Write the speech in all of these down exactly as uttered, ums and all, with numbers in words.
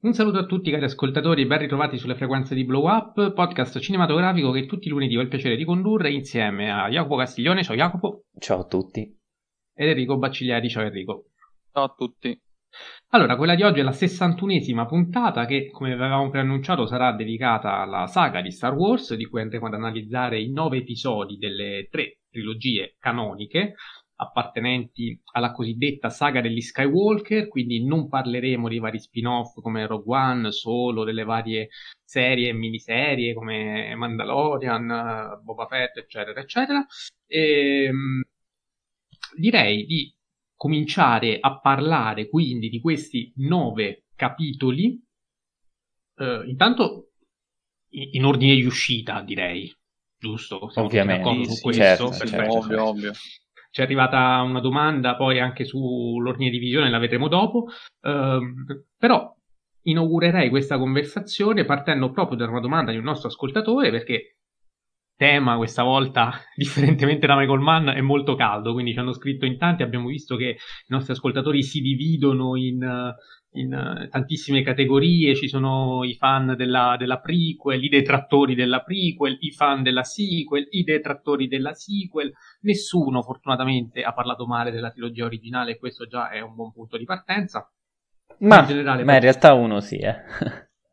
Un saluto a tutti cari ascoltatori e ben ritrovati sulle frequenze di Blow Up, podcast cinematografico che tutti i lunedì ho il piacere di condurre insieme a Jacopo Castiglione, ciao Jacopo. Ciao a tutti. Ed Enrico Bacciglieri, ciao Enrico. Ciao a tutti. Allora, quella di oggi è la sessantunesima puntata che, come avevamo preannunciato, sarà dedicata alla saga di Star Wars, di cui andremo ad analizzare i nove episodi delle tre trilogie canoniche appartenenti alla cosiddetta saga degli Skywalker, quindi non parleremo dei vari spin-off come Rogue One, solo delle varie serie e miniserie come Mandalorian, Boba Fett, eccetera, eccetera. E, direi di cominciare a parlare quindi di questi nove capitoli, eh, intanto in ordine di uscita, direi, giusto? Siamo ovviamente, sì, su questo? Certo, certo, ovvio, ovvio. C'è arrivata una domanda poi anche sull'ordine di visione, la vedremo dopo, eh, però inaugurerei questa conversazione partendo proprio da una domanda di un nostro ascoltatore, perché tema questa volta, differentemente da Michael Mann, è molto caldo, quindi ci hanno scritto in tanti, abbiamo visto che i nostri ascoltatori si dividono in, in tantissime categorie, ci sono i fan della, della prequel, i detrattori della prequel, i fan della sequel, i detrattori della sequel, nessuno fortunatamente ha parlato male della trilogia originale e questo già è un buon punto di partenza. Ma in, generale, ma in realtà uno sì, eh.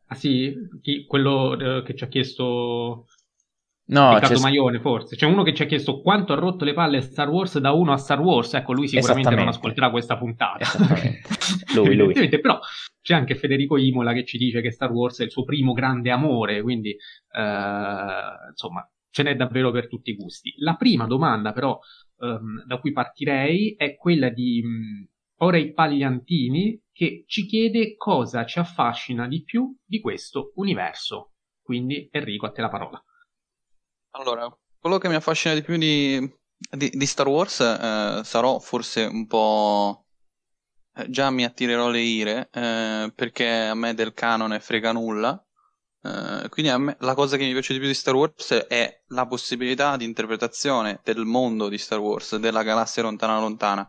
Ah sì? Chi, quello eh, che ci ha chiesto... No, Riccardo c'è... Maione forse, c'è uno che ci ha chiesto quanto ha rotto le palle Star Wars da uno a Star Wars, ecco lui sicuramente non ascolterà questa puntata, lui, lui. Però c'è anche Federico Imola che ci dice che Star Wars è il suo primo grande amore, quindi eh, insomma ce n'è davvero per tutti i gusti. La prima domanda però ehm, da cui partirei è quella di mh, Orei Pagliantini, che ci chiede cosa ci affascina di più di questo universo, quindi Enrico a te la parola. Allora, quello che mi affascina di più di, di, di Star Wars, eh, sarò forse un po'... Eh, già mi attirerò le ire, eh, perché a me del canone frega nulla, eh, quindi a me la cosa che mi piace di più di Star Wars è la possibilità di interpretazione del mondo di Star Wars, della galassia lontana lontana.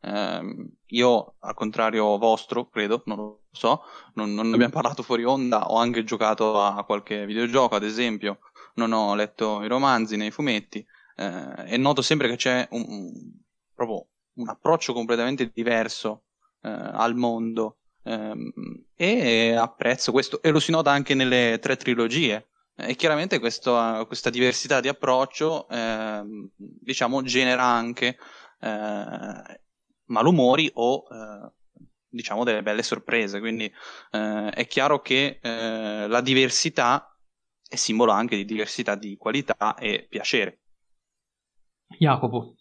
Eh, io, al contrario vostro, credo, non lo so, non, non abbiamo parlato fuori onda, ho anche giocato a qualche videogioco, ad esempio... Non ho letto i romanzi né i fumetti, eh, e noto sempre che c'è un, un, proprio un approccio completamente diverso eh, al mondo, ehm, e apprezzo questo, e lo si nota anche nelle tre trilogie, eh, e chiaramente questo, questa diversità di approccio eh, diciamo genera anche eh, malumori o eh, diciamo delle belle sorprese, quindi eh, è chiaro che eh, la diversità è simbolo anche di diversità di qualità e piacere. Jacopo?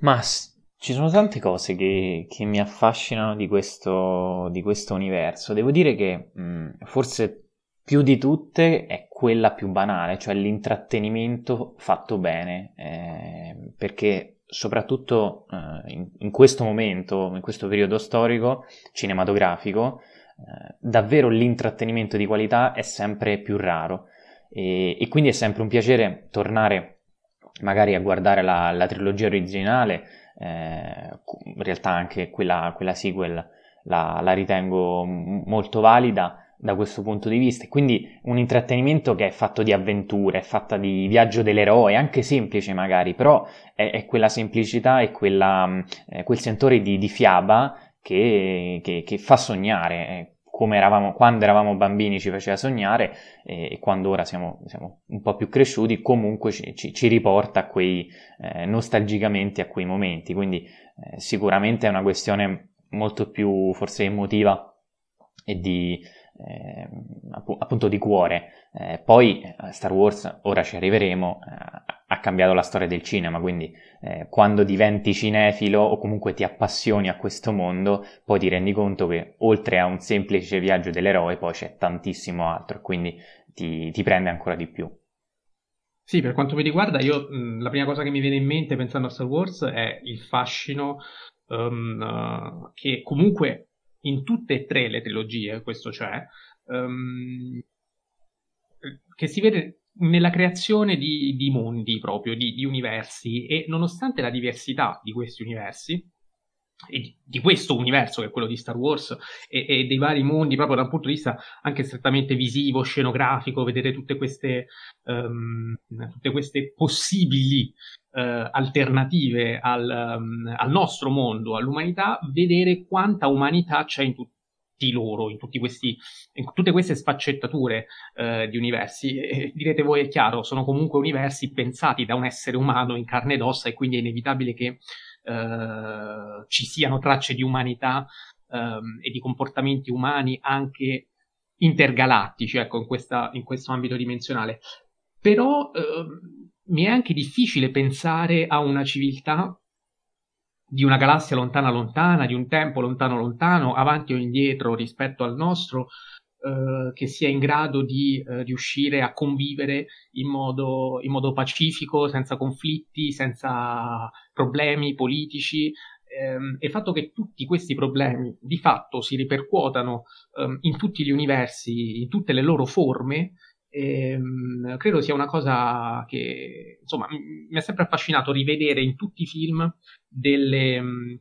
Ma ci sono tante cose che, che mi affascinano di questo, di questo universo. Devo dire che mh, forse più di tutte è quella più banale, cioè l'intrattenimento fatto bene, eh, perché soprattutto eh, in, in questo momento, in questo periodo storico cinematografico, davvero l'intrattenimento di qualità è sempre più raro e, e quindi è sempre un piacere tornare magari a guardare la, la trilogia originale, eh, in realtà anche quella, quella sequel la, la ritengo molto valida da questo punto di vista, quindi un intrattenimento che è fatto di avventure, è fatta di viaggio dell'eroe, anche semplice magari, però è, è quella semplicità e quella, eh, quel sentore di, di fiaba Che, che, che fa sognare, come eravamo, quando eravamo bambini ci faceva sognare, eh, e quando ora siamo, siamo un po' più cresciuti comunque ci, ci, ci riporta a quei, eh, nostalgicamente a quei momenti, quindi eh, sicuramente è una questione molto più forse emotiva e di, eh, appunto di cuore. Eh, poi Star Wars, ora ci arriveremo, eh, ha cambiato la storia del cinema, quindi eh, quando diventi cinefilo o comunque ti appassioni a questo mondo, poi ti rendi conto che oltre a un semplice viaggio dell'eroe poi c'è tantissimo altro, quindi ti, ti prende ancora di più. Sì, per quanto mi riguarda, io mh, la prima cosa che mi viene in mente pensando a Star Wars è il fascino um, uh, che comunque in tutte e tre le trilogie, questo c'è, um, che si vede nella creazione di, di mondi proprio, di, di universi, e nonostante la diversità di questi universi, di questo universo che è quello di Star Wars e, e dei vari mondi, proprio da un punto di vista anche strettamente visivo, scenografico, vedere tutte queste um, tutte queste possibili uh, alternative al, um, al nostro mondo, all'umanità, vedere quanta umanità c'è in tutti loro, in tutti questi, in tutte queste sfaccettature eh, di universi. E direte voi, è chiaro, sono comunque universi pensati da un essere umano in carne ed ossa, e quindi è inevitabile che eh, ci siano tracce di umanità eh, e di comportamenti umani anche intergalattici, ecco, in, questa, in questo ambito dimensionale. Però eh, mi è anche difficile pensare a una civiltà di una galassia lontana lontana, di un tempo lontano lontano, avanti o indietro rispetto al nostro, eh, che sia in grado di eh, riuscire a convivere in modo, in modo pacifico, senza conflitti, senza problemi politici. Ehm, e il fatto che tutti questi problemi di fatto si ripercuotano ehm, in tutti gli universi, in tutte le loro forme, ehm, credo sia una cosa che, insomma, mi ha sempre affascinato rivedere in tutti i film Delle,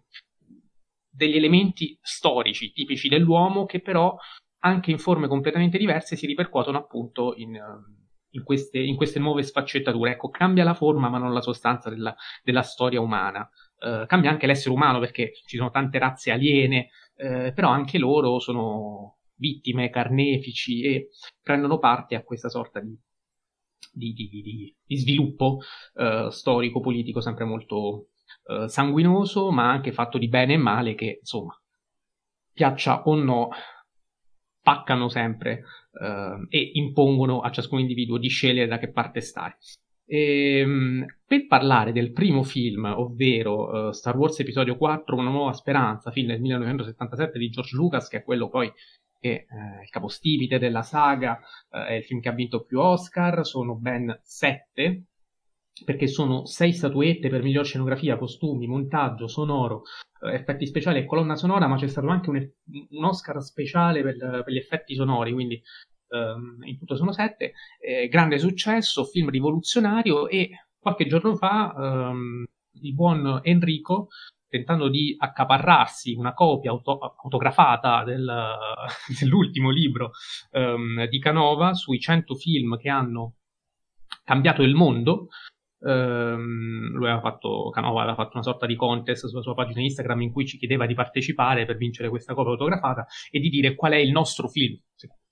degli elementi storici tipici dell'uomo, che però anche in forme completamente diverse si ripercuotono appunto in, in, queste, in queste nuove sfaccettature. Ecco, cambia la forma ma non la sostanza della, della storia umana. Eh, cambia anche l'essere umano, perché ci sono tante razze aliene, eh, però anche loro sono vittime, carnefici, e prendono parte a questa sorta di, di, di, di, di sviluppo eh, storico-politico sempre molto Uh, sanguinoso, ma anche fatto di bene e male, che insomma, piaccia o no, paccano sempre uh, e impongono a ciascun individuo di scegliere da che parte stare. E, um, per parlare del primo film, ovvero uh, Star Wars Episodio quattro, Una nuova speranza, film del millenovecentosettantasette di George Lucas, che è quello poi che è il capostipite della saga, uh, è il film che ha vinto più Oscar, sono ben sette, perché sono sei statuette per miglior scenografia, costumi, montaggio, sonoro, effetti speciali e colonna sonora, ma c'è stato anche un, un Oscar speciale per, per gli effetti sonori, quindi um, in tutto sono sette. Eh, grande successo, film rivoluzionario, e qualche giorno fa um, il buon Enrico, tentando di accaparrarsi una copia auto- autografata del, dell'ultimo libro um, di Canova sui cento film che hanno cambiato il mondo, Um, lui aveva fatto, Canova aveva fatto una sorta di contest sulla sua pagina Instagram in cui ci chiedeva di partecipare per vincere questa copia autografata e di dire qual è il nostro film,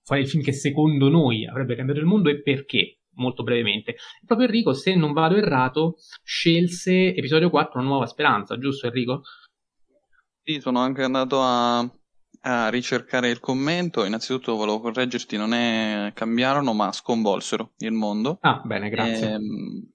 qual è il film che secondo noi avrebbe cambiato il mondo e perché, molto brevemente. Proprio Enrico, se non vado errato, scelse Episodio quattro, Una nuova speranza, giusto Enrico? Sì, sono anche andato a, a ricercare il commento. Innanzitutto volevo correggerti, non è cambiarono ma sconvolsero il mondo. Ah, bene, grazie. ehm...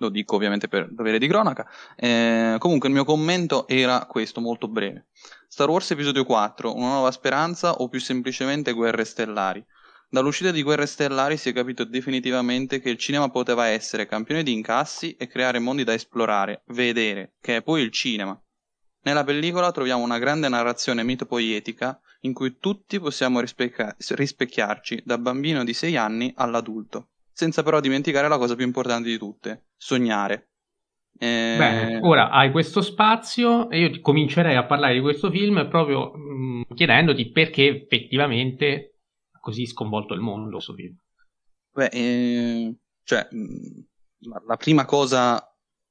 Lo dico ovviamente per dovere di cronaca. Eh, comunque il mio commento era questo, molto breve. Star Wars Episodio quattro, Una nuova speranza, o più semplicemente Guerre Stellari. Dall'uscita di Guerre Stellari si è capito definitivamente che il cinema poteva essere campione di incassi e creare mondi da esplorare, vedere, che è poi il cinema. Nella pellicola troviamo una grande narrazione mito-poietica in cui tutti possiamo rispecchia- rispecchiarci, da bambino di sei anni all'adulto, senza però dimenticare la cosa più importante di tutte, sognare. E... Bene, ora hai questo spazio e io ti comincerei a parlare di questo film proprio mh, chiedendoti perché effettivamente ha così sconvolto il mondo questo film. Beh, eh, cioè, mh, la prima cosa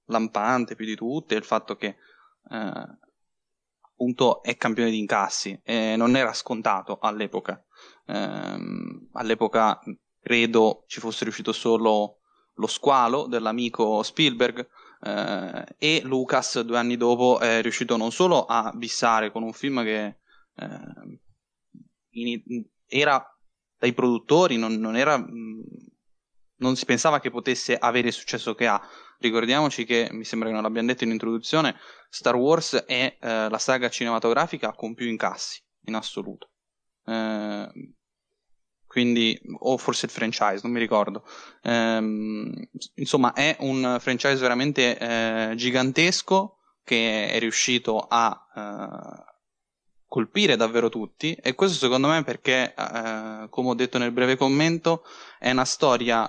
lampante più di tutte è il fatto che eh, appunto è campione di incassi, e non era scontato all'epoca. Eh, all'epoca... credo ci fosse riuscito solo lo squalo dell'amico Spielberg, eh, e Lucas due anni dopo è riuscito non solo a bissare con un film che eh, in, era dai produttori, non, non era non si pensava che potesse avere il successo che ha. Ricordiamoci che, mi sembra che non l'abbiamo detto in introduzione, Star Wars è eh, la saga cinematografica con più incassi in assoluto, eh, quindi, o forse il franchise, non mi ricordo. Ehm, insomma, è un franchise veramente eh, gigantesco, che è riuscito a eh, colpire davvero tutti, e questo secondo me perché, eh, come ho detto nel breve commento, è una storia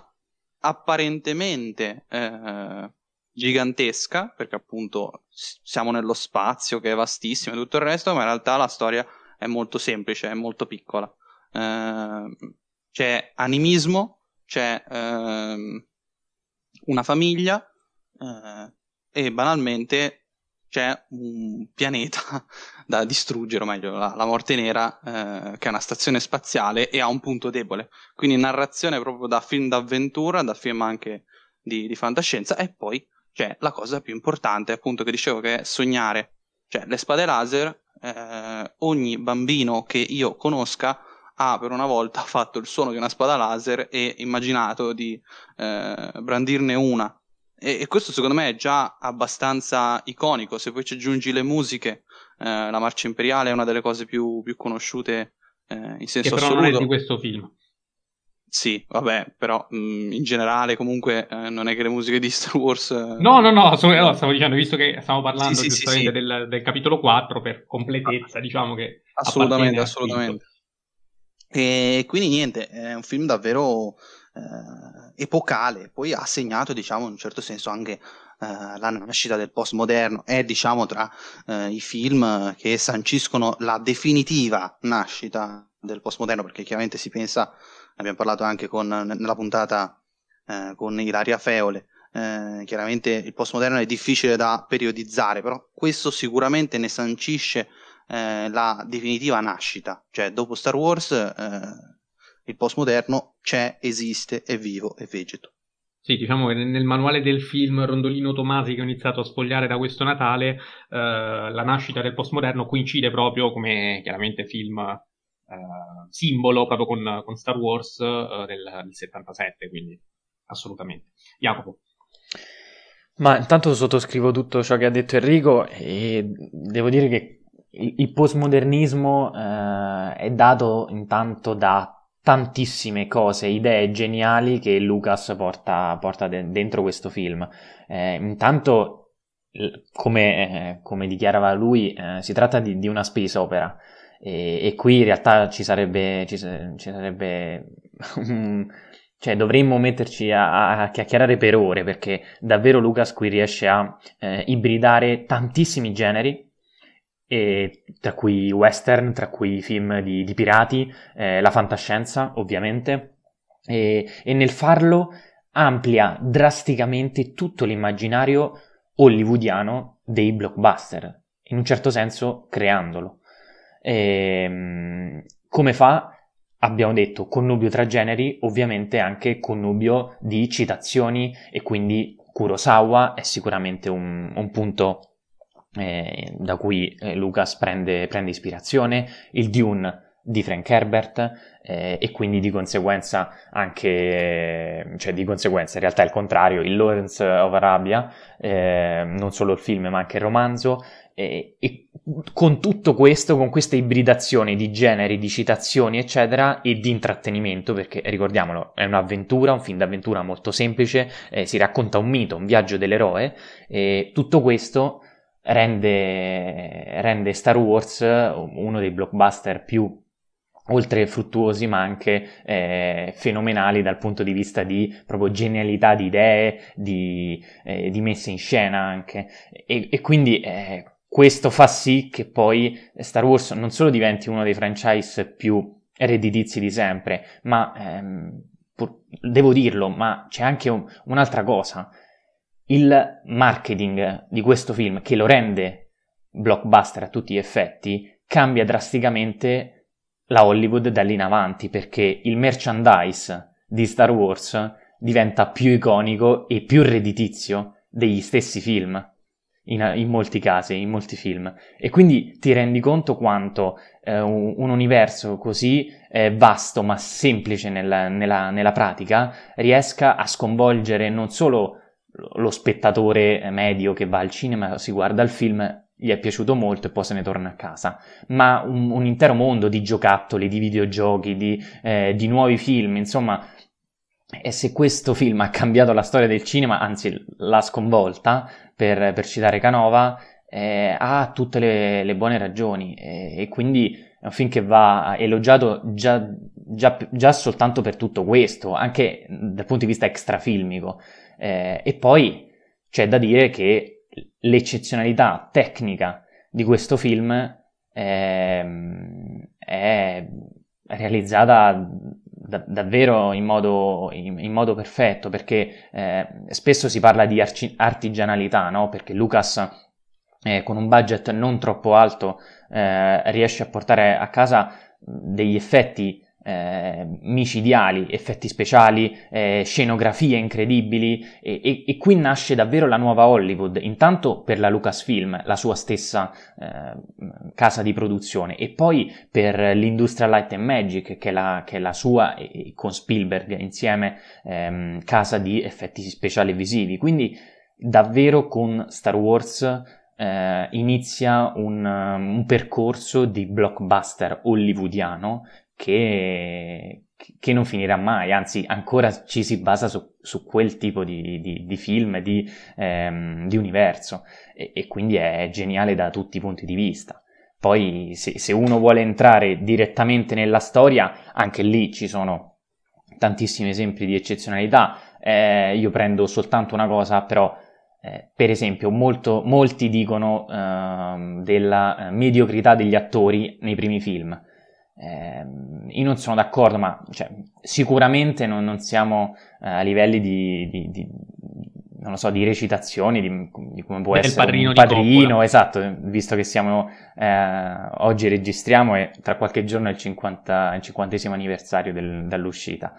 apparentemente eh, gigantesca, perché appunto siamo nello spazio che è vastissimo e tutto il resto, ma in realtà la storia è molto semplice, è molto piccola. Eh, c'è animismo, c'è eh, una famiglia eh, e banalmente c'è un pianeta da distruggere, o meglio la, la morte nera, eh, che è una stazione spaziale e ha un punto debole, quindi narrazione proprio da film d'avventura, da film anche di, di fantascienza. E poi c'è la cosa più importante, appunto, che dicevo, che è sognare, cioè le spade laser. Eh, ogni bambino che io conosca ha per una volta fatto il suono di una spada laser e immaginato di eh, brandirne una, e, e questo secondo me è già abbastanza iconico. Se poi ci aggiungi le musiche, eh, la marcia imperiale è una delle cose più, più conosciute eh, in senso che però assoluto non è di questo film. Sì, vabbè, però mh, in generale comunque eh, non è che le musiche di Star Wars... Eh... No, no, no, so, no, stavo dicendo, visto che stiamo parlando sì, giustamente sì, sì. Del, del capitolo quattro, per completezza, ah, diciamo che... Assolutamente, assolutamente. E quindi niente, è un film davvero eh, epocale, poi ha segnato, diciamo, in un certo senso anche eh, la nascita del postmoderno, è, diciamo, tra eh, i film che sanciscono la definitiva nascita del postmoderno, perché chiaramente si pensa... Abbiamo parlato anche con, nella puntata eh, con Ilaria Feole, eh, chiaramente il postmoderno è difficile da periodizzare, però questo sicuramente ne sancisce eh, la definitiva nascita, cioè dopo Star Wars eh, il postmoderno c'è, esiste, è vivo, è vegeto. Sì, diciamo che nel manuale del film Rondolino Tomasi, che ho iniziato a sfogliare da questo Natale, eh, la nascita del postmoderno coincide proprio come chiaramente film... Uh, simbolo proprio con, con Star Wars uh, del, del settantasette, quindi assolutamente. Jacopo? Ma intanto sottoscrivo tutto ciò che ha detto Enrico e devo dire che il, il postmodernismo uh, è dato intanto da tantissime cose, idee geniali che Lucas porta, porta de- dentro questo film. Eh, intanto, come, eh, come dichiarava lui, eh, si tratta di, di una space opera. E, e qui in realtà ci sarebbe, ci, ci sarebbe cioè dovremmo metterci a, a chiacchierare per ore, perché davvero Lucas qui riesce a eh, ibridare tantissimi generi, e tra cui western, tra cui film di, di pirati, eh, la fantascienza ovviamente, e, e nel farlo amplia drasticamente tutto l'immaginario hollywoodiano dei blockbuster, in un certo senso creandolo. E, come fa? Abbiamo detto connubio tra generi, ovviamente anche connubio di citazioni, e quindi Kurosawa è sicuramente un, un punto eh, da cui eh, Lucas prende, prende ispirazione, il Dune di Frank Herbert, eh, e quindi di conseguenza anche, cioè di conseguenza in realtà è il contrario, il Lawrence of Arabia, eh, non solo il film ma anche il romanzo. E, e con tutto questo, con questa ibridazione di generi, di citazioni eccetera, e di intrattenimento, perché ricordiamolo, è un'avventura, un film d'avventura molto semplice, eh, si racconta un mito, un viaggio dell'eroe, e tutto questo rende, rende Star Wars uno dei blockbuster più oltre fruttuosi, ma anche eh, fenomenali dal punto di vista di proprio genialità di idee, di, eh, di messa in scena anche, e, e quindi eh, questo fa sì che poi Star Wars non solo diventi uno dei franchise più redditizi di sempre, ma, ehm, pur, devo dirlo, ma c'è anche un, un'altra cosa. Il marketing di questo film, che lo rende blockbuster a tutti gli effetti, cambia drasticamente la Hollywood da lì in avanti, perché il merchandise di Star Wars diventa più iconico e più redditizio degli stessi film. In, in molti casi, in molti film, e quindi ti rendi conto quanto eh, un, un universo così eh, vasto ma semplice nella, nella, nella pratica riesca a sconvolgere non solo lo spettatore medio che va al cinema, si guarda il film, gli è piaciuto molto e poi se ne torna a casa, ma un, un intero mondo di giocattoli, di videogiochi, di, eh, di nuovi film, insomma. E se questo film ha cambiato la storia del cinema, anzi l'ha sconvolta, per, per citare Canova, eh, ha tutte le, le buone ragioni, e, e quindi è un film che va elogiato già, già, già soltanto per tutto questo, anche dal punto di vista extrafilmico. Eh, e poi C'è da dire che l'eccezionalità tecnica di questo film è, è realizzata da, davvero in modo, in, in modo perfetto, perché eh, spesso si parla di arci- artigianalità, no? Perché Lucas eh, con un budget non troppo alto eh, riesce a portare a casa degli effetti Eh, micidiali, effetti speciali, eh, scenografie incredibili, e, e, e qui nasce davvero la nuova Hollywood, intanto per la Lucasfilm, la sua stessa eh, casa di produzione, e poi per l'industria Light and Magic, che è la, che è la sua, e, con Spielberg insieme, ehm, casa di effetti speciali visivi. Quindi davvero con Star Wars eh, inizia un, un percorso di blockbuster hollywoodiano Che, che non finirà mai, anzi ancora ci si basa su, su quel tipo di, di, di film, di, ehm, di universo, e, e quindi è geniale da tutti i punti di vista. Poi se, se uno vuole entrare direttamente nella storia, anche lì ci sono tantissimi esempi di eccezionalità. Eh, io prendo soltanto una cosa, però eh, per esempio molto, molti dicono eh, della mediocrità degli attori nei primi film. Eh, io non sono d'accordo, ma cioè, sicuramente non, non siamo eh, a livelli di, di, di, non lo so, di recitazioni, di, di come può Del essere padrino un padrino, esatto, visto che siamo, eh, oggi registriamo e tra qualche giorno è il, cinquanta, il cinquantesimo anniversario del, dell'uscita.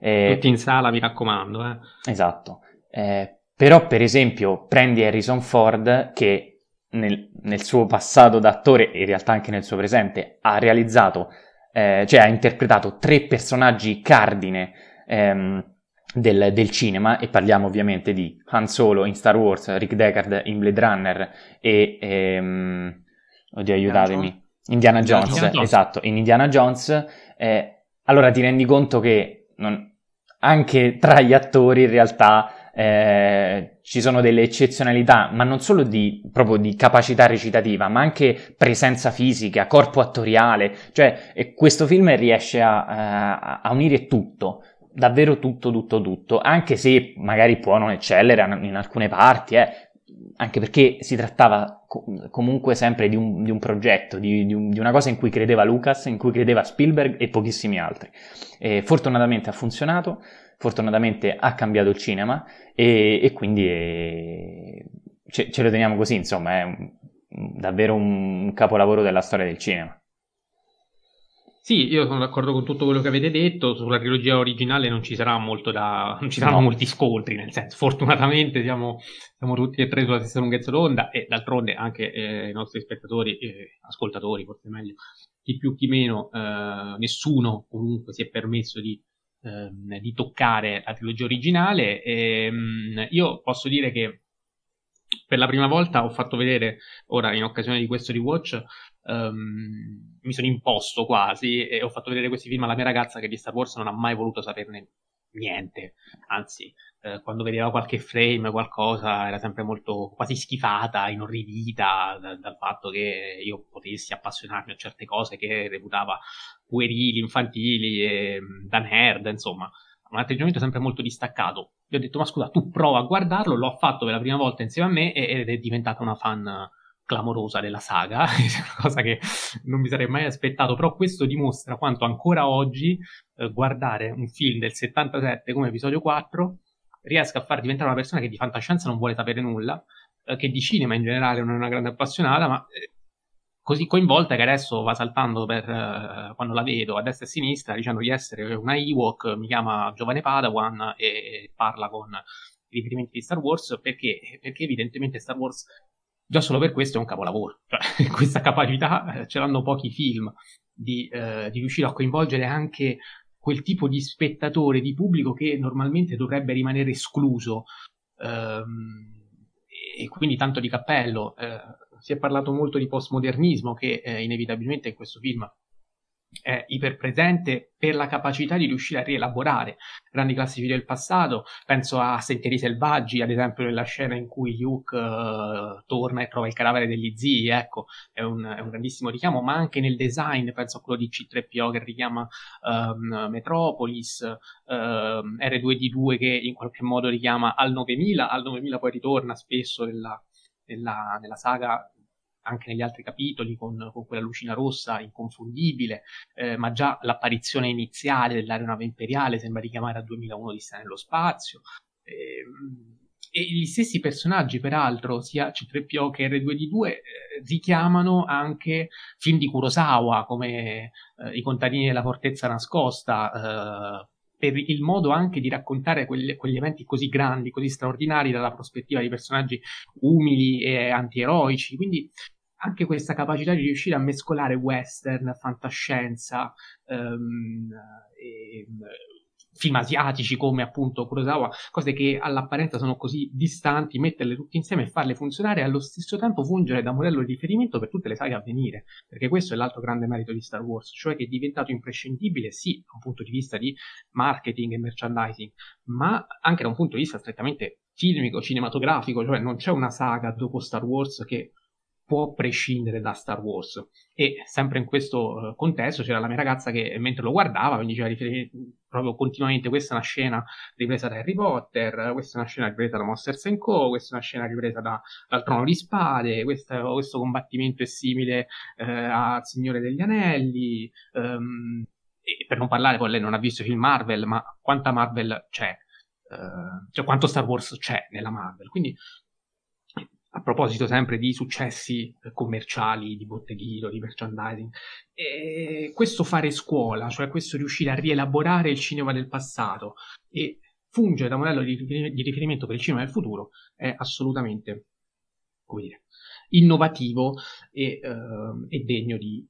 Eh, Tutti in sala, mi raccomando. Eh. Esatto, eh, però per esempio prendi Harrison Ford che Nel, nel suo passato da attore, in realtà anche nel suo presente, ha realizzato, eh, cioè ha interpretato tre personaggi cardine ehm, del, del cinema, e parliamo ovviamente di Han Solo in Star Wars, Rick Deckard in Blade Runner e, ehm, oddio aiutatemi, Indiana Jones, Indiana Jones, esatto, in Indiana Jones. Eh, allora ti rendi conto che non, anche tra gli attori in realtà Eh, ci sono delle eccezionalità, ma non solo di, proprio di capacità recitativa, ma anche presenza fisica, corpo attoriale, cioè eh, questo film riesce a, a, a unire tutto, davvero tutto, tutto, tutto, anche se magari può non eccellere in alcune parti, eh, anche perché si trattava co- comunque sempre di un, di un progetto, di, di, un, di una cosa in cui credeva Lucas, in cui credeva Spielberg e pochissimi altri. Eh, fortunatamente ha funzionato, fortunatamente ha cambiato il cinema, e, e quindi è, ce, ce lo teniamo così, insomma, è un, davvero un capolavoro della storia del cinema. Sì, io sono d'accordo con tutto quello che avete detto. Sulla trilogia originale non ci sarà molto da, non ci saranno no. molti scontri, nel senso, fortunatamente siamo, siamo tutti e tre sulla stessa lunghezza d'onda, e d'altronde anche eh, i nostri spettatori, eh, ascoltatori forse meglio, chi più chi meno, eh, nessuno comunque si è permesso di di toccare la trilogia originale. E io posso dire che per la prima volta ho fatto vedere, ora in occasione di questo rewatch, um, mi sono imposto quasi e ho fatto vedere questi film alla mia ragazza, che di Star Wars non ha mai voluto saperne niente, anzi eh, quando vedeva qualche frame, qualcosa, era sempre molto quasi schifata, inorridita da, dal fatto che io potessi appassionarmi a certe cose che reputava puerili, infantili, e, da nerd, insomma, un atteggiamento sempre molto distaccato. Gli ho detto: ma scusa, tu prova a guardarlo. L'ho fatto per la prima volta insieme a me ed è diventata una fan clamorosa della saga, è una cosa che non mi sarei mai aspettato, però questo dimostra quanto ancora oggi eh, guardare un film del settantasette come Episodio quattro riesca a far diventare una persona che di fantascienza non vuole sapere nulla, eh, che di cinema in generale non è una grande appassionata, ma eh, così coinvolta che adesso va saltando per eh, quando la vedo a destra e a sinistra dicendo di essere una Ewok, mi chiama Giovane Padawan e, e parla con riferimenti di Star Wars, perché, perché evidentemente Star Wars già solo per questo è un capolavoro, cioè, questa capacità eh, ce l'hanno pochi film di, eh, di riuscire a coinvolgere anche quel tipo di spettatore, di pubblico che normalmente dovrebbe rimanere escluso, ehm, e quindi tanto di cappello. Eh, si è parlato molto di postmodernismo che eh, inevitabilmente in questo film è iperpresente per la capacità di riuscire a rielaborare grandi classici del passato. Penso a Sentieri selvaggi, ad esempio, nella scena in cui Luke uh, torna e trova il cadavere degli zii, ecco, è un, è un grandissimo richiamo, ma anche nel design, penso a quello di C tre P O che richiama um, Metropolis, um, R due D due che in qualche modo richiama al novemila, al novemila poi ritorna spesso nella, nella, nella saga, anche negli altri capitoli, con, con quella lucina rossa inconfondibile, eh, ma già l'apparizione iniziale dell'aeronave imperiale sembra richiamare a duemilauno di Stare nello spazio, eh, e gli stessi personaggi, peraltro, sia C tre P O che R due D due, eh, richiamano anche film di Kurosawa, come eh, I contadini della fortezza nascosta, eh, per il modo anche di raccontare quegli, quegli eventi così grandi, così straordinari, dalla prospettiva di personaggi umili e antieroici. Quindi anche questa capacità di riuscire a mescolare western, fantascienza, um, e, film asiatici come appunto Kurosawa, cose che all'apparenza sono così distanti, metterle tutte insieme e farle funzionare e allo stesso tempo fungere da modello di riferimento per tutte le saghe a venire, perché questo è l'altro grande merito di Star Wars, cioè che è diventato imprescindibile sì da un punto di vista di marketing e merchandising, ma anche da un punto di vista strettamente filmico, cinematografico, cioè non c'è una saga dopo Star Wars che può prescindere da Star Wars. E sempre in questo contesto c'era la mia ragazza che mentre lo guardava mi diceva proprio continuamente: questa è una scena ripresa da Harry Potter, questa è una scena ripresa da Monsters and Co, questa è una scena ripresa da, dal Trono di Spade, questa, questo combattimento è simile eh, a Signore degli Anelli, um, e per non parlare, poi lei non ha visto i film Marvel, ma quanta Marvel c'è, uh, cioè quanto Star Wars c'è nella Marvel. Quindi, a proposito sempre di successi commerciali, di botteghino, di merchandising, e questo fare scuola, cioè questo riuscire a rielaborare il cinema del passato e fungere da modello di riferimento per il cinema del futuro, è assolutamente, come dire, innovativo e, uh, e degno di,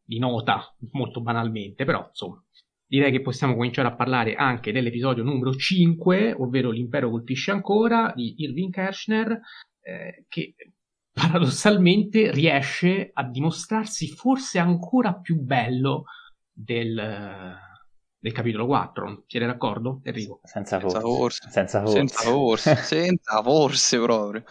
di nota, molto banalmente, però insomma. Direi che possiamo cominciare a parlare anche dell'episodio numero cinque, ovvero L'impero colpisce ancora, di Irving Kershner, Eh, che paradossalmente riesce a dimostrarsi forse ancora più bello del, del capitolo quattro. Siete d'accordo, Enrico? Senza forse, senza forse, senza forse proprio.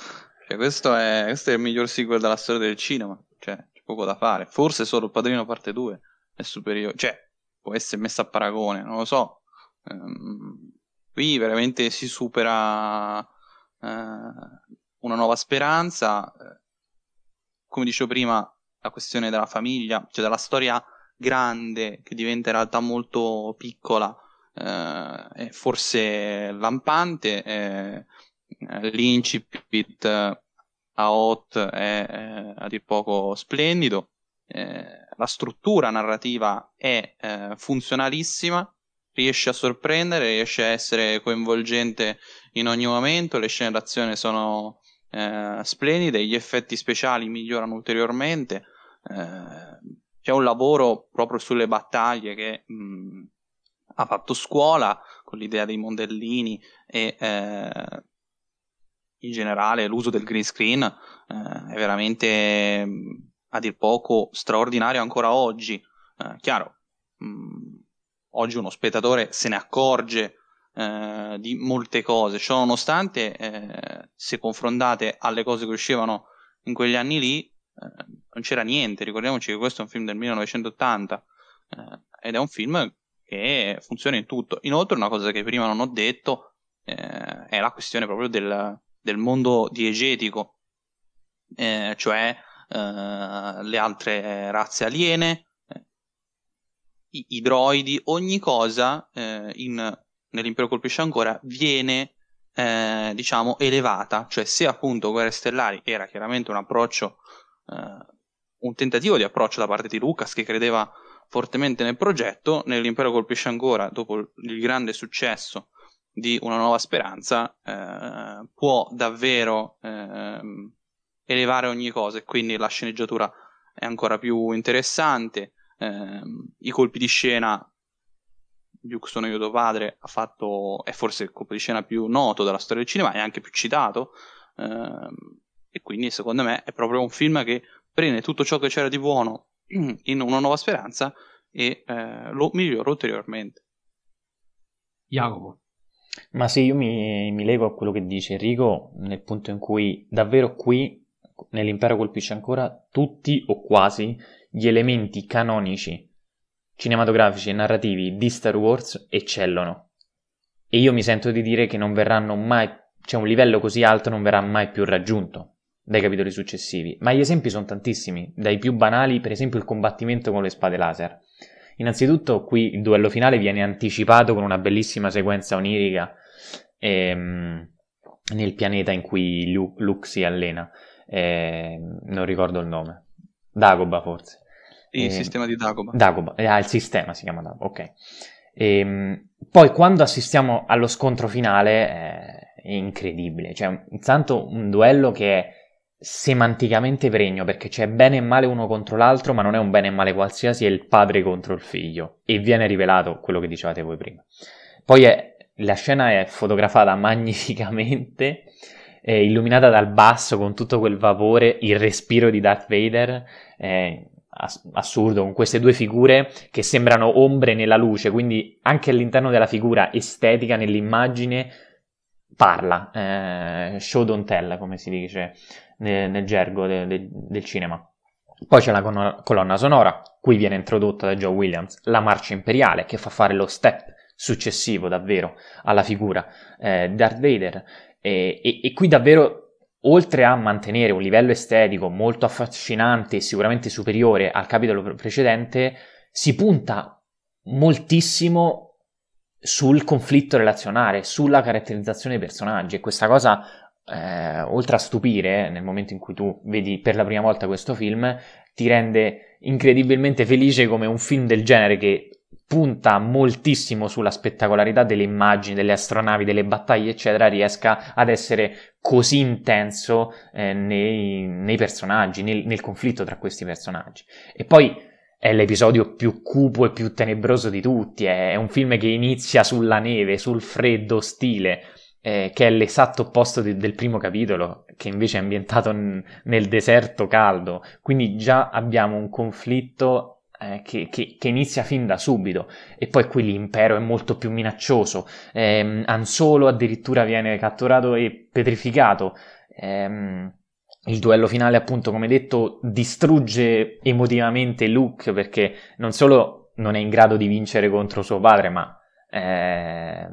Cioè, questo, è, questo è il miglior sequel della storia del cinema. Cioè, c'è poco da fare. Forse solo Il Padrino parte due è superiore, cioè può essere messa a paragone, non lo so. Ehm, qui veramente si supera. Eh, Una nuova speranza, come dicevo prima, la questione della famiglia, cioè della storia grande che diventa in realtà molto piccola, eh, e forse lampante, eh, l'incipit a Hoth è eh, a dir poco splendido, eh, la struttura narrativa è eh, funzionalissima, riesce a sorprendere, riesce a essere coinvolgente in ogni momento, le scene d'azione sono... Eh, splendide, gli effetti speciali migliorano ulteriormente, eh, c'è un lavoro proprio sulle battaglie che mh, ha fatto scuola con l'idea dei modellini e eh, in generale l'uso del green screen eh, è veramente mh, a dir poco straordinario ancora oggi. Eh, chiaro, mh, oggi uno spettatore se ne accorge Eh, di molte cose, ciò nonostante eh, se confrontate alle cose che uscivano in quegli anni lì eh, non c'era niente. Ricordiamoci che questo è un film del millenovecentottanta eh, ed è un film che funziona in tutto. Inoltre, una cosa che prima non ho detto eh, è la questione proprio del, del mondo diegetico, eh, cioè eh, le altre razze aliene, eh, i, i droidi, ogni cosa eh, in nell'Impero colpisce ancora viene eh, diciamo elevata, cioè se appunto Guerre Stellari era chiaramente un approccio eh, un tentativo di approccio da parte di Lucas, che credeva fortemente nel progetto, nell'Impero colpisce ancora, dopo il grande successo di Una nuova speranza, eh, può davvero eh, elevare ogni cosa, e quindi la sceneggiatura è ancora più interessante, eh, i colpi di scena. Luke sono Yoda padre ha fatto, è forse il colpo di scena più noto della storia del cinema, è anche più citato, ehm, e quindi secondo me è proprio un film che prende tutto ciò che c'era di buono in Una nuova speranza e eh, lo miglioro ulteriormente. Jacopo. Ma sì, io mi, mi levo a quello che dice Enrico, nel punto in cui davvero qui nell'impero colpisce ancora tutti o quasi gli elementi canonici, cinematografici e narrativi di Star Wars eccellono. E io mi sento di dire che non verranno mai, cioè un livello così alto non verrà mai più raggiunto dai capitoli successivi. Ma gli esempi sono tantissimi, dai più banali, per esempio il combattimento con le spade laser. Innanzitutto qui il duello finale viene anticipato con una bellissima sequenza onirica ehm, nel pianeta in cui Luke, Luke si allena, eh, non ricordo il nome, Dagobah forse. Il eh, sistema di Dagobah. Dagobah, ah il sistema si chiama Dagobah, ok. E, poi quando assistiamo allo scontro finale eh, è incredibile, cioè intanto un duello che è semanticamente pregno, perché c'è bene e male uno contro l'altro, ma non è un bene e male qualsiasi, è il padre contro il figlio, e viene rivelato quello che dicevate voi prima. Poi è, la scena è fotografata magnificamente, è illuminata dal basso con tutto quel vapore, il respiro di Darth Vader è assurdo, con queste due figure che sembrano ombre nella luce, quindi anche all'interno della figura estetica, nell'immagine, parla, eh, show don't tell, come si dice nel, nel gergo de, de, del cinema. Poi c'è la con- colonna sonora, qui viene introdotta da John Williams, la marcia imperiale che fa fare lo step successivo davvero alla figura eh, Darth Vader, e, e, e qui davvero, oltre a mantenere un livello estetico molto affascinante e sicuramente superiore al capitolo precedente, si punta moltissimo sul conflitto relazionale, sulla caratterizzazione dei personaggi, e questa cosa eh, oltre a stupire nel momento in cui tu vedi per la prima volta questo film, ti rende incredibilmente felice come un film del genere che punta moltissimo sulla spettacolarità delle immagini, delle astronavi, delle battaglie eccetera, riesca ad essere così intenso eh, nei, nei personaggi, nel, nel conflitto tra questi personaggi. E poi è l'episodio più cupo e più tenebroso di tutti, è un film che inizia sulla neve, sul freddo ostile, eh, che è l'esatto opposto di, del primo capitolo, che invece è ambientato n- nel deserto caldo, quindi già abbiamo un conflitto eh, che, che, che inizia fin da subito, e poi qui l'impero è molto più minaccioso, eh, Han Solo addirittura viene catturato e petrificato, eh, il duello finale, appunto, come detto, distrugge emotivamente Luke, perché non solo non è in grado di vincere contro suo padre, ma eh,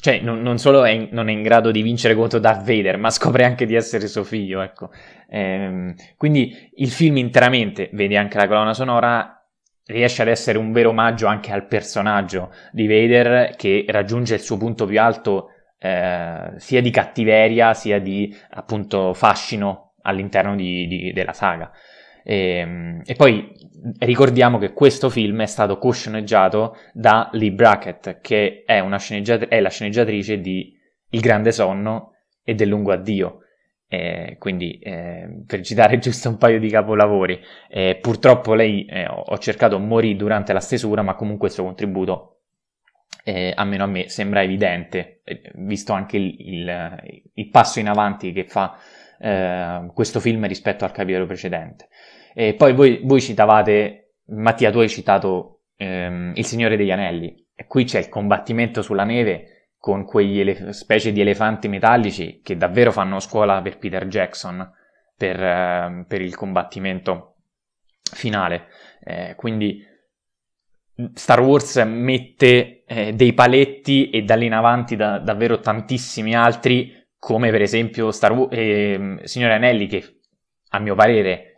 cioè non, non solo è in, non è in grado di vincere contro Darth Vader, ma scopre anche di essere suo figlio, ecco. Eh, quindi il film interamente, vedi anche la colonna sonora, riesce ad essere un vero omaggio anche al personaggio di Vader, che raggiunge il suo punto più alto eh, sia di cattiveria sia di, appunto, fascino all'interno di, di, della saga. E, e poi ricordiamo che questo film è stato cosceneggiato da Lee Brackett, che è, una sceneggiat- è la sceneggiatrice di Il Grande Sonno e del Lungo Addio, eh, quindi eh, per citare giusto un paio di capolavori. Eh, purtroppo lei, eh, ho cercato, morì durante la stesura, ma comunque il suo contributo, Eh, almeno a me, sembra evidente, visto anche il, il, il passo in avanti che fa Eh, questo film rispetto al capitolo precedente. E poi voi, voi citavate, Mattia, tu hai citato ehm, Il Signore degli Anelli, e qui c'è il combattimento sulla neve con quegli elef- specie di elefanti metallici che davvero fanno scuola per Peter Jackson per, ehm, per il combattimento finale, eh, quindi Star Wars mette eh, dei paletti, e da lì in avanti da, davvero tantissimi altri, come per esempio Star Wars, eh, Signore Anelli, che a mio parere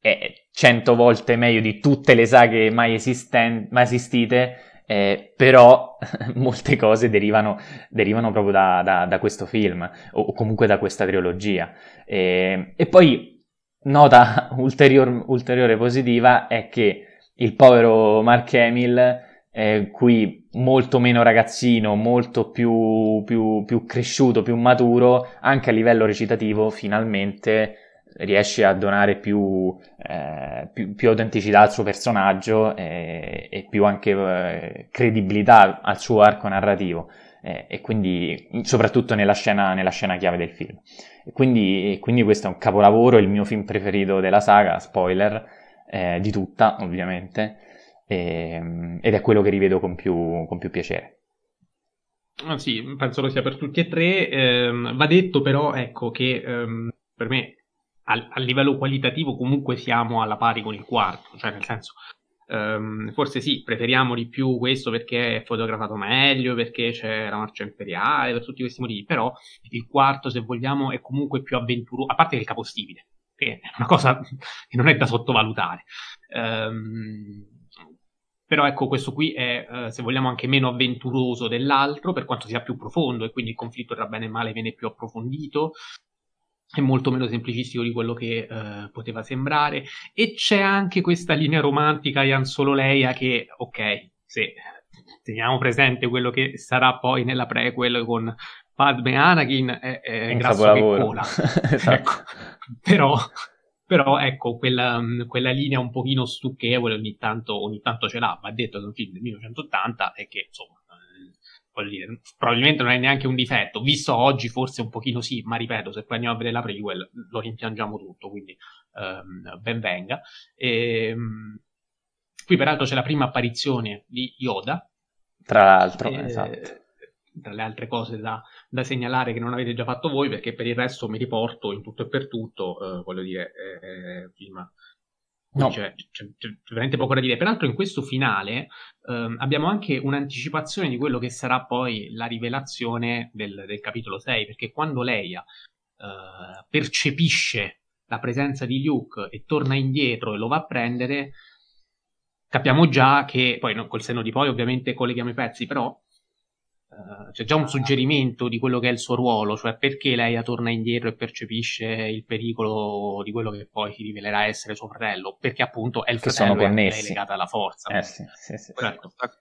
è cento volte meglio di tutte le saghe mai, esisten- mai esistite, eh, però molte cose derivano, derivano proprio da, da, da questo film, o comunque da questa trilogia. Eh, e poi nota ulterior- ulteriore positiva è che il povero Mark Hamill, Eh, qui molto meno ragazzino, molto più, più, più cresciuto, più maturo, anche a livello recitativo finalmente riesce a donare più, eh, più, più autenticità al suo personaggio, eh, e più anche eh, credibilità al suo arco narrativo, eh, e quindi soprattutto nella scena, nella scena chiave del film. E quindi, e quindi questo è un capolavoro, il mio film preferito della saga, spoiler, eh, di tutta ovviamente. e, ed è quello che rivedo con più, con più piacere. Ah, sì, penso lo sia per tutti e tre. Eh, va detto però, ecco, che ehm, per me a, a livello qualitativo comunque siamo alla pari con il quarto, cioè nel senso... Um, forse sì, preferiamo di più questo perché è fotografato meglio, perché c'è la marcia imperiale, per tutti questi motivi, però il quarto, se vogliamo, è comunque più avventuroso, a parte che il capostipite, che è una cosa che non è da sottovalutare, um, però ecco, questo qui è, uh, se vogliamo, anche meno avventuroso dell'altro, per quanto sia più profondo, e quindi il conflitto tra bene e male viene più approfondito, è molto meno semplicistico di quello che uh, poteva sembrare, e c'è anche questa linea romantica di Han Solo Leia che, ok, se teniamo presente quello che sarà poi nella prequel con Padme Anakin, è, è grasso che cola. Esatto. Ecco. Però, però ecco, quella, quella linea un pochino stucchevole ogni tanto, ogni tanto ce l'ha, va detto che è un film del millenovecentottanta e che, insomma, voglio dire, probabilmente non è neanche un difetto, visto oggi forse un pochino sì, ma ripeto, se poi andiamo a vedere la prequel lo rimpiangiamo tutto, quindi ehm, ben venga. E, qui peraltro c'è la prima apparizione di Yoda, tra l'altro, e, esatto, tra le altre cose da, da segnalare che non avete già fatto voi, perché per il resto mi riporto in tutto e per tutto, eh, voglio dire, eh, prima... No. C'è, c'è, c'è veramente poco da dire. Peraltro in questo finale ehm, abbiamo anche un'anticipazione di quello che sarà poi la rivelazione del, del capitolo sei, perché quando Leia eh, percepisce la presenza di Luke e torna indietro e lo va a prendere, capiamo già che, poi no, col senno di poi ovviamente colleghiamo i pezzi, però eh, c'è già un suggerimento di quello che è il suo ruolo, cioè perché Leia torna indietro e percepisce il pericolo di quello che poi si rivelerà essere suo fratello, perché appunto è il che fratello che è legata alla forza. Eh, sì, sì, sì, sì. Questa,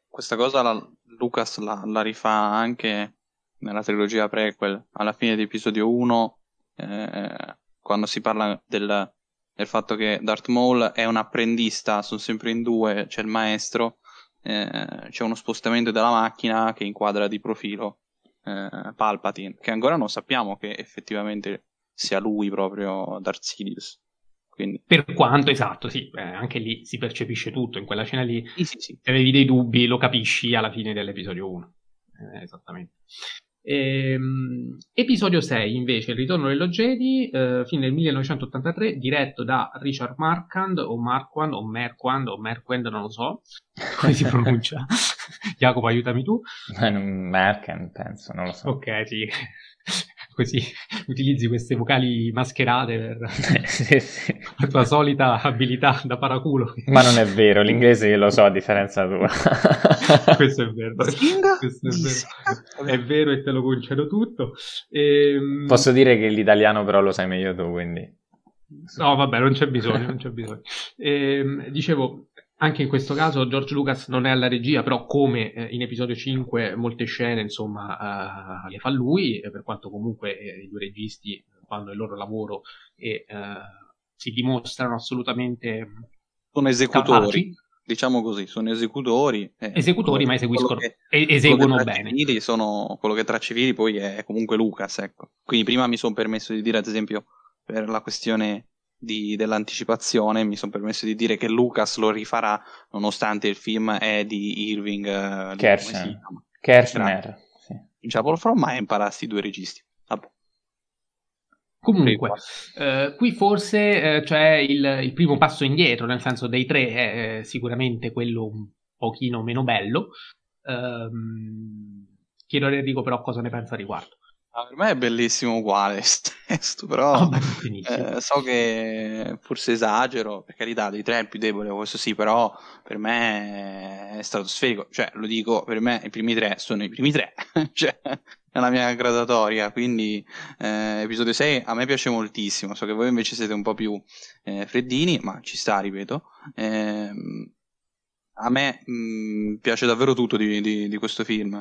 questa cosa la, Lucas la, la rifà anche nella trilogia prequel, alla fine di episodio uno, eh, quando si parla del, del fatto che Darth Maul è un apprendista, sono sempre in due, c'è il maestro. Eh, c'è uno spostamento della macchina che inquadra di profilo eh, Palpatine, che ancora non sappiamo che effettivamente sia lui proprio Darth Sidious. Quindi... Per quanto, esatto, sì, eh, anche lì si percepisce tutto, in quella scena lì sì, sì, sì. Se avevi dei dubbi lo capisci alla fine dell'episodio uno, eh, esattamente. Ehm, episodio sei invece, il ritorno dello Jedi, eh, fine del millenovecentottantatré, diretto da Richard Marquand o Marquand o Merquand o Merquand, non lo so come si pronuncia. Jacopo, aiutami tu. Merquand, penso, non lo so. Ok, sì. Così utilizzi queste vocali mascherate per sì, sì. La tua solita abilità da paraculo. Ma non è vero, l'inglese lo so a differenza tua. Questo è vero. Questo è vero. È vero e te lo concedo tutto. Ehm... Posso dire che l'italiano però lo sai meglio tu, quindi... No, vabbè, non c'è bisogno, non c'è bisogno. Ehm, dicevo... Anche in questo caso George Lucas non è alla regia, però come eh, in episodio cinque molte scene, insomma, eh, le fa lui, per quanto comunque eh, i due registi fanno il loro lavoro e eh, si dimostrano assolutamente sono esecutori, capaci. Diciamo così, sono esecutori. Eh, esecutori, ma eseguiscono, che, eseguono bene. Civili sono, quello che tra civili poi è comunque Lucas, ecco. Quindi prima mi sono permesso di dire, ad esempio, per la questione... Di, dell'anticipazione mi sono permesso di dire che Lucas lo rifarà nonostante il film è di Irving Kershner, Kershner sì. Jacopo From, ma impara sti due registi. Vabbè. Comunque eh, qui forse eh, c'è il, il primo passo indietro, nel senso dei tre è eh, sicuramente quello un pochino meno bello. um, chiedo a Enrico però cosa ne pensa al riguardo. Ah, per me è bellissimo uguale questo, però oh, eh, so che forse esagero, per carità, dei tre è il più debole, questo sì, però per me è stratosferico, cioè lo dico, per me i primi tre sono i primi tre, cioè nella mia gradatoria, quindi eh, episodio sei a me piace moltissimo, so che voi invece siete un po' più eh, freddini, ma ci sta, ripeto, eh, a me mh, piace davvero tutto di, di, di questo film,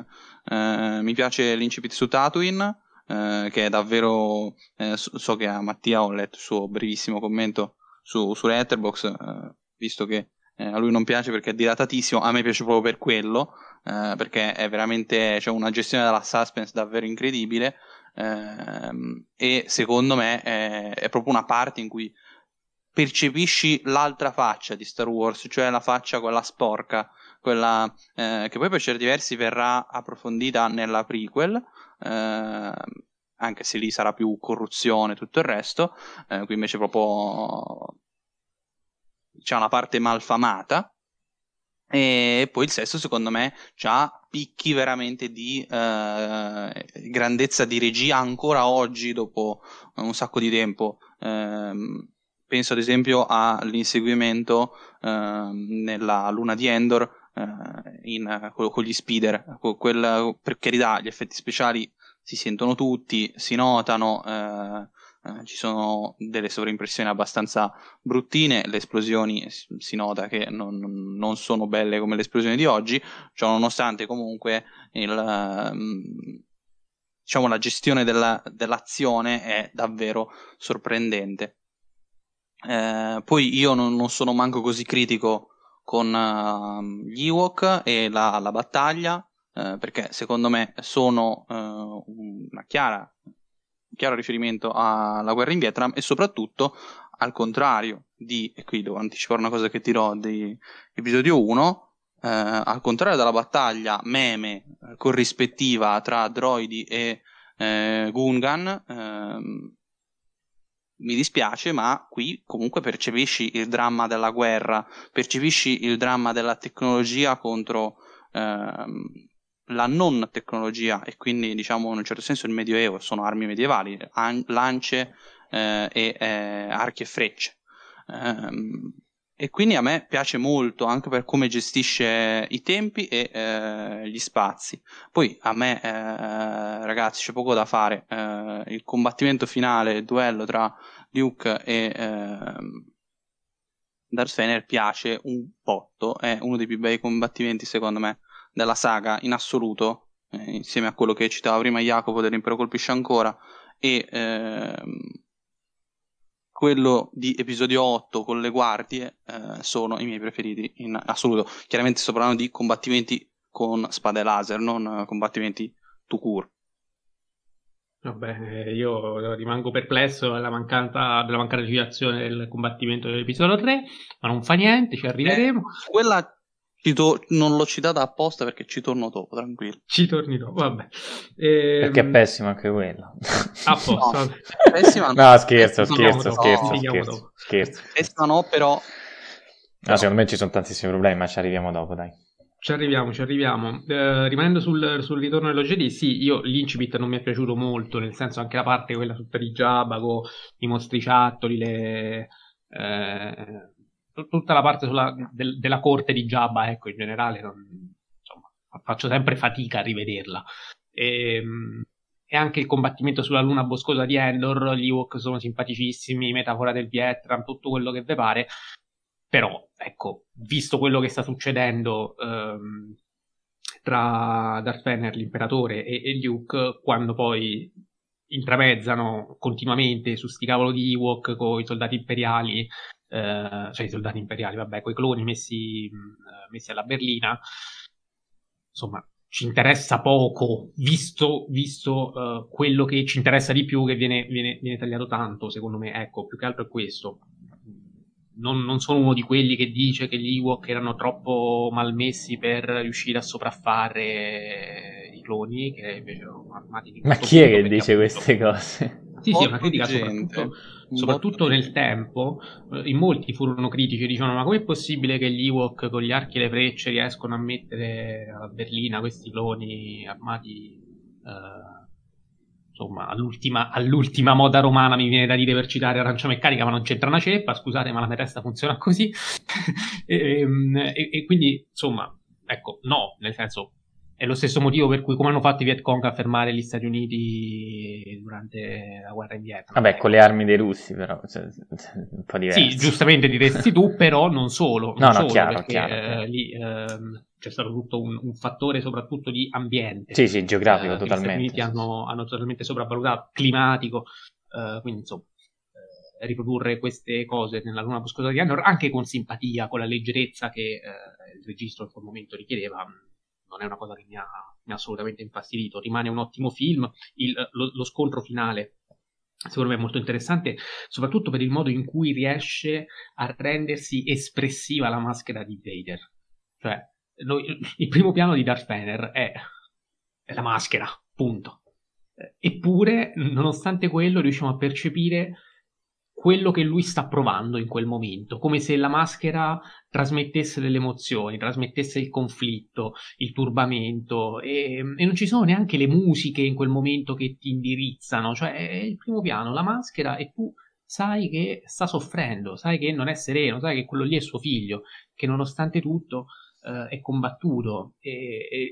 eh, mi piace l'incipit su Tatooine, Uh, che è davvero eh, so, so che a Mattia ho letto il suo brevissimo commento su, su Letterboxd, uh, visto che eh, a lui non piace perché è dilatatissimo, a me piace proprio per quello, uh, perché è veramente, c'è cioè, una gestione della suspense davvero incredibile, uh, e secondo me è, è proprio una parte in cui percepisci l'altra faccia di Star Wars, cioè la faccia quella sporca, quella eh, che poi per certi versi verrà approfondita nella prequel, eh, anche se lì sarà più corruzione e tutto il resto, eh, qui invece proprio c'è una parte malfamata. E poi il sesto secondo me c'ha picchi veramente di eh, grandezza di regia ancora oggi dopo un sacco di tempo. Eh, penso ad esempio all'inseguimento eh, nella luna di Endor eh, in, con, con gli speeder, con quel, per carità gli effetti speciali si sentono tutti, si notano, eh, Eh, ci sono delle sovraimpressioni abbastanza bruttine, le esplosioni si nota che non, non sono belle come le esplosioni di oggi, cioè, nonostante comunque il, diciamo, la gestione della, dell'azione è davvero sorprendente. Eh, poi io non, non sono manco così critico con uh, gli Ewok e la, la battaglia, eh, perché secondo me sono uh, una chiara chiaro riferimento alla guerra in Vietnam, e soprattutto al contrario di, e qui devo anticipare una cosa che dirò di episodio uno, eh, al contrario della battaglia meme corrispettiva tra droidi e eh, Gungan, eh, mi dispiace ma qui comunque percepisci il dramma della guerra, percepisci il dramma della tecnologia contro eh, la non tecnologia, e quindi diciamo in un certo senso il medioevo, sono armi medievali, an- lance eh, e eh, archi e frecce, ehm, e quindi a me piace molto anche per come gestisce i tempi e eh, gli spazi. Poi a me eh, ragazzi c'è poco da fare, eh, il combattimento finale, il duello tra Luke e eh, Darth Vader piace un botto, è uno dei più bei combattimenti secondo me della saga in assoluto, eh, insieme a quello che citava prima Jacopo dell'Impero colpisce ancora e ehm, quello di episodio otto con le guardie eh, sono i miei preferiti in assoluto. Chiaramente sto parlando di combattimenti con spade laser, non combattimenti tout court. Vabbè, io rimango perplesso della mancata, della mancata citazione del combattimento dell'episodio tre, ma non fa niente, ci arriveremo. Eh, quella non l'ho citata apposta perché ci torno dopo, tranquillo. Ci torni dopo, vabbè. Ehm... Perché è pessima anche quella. Apposta. No, pessima no. No, scherzo, scherzo, no, scherzo, no, scherzo, no. scherzo. Pessima no, però... No, secondo me ci sono tantissimi problemi, ma ci arriviamo dopo, dai. Ci arriviamo, ci arriviamo. Eh, rimanendo sul, sul ritorno dello Jedi, sì, io l'incipit non mi è piaciuto molto, nel senso anche la parte quella sul perigiabago, i mostriciattoli, le... Eh... tutta la parte sulla, del, della corte di Jabba, ecco, in generale non, insomma, faccio sempre fatica a rivederla, e, e anche il combattimento sulla luna boscosa di Endor, gli Ewok sono simpaticissimi, metafora del Vietnam, tutto quello che ve pare, però ecco, visto quello che sta succedendo ehm, tra Darth Vader, l'imperatore, e, e Luke, quando poi intramezzano continuamente su sti cavolo di Ewok con i soldati imperiali, Uh, cioè i soldati imperiali, vabbè, quei cloni messi, uh, messi alla berlina, insomma, ci interessa poco, visto, visto uh, quello che ci interessa di più, che viene, viene, viene tagliato tanto, secondo me, ecco, più che altro è questo. Non, non sono uno di quelli che dice che gli Ewok erano troppo malmessi per riuscire a sopraffare i cloni, che invece erano armati di... Ma chi è che dice queste cose? Sì, sì, è una critica soprattutto, soprattutto nel tempo. In molti furono critici e dicevano: ma com'è possibile che gli Ewok con gli archi e le frecce riescono a mettere alla berlina questi cloni armati eh, insomma all'ultima, all'ultima moda romana, mi viene da dire per citare Arancia Meccanica, ma non c'entra una ceppa, scusate ma la mia testa funziona così e, e, e quindi insomma ecco, no, nel senso è lo stesso motivo per cui, come hanno fatto i Viet Cong a fermare gli Stati Uniti durante la guerra in Vietnam. Vabbè, con le armi dei russi, però, cioè, un po' diverso. Sì, giustamente diresti tu, però non solo. Non no, no, solo, chiaro, perché, chiaro, eh, chiaro. Lì ehm, c'è stato tutto un, un fattore soprattutto di ambiente. Sì, sì, geografico, eh, totalmente. Gli Stati Uniti hanno, hanno totalmente sopravvalutato, climatico, eh, quindi insomma, eh, riprodurre queste cose nella luna boscosa di Endor, anche con simpatia, con la leggerezza che eh, il registro in quel momento richiedeva, non è una cosa che mi ha, mi ha assolutamente infastidito. Rimane un ottimo film. Il, lo, lo scontro finale secondo me è molto interessante, soprattutto per il modo in cui riesce a rendersi espressiva la maschera di Vader. Cioè, lo, il primo piano di Darth Vader è, è la maschera, punto. Eppure, nonostante quello, riusciamo a percepire quello che lui sta provando in quel momento, come se la maschera trasmettesse delle emozioni, trasmettesse il conflitto, il turbamento, e, e non ci sono neanche le musiche in quel momento che ti indirizzano, cioè è il primo piano, la maschera, e tu sai che sta soffrendo, sai che non è sereno, sai che quello lì è suo figlio, che nonostante tutto eh, è combattuto, e, e,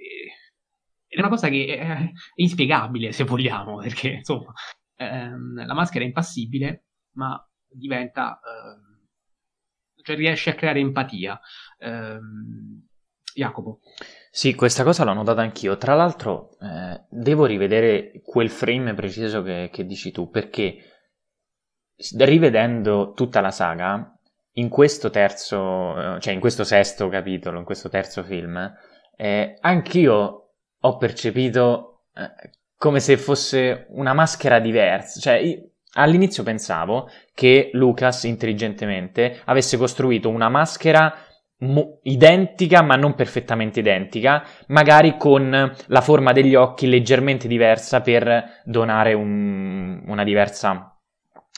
è una cosa che è, è inspiegabile, se vogliamo, perché insomma ehm, la maschera è impassibile, ma diventa eh, cioè riesce a creare empatia. eh, Jacopo. Sì, questa cosa l'ho notata anch'io, tra l'altro eh, devo rivedere quel frame preciso che, che dici tu, perché rivedendo tutta la saga in questo terzo cioè in questo sesto capitolo, in questo terzo film, eh, anch'io ho percepito eh, come se fosse una maschera diversa, cioè io, all'inizio pensavo che Lucas intelligentemente avesse costruito una maschera mo- identica ma non perfettamente identica, magari con la forma degli occhi leggermente diversa per donare un, una diversa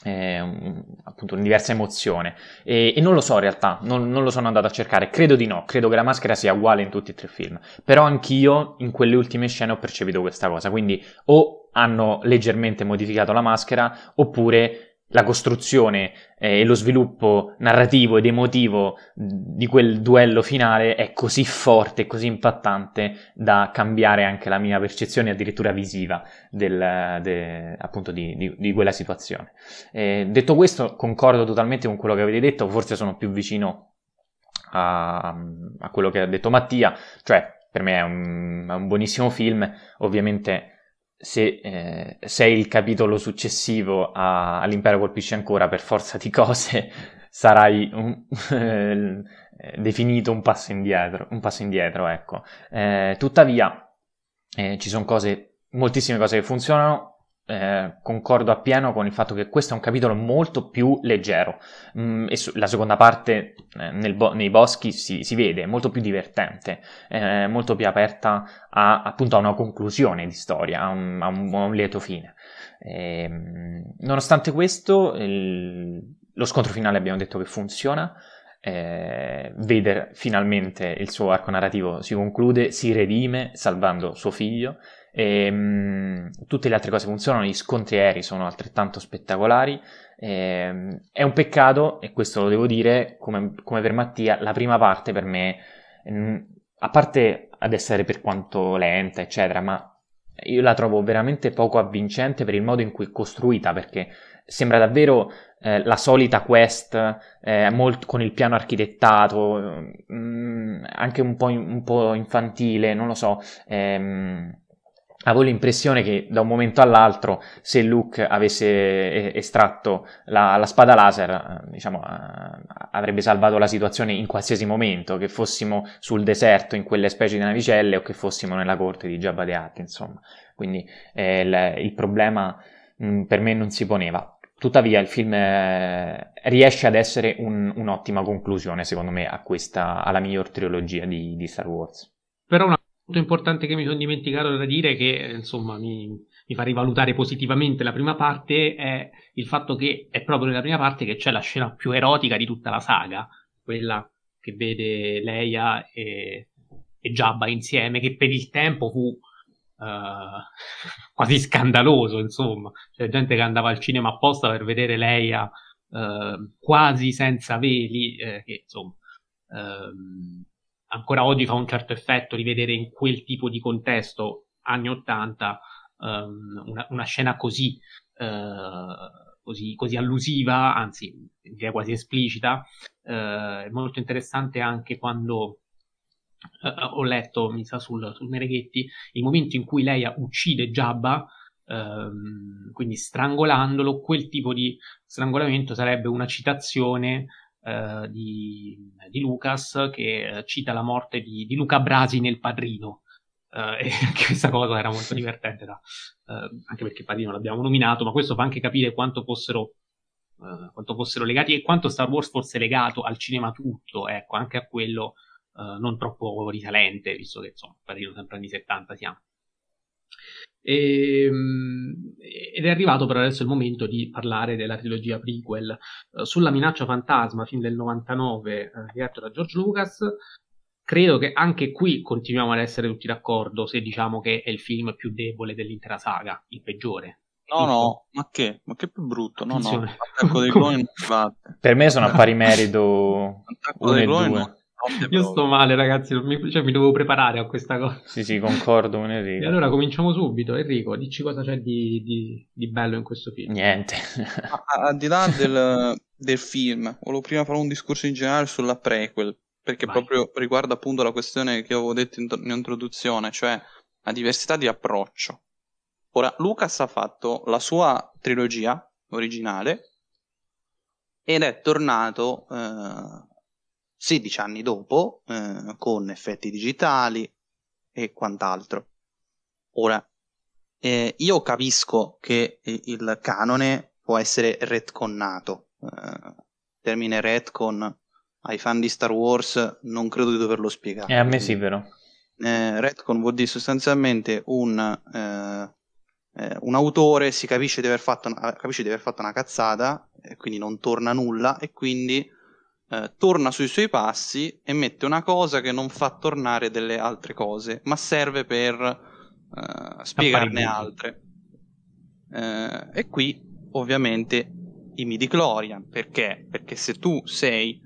eh, un, appunto una diversa emozione, e, e non lo so in realtà, non, non lo sono andato a cercare, credo di no, credo che la maschera sia uguale in tutti e tre i film, però anch'io in quelle ultime scene ho percepito questa cosa, quindi o hanno leggermente modificato la maschera, oppure la costruzione eh, e lo sviluppo narrativo ed emotivo di quel duello finale è così forte, così impattante da cambiare anche la mia percezione addirittura visiva del, de, appunto di, di, di quella situazione. Eh, detto questo, concordo totalmente con quello che avete detto, forse sono più vicino a, a quello che ha detto Mattia, cioè per me è un, è un buonissimo film, ovviamente. Se, eh, se il capitolo successivo a, all'Impero colpisce ancora, per forza di cose sarai un, eh, definito un passo indietro, un passo indietro, ecco. Eh, tuttavia eh, ci sono cose, moltissime cose che funzionano. Eh, concordo appieno con il fatto che questo è un capitolo molto più leggero, mm, e su- la seconda parte eh, nel bo- nei boschi si-, si vede, è molto più divertente, eh, molto più aperta a, appunto a una conclusione di storia, a un, a un, a un lieto fine. Eh, nonostante questo il- lo scontro finale abbiamo detto che funziona. Eh, Vader finalmente il suo arco narrativo si conclude, si redime salvando suo figlio. E, mh, tutte le altre cose funzionano, gli scontri aerei sono altrettanto spettacolari. E, è un peccato, e questo lo devo dire, come, come per Mattia, la prima parte per me, mh, a parte ad essere per quanto lenta eccetera, ma io la trovo veramente poco avvincente per il modo in cui è costruita, perché sembra davvero eh, la solita quest eh, molto, con il piano architettato, mh, anche un po', in, un po' infantile, non lo so. ehm, Avevo l'impressione che da un momento all'altro, se Luke avesse estratto la, la spada laser, diciamo, avrebbe salvato la situazione in qualsiasi momento, che fossimo sul deserto in quelle specie di navicelle o che fossimo nella corte di Jabba the Hutt, insomma. Quindi eh, il, il problema mh, per me non si poneva. Tuttavia il film eh, riesce ad essere un, un'ottima conclusione, secondo me, a questa, alla miglior trilogia di, di Star Wars. Però una... molto importante che mi sono dimenticato da dire, che insomma mi, mi fa rivalutare positivamente la prima parte, è il fatto che è proprio nella prima parte che c'è la scena più erotica di tutta la saga, quella che vede Leia e, e Jabba insieme, che per il tempo fu uh, quasi scandaloso, insomma, c'è gente che andava al cinema apposta per vedere Leia uh, quasi senza veli, eh, che insomma uh, ancora oggi fa un certo effetto rivedere in quel tipo di contesto, anni ottanta, um, una, una scena così, uh, così, così allusiva, anzi direi quasi esplicita. Uh, è molto interessante anche quando uh, ho letto, mi sa, sul, sul Mereghetti, il momento in cui Leia uccide Jabba, uh, quindi strangolandolo. Quel tipo di strangolamento sarebbe una citazione Uh, di, di Lucas, che uh, cita la morte di, di Luca Brasi nel Padrino, Uh, e anche questa cosa era molto divertente da, uh, anche perché Padino l'abbiamo nominato, ma questo fa anche capire quanto fossero uh, quanto fossero legati e quanto Star Wars fosse legato al cinema tutto, ecco, anche a quello uh, non troppo risalente, visto che insomma Padino sempre anni settanta siamo. E, ed è arrivato per adesso il momento di parlare della trilogia prequel. Uh, sulla minaccia fantasma, film del novantanove, uh, diretto da George Lucas. Credo che anche qui continuiamo ad essere tutti d'accordo se diciamo che è il film più debole dell'intera saga, il peggiore. No, tutto. no, ma che? Ma che più brutto? No, attenzione. No, Attacco dei Cloni non si va. Per me sono a pari merito Attacco dei Cloni no. No, io sto male, ragazzi, non mi, cioè, mi dovevo preparare a questa cosa. Sì, sì, concordo con Enrico. E allora cominciamo subito. Enrico, dici cosa c'è di, di, di bello in questo film. Niente. a, al di là del, del film, volevo prima fare un discorso in generale sulla prequel. Perché Vai. proprio riguarda appunto la questione che avevo detto in, in introduzione, cioè la diversità di approccio. Ora, Lucas ha fatto la sua trilogia originale ed è tornato eh, sedici anni dopo eh, con effetti digitali e quant'altro. Ora, eh, io capisco che il canone può essere retconnato. Eh, termine retcon... ai fan di Star Wars non credo di doverlo spiegare. E eh, a me sì, però. Eh, retcon vuol dire sostanzialmente un, eh, eh, un autore si capisce di aver fatto una, capisce di aver fatto una cazzata, e quindi non torna nulla, e quindi eh, torna sui suoi passi e mette una cosa che non fa tornare delle altre cose, ma serve per eh, spiegarne altre. Eh, e qui, ovviamente, i Midi-chlorian. Perché? Perché se tu sei...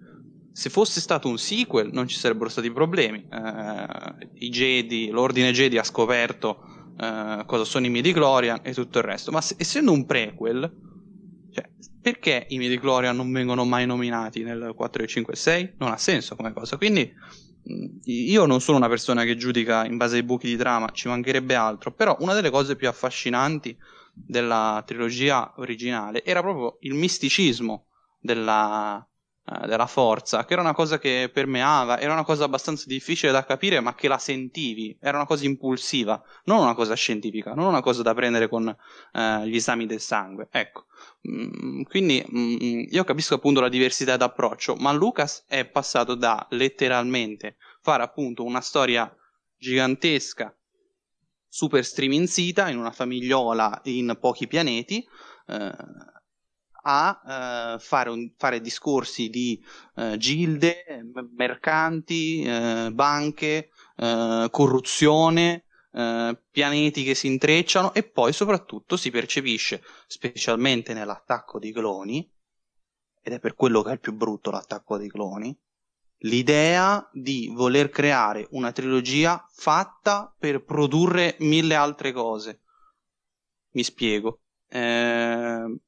Se fosse stato un sequel non ci sarebbero stati problemi. Uh, i Jedi, l'ordine Jedi ha scoperto uh, cosa sono i Midi-chlorian e tutto il resto. Ma se, essendo un prequel, cioè, perché i Midi-chlorian non vengono mai nominati nel quattro, cinque e sei? Non ha senso come cosa. Quindi io non sono una persona che giudica in base ai buchi di trama, ci mancherebbe altro. Però una delle cose più affascinanti della trilogia originale era proprio il misticismo della... della forza, che era una cosa che permeava, era una cosa abbastanza difficile da capire, ma che la sentivi, era una cosa impulsiva, non una cosa scientifica, non una cosa da prendere con eh, gli esami del sangue, ecco. Mm, quindi mm, io capisco appunto la diversità d'approccio, ma Lucas è passato da letteralmente fare appunto una storia gigantesca, super striminzita, in una famigliola in pochi pianeti, eh, a eh, fare, un, fare discorsi di eh, gilde, mercanti, eh, banche, eh, corruzione, eh, pianeti che si intrecciano, e poi soprattutto si percepisce, specialmente nell'attacco dei cloni, ed è per quello che è il più brutto l'attacco dei cloni, l'idea di voler creare una trilogia fatta per produrre mille altre cose. Mi spiego. Eh...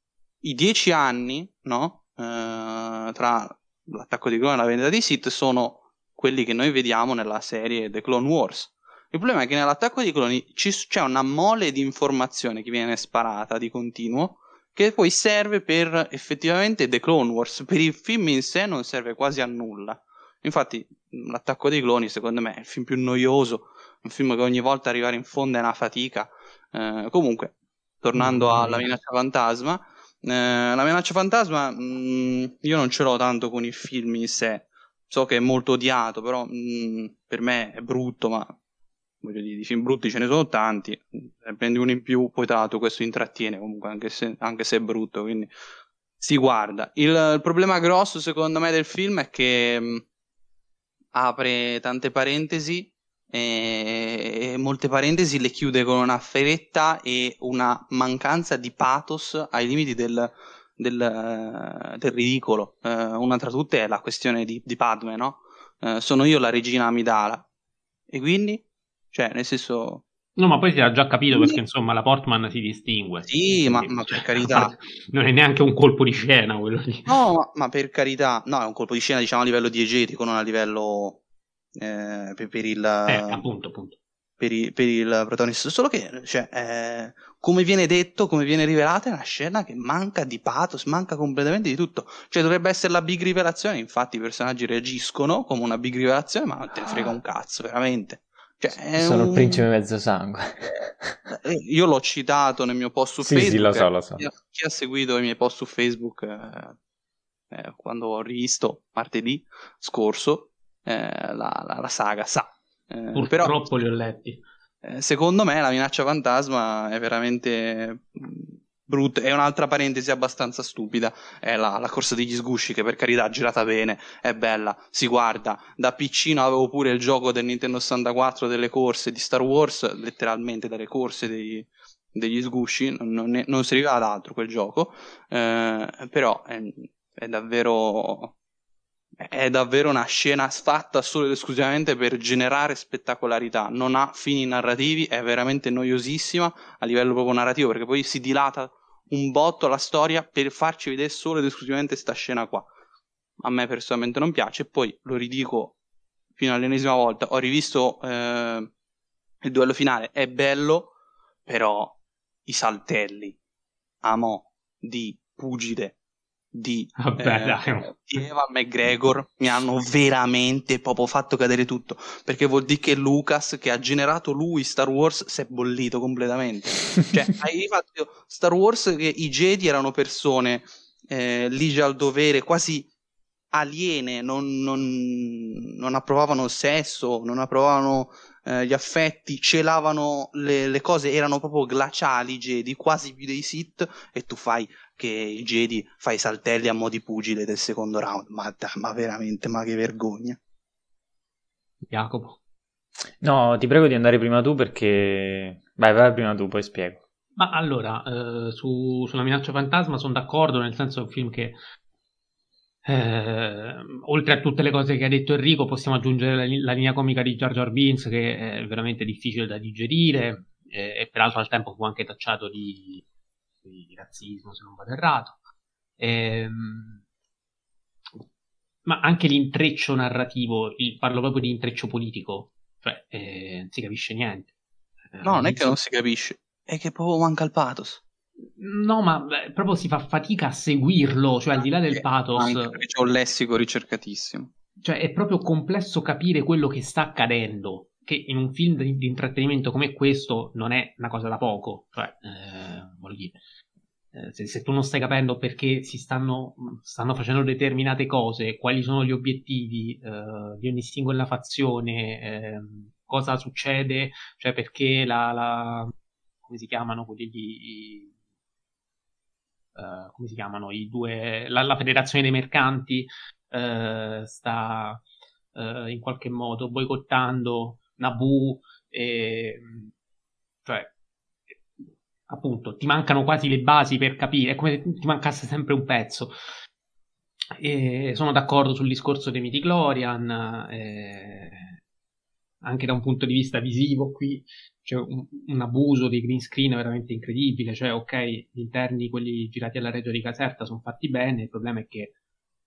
I dieci anni, no? Eh, tra l'attacco di cloni e la vendetta di Sith sono quelli che noi vediamo nella serie The Clone Wars. Il problema è che nell'attacco di cloni ci, c'è una mole di informazione che viene sparata di continuo, che poi serve per effettivamente The Clone Wars. Per il film in sé non serve quasi a nulla. Infatti l'attacco dei cloni secondo me è il film più noioso, un film che ogni volta arrivare in fondo è una fatica. Eh, comunque, tornando alla minaccia fantasma, Eh, la minaccia fantasma mh, io non ce l'ho tanto con il film in sé, so che è molto odiato, però mh, per me è brutto, ma voglio dire, di film brutti ce ne sono tanti, prendi uno in più, poi tra l'altro questo intrattiene comunque anche se, anche se è brutto, quindi si guarda. Il, il problema grosso secondo me del film è che mh, apre tante parentesi e molte parentesi le chiude con una fretta e una mancanza di pathos ai limiti del, del, del ridicolo. Uh, una tra tutte è la questione di, di Padme, no? Uh, sono io la regina Amidala, e quindi, cioè, nel senso, no, ma poi si era già capito, quindi... perché insomma la Portman si distingue, sì, ma, ma per carità non è neanche un colpo di scena quello lì. No, ma, ma per carità, no, è un colpo di scena diciamo a livello diegetico, non a livello Eh, per, per il eh, appunto, appunto. Per, i, per il protagonista, solo che cioè, eh, come viene detto, come viene rivelata, è una scena che manca di pathos, manca completamente di tutto, cioè dovrebbe essere la big rivelazione. Infatti i personaggi reagiscono come una big rivelazione, ma non te ne frega un cazzo veramente. Cioè, sono un... il principe mezzo sangue. Io l'ho citato nel mio post su sì, Facebook. Sì, lo so, lo so. Chi ha seguito i miei post su Facebook eh, eh, quando ho rivisto martedì scorso eh, la, la, la saga sa. Eh, Purtroppo però, li ho letti. Eh, secondo me la minaccia fantasma è veramente brutta. È un'altra parentesi abbastanza stupida. È la, la corsa degli sgusci, che per carità girata bene, è bella, si guarda. Da piccino avevo pure il gioco del Nintendo sessantaquattro delle corse di Star Wars, letteralmente dalle corse dei, degli sgusci, non, ne, non serviva ad altro quel gioco, eh, però è, è davvero... è davvero una scena fatta solo ed esclusivamente per generare spettacolarità, non ha fini narrativi, è veramente noiosissima a livello proprio narrativo, perché poi si dilata un botto la storia per farci vedere solo ed esclusivamente sta scena qua. A me personalmente non piace, poi lo ridico fino all'ennesima volta, ho rivisto eh, il duello finale, è bello, però i saltelli a mo' di pugile di, Vabbè, eh, dai. di Eva McGregor mi hanno veramente proprio fatto cadere tutto, perché vuol dire che Lucas, che ha generato lui Star Wars, si è bollito completamente. Cioè, hai fatto Star Wars che i Jedi erano persone eh, ligie al dovere, quasi aliene, non, non, non approvavano il sesso, non approvavano eh, gli affetti, celavano le, le cose, erano proprio glaciali i Jedi, quasi più dei Sith, e tu fai che i Jedi fa i saltelli a mo' di pugile del secondo round, ma, ma veramente, ma che vergogna. Jacopo? No, ti prego di andare prima tu, perché... vai, vai prima tu, poi spiego. Ma allora, eh, su, sulla minaccia fantasma sono d'accordo, nel senso è un film che eh, oltre a tutte le cose che ha detto Enrico, possiamo aggiungere la, la linea comica di Jar Jar Binks, che è veramente difficile da digerire, eh, e peraltro al tempo fu anche tacciato di... di razzismo, se non vado errato, ehm, ma anche l'intreccio narrativo, il, parlo proprio di intreccio politico, cioè eh, non si capisce niente. Eh, no, non è che non si capisce, è che proprio manca il pathos. No, ma beh, proprio si fa fatica a seguirlo, cioè anche, al di là del pathos. Anche perché c'è un lessico ricercatissimo. Cioè è proprio complesso capire quello che sta accadendo, che in un film di, di intrattenimento come questo non è una cosa da poco, cioè eh, voglio dire, eh, se, se tu non stai capendo perché si stanno, stanno facendo determinate cose, quali sono gli obiettivi eh, di ogni singola fazione, eh, cosa succede, cioè perché la, la come si chiamano quelli i, uh, come si chiamano i due, la, la federazione dei mercanti eh, sta eh, in qualche modo boicottando Naboo, e, cioè appunto ti mancano quasi le basi per capire, è come se ti mancasse sempre un pezzo. E sono d'accordo sul discorso dei Midi-chlorian, eh, anche da un punto di vista visivo qui c'è cioè un, un abuso dei green screen veramente incredibile, cioè ok, gli interni, quelli girati alla Reggio di Caserta, sono fatti bene, il problema è che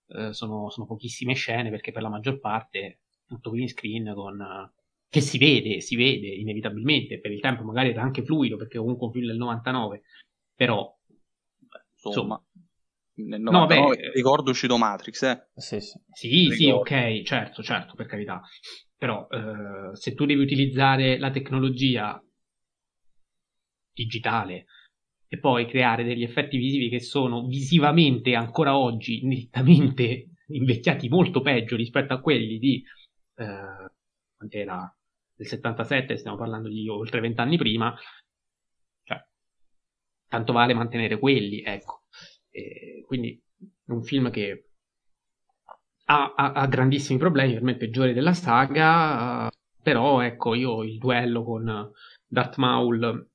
eh, sono, sono pochissime scene, perché per la maggior parte tutto green screen con... che si vede, si vede inevitabilmente, per il tempo magari era anche fluido, perché comunque un film del novantanove, però insomma, insomma nel novantanove, no, beh, ricordo uscito Matrix, eh? Sì, sì, sì, sì, ok, certo, certo, per carità, però eh, se tu devi utilizzare la tecnologia digitale e poi creare degli effetti visivi che sono visivamente ancora oggi nettamente invecchiati molto peggio rispetto a quelli di eh, era del settantasette, stiamo parlando di oltre vent'anni prima, cioè, tanto vale mantenere quelli, ecco. E quindi è un film che ha, ha, ha grandissimi problemi, per me il peggiore della saga, però ecco, io il duello con Darth Maul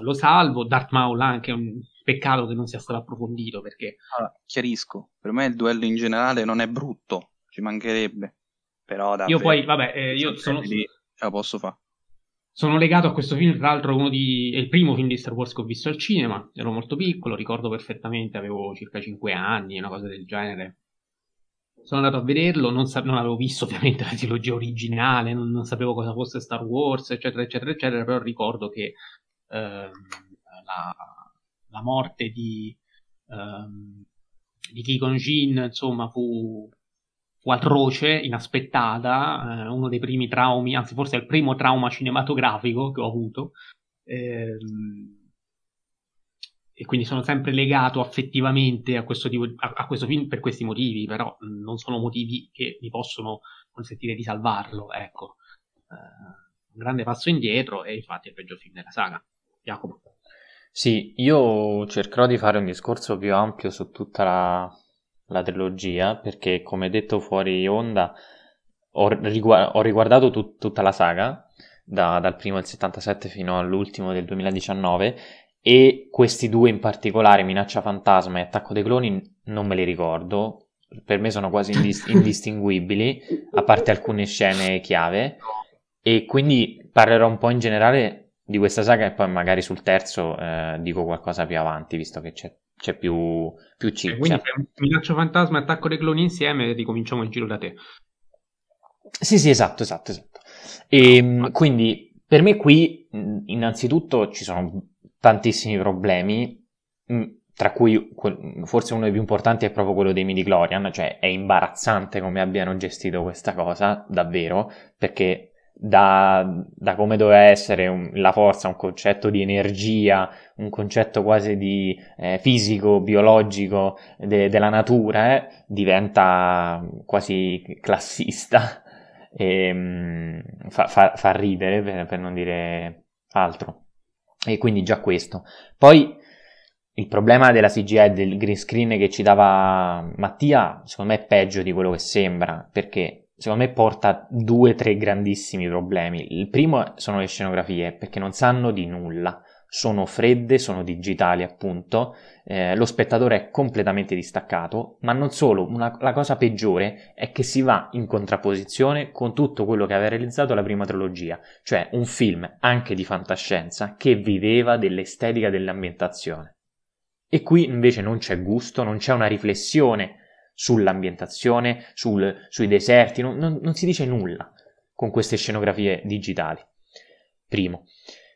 lo salvo, Darth Maul anche è un peccato che non sia stato approfondito, perché... Allora, chiarisco, per me il duello in generale non è brutto, ci mancherebbe. Però davvero, io poi, vabbè, eh, io sono, lì, ce la posso fare. Sono legato a questo film, tra l'altro uno di, è il primo film di Star Wars che ho visto al cinema, ero molto piccolo, ricordo perfettamente, avevo circa cinque anni, una cosa del genere. Sono andato a vederlo, non, sa- non avevo visto ovviamente la trilogia originale, non, non sapevo cosa fosse Star Wars, eccetera, eccetera, eccetera, però ricordo che ehm, la, la morte di, ehm, di Qui Gon Jinn, insomma, fu... o atroce, inaspettata, eh, uno dei primi traumi, anzi forse è il primo trauma cinematografico che ho avuto, eh, e quindi sono sempre legato affettivamente a questo, tipo, a, a questo film per questi motivi, però non sono motivi che mi possono consentire di salvarlo, ecco. Eh, un grande passo indietro e infatti è il peggio film della saga. Jacopo. Sì, io cercherò di fare un discorso più ampio su tutta la, la trilogia, perché come detto fuori onda ho, riguard- ho riguardato tut- tutta la saga, da, dal primo del settantasette fino all'ultimo del duemiladiciannove, e questi due in particolare, Minaccia Fantasma e Attacco dei Cloni, non me li ricordo, per me sono quasi indis- indistinguibili, a parte alcune scene chiave, e quindi parlerò un po' in generale di questa saga e poi magari sul terzo eh, dico qualcosa più avanti, visto che c'è, c'è più, più ciccia. E quindi Minaccia Fantasma e Attacco dei Cloni insieme ricominciamo il giro da te. Sì, sì, esatto, esatto, esatto. E, no. Quindi per me qui innanzitutto ci sono tantissimi problemi, tra cui forse uno dei più importanti è proprio quello dei Midi-chlorian, cioè è imbarazzante come abbiano gestito questa cosa, davvero, perché... Da, da come doveva essere un, la forza, un concetto di energia, un concetto quasi di eh, fisico, biologico de, della natura, eh, diventa quasi classista e mh, fa, fa, fa ridere per, per non dire altro, e quindi già questo. Poi il problema della C G I e del green screen che ci dava Mattia secondo me è peggio di quello che sembra, perché secondo me porta due o tre grandissimi problemi. Il primo sono le scenografie, perché non sanno di nulla, sono fredde, sono digitali appunto, eh, lo spettatore è completamente distaccato, ma non solo, una, la cosa peggiore è che si va in contrapposizione con tutto quello che aveva realizzato la prima trilogia, cioè un film anche di fantascienza che viveva dell'estetica dell'ambientazione. E qui invece non c'è gusto, non c'è una riflessione sull'ambientazione, sul, sui deserti, non, non, non si dice nulla con queste scenografie digitali. Primo.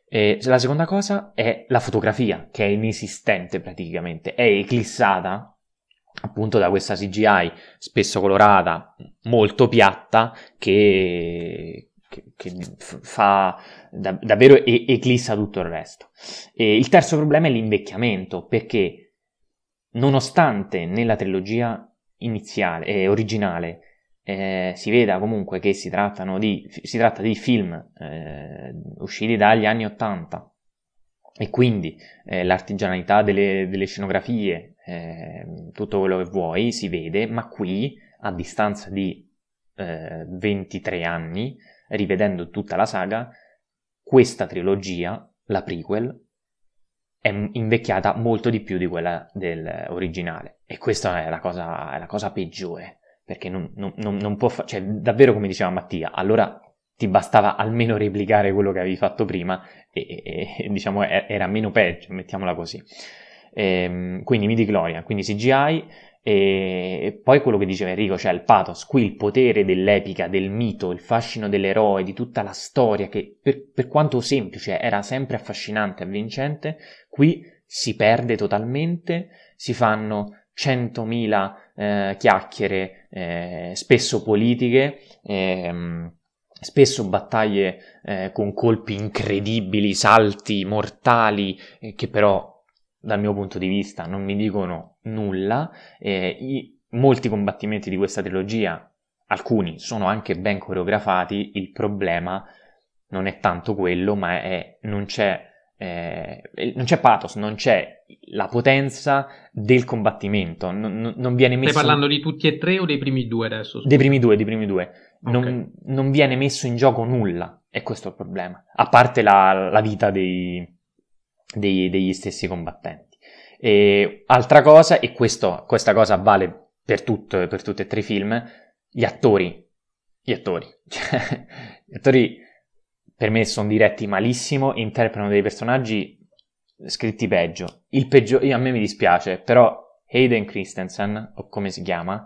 Eh, la seconda cosa è la fotografia, che è inesistente praticamente, è eclissata appunto da questa C G I spesso colorata, molto piatta, che... Che, che fa da, davvero e, eclissa tutto il resto. E il terzo problema è l'invecchiamento, perché nonostante nella trilogia iniziale e eh, originale eh, si veda comunque che si trattano di si tratta di film eh, usciti dagli anni ottanta, e quindi eh, l'artigianalità delle, delle scenografie, eh, tutto quello che vuoi si vede, ma qui a distanza di eh, ventitré anni, rivedendo tutta la saga, questa trilogia, la prequel, è invecchiata molto di più di quella dell'originale, e questa è la cosa, è la cosa peggiore, perché non, non, non può fa- cioè davvero, come diceva Mattia, allora ti bastava almeno replicare quello che avevi fatto prima e, e, e diciamo era meno peggio, mettiamola così. Ehm, quindi Midi-chlorian, quindi C G I, e poi quello che diceva Enrico, cioè il pathos, qui il potere dell'epica, del mito, il fascino dell'eroe, di tutta la storia che per, per quanto semplice era sempre affascinante, avvincente, qui si perde totalmente, si fanno centomila eh, chiacchiere, eh, spesso politiche, eh, spesso battaglie eh, con colpi incredibili, salti mortali, eh, che però dal mio punto di vista non mi dicono nulla. eh, i, molti combattimenti di questa trilogia, alcuni sono anche ben coreografati, il problema non è tanto quello, ma è non c'è eh, non c'è pathos, non c'è la potenza del combattimento, non, non viene messo... Stai parlando di tutti e tre o dei primi due adesso? Scusate. Dei primi due, dei primi due. Okay. Non, non viene messo in gioco nulla, e questo è il problema, a parte la, la vita dei... Dei, degli stessi combattenti. E altra cosa, e questo, questa cosa vale per tutto, per tutti e tre i film, gli attori gli attori cioè, gli attori per me sono diretti malissimo, interpretano dei personaggi scritti peggio. Il peggio, a me mi dispiace, però Hayden Christensen, o come si chiama,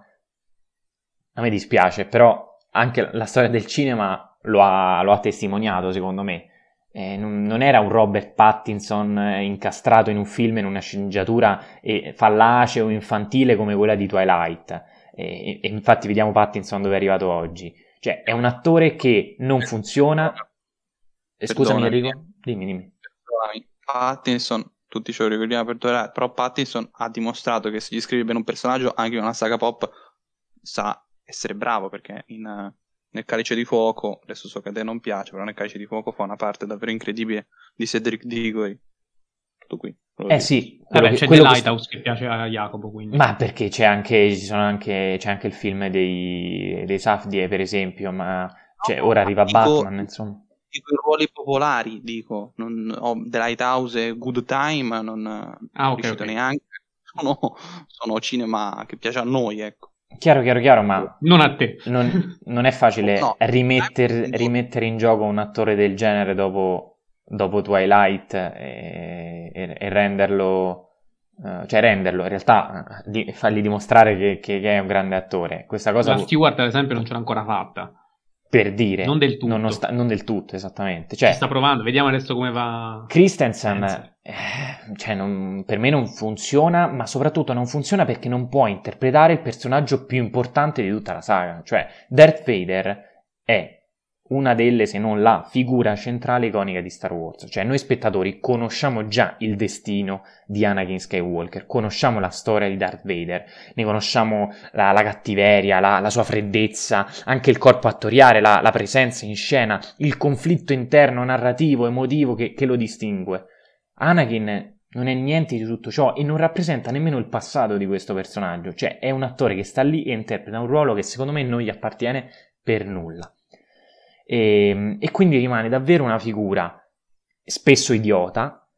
a me dispiace, però anche la storia del cinema lo ha, lo ha testimoniato, secondo me. Eh, non, non era un Robert Pattinson eh, incastrato in un film, in una sceneggiatura eh, fallace o infantile come quella di Twilight. e, e infatti vediamo Pattinson dove è arrivato oggi. Cioè è un attore che non funziona. Scusami Enrico, dimmi, dimmi. Pattinson, tutti ce lo ricordiamo per due, però Pattinson ha dimostrato che se gli scrive bene un personaggio, anche in una saga pop, sa essere bravo, perché in, nel Calice di Fuoco, adesso so che a te non piace, però nel Calice di Fuoco fa una parte davvero incredibile di Cedric Diggory. Tutto qui. Eh dico. Sì, vabbè, che, c'è The Lighthouse che... che piace a Jacopo, quindi. Ma perché c'è anche, ci sono anche, c'è anche il film dei, dei Safdie, per esempio, ma cioè, no, ora ma arriva dico, Batman, insomma. Dico i ruoli popolari, dico, non, oh, The Lighthouse e Good Time non ah, okay, riuscito okay. neanche, sono, sono cinema che piace a noi, ecco. Chiaro, chiaro, chiaro, ma non a te. Non, non è facile no, rimetter, rimettere in gioco un attore del genere dopo, dopo Twilight e, e, e renderlo, uh, cioè renderlo, in realtà di, fargli dimostrare che, che, che è un grande attore. Questa cosa la Stewart, ad esempio, non ce l'ha ancora fatta. Per dire. Non del tutto. Non, sta, non del tutto, esattamente. Cioè, sta provando, vediamo adesso come va. Christensen... Cioè non, per me non funziona, ma soprattutto non funziona perché non può interpretare il personaggio più importante di tutta la saga. Cioè Darth Vader è una delle, se non la, figura centrale iconica di Star Wars. Cioè noi spettatori conosciamo già il destino di Anakin Skywalker, conosciamo la storia di Darth Vader, ne conosciamo la, la cattiveria, la, la sua freddezza, anche il corpo attoriale, la, la presenza in scena, il conflitto interno, narrativo, emotivo che, che lo distingue. Anakin non è niente di tutto ciò e non rappresenta nemmeno il passato di questo personaggio, cioè è un attore che sta lì e interpreta un ruolo che secondo me non gli appartiene per nulla e, e quindi rimane davvero una figura spesso idiota,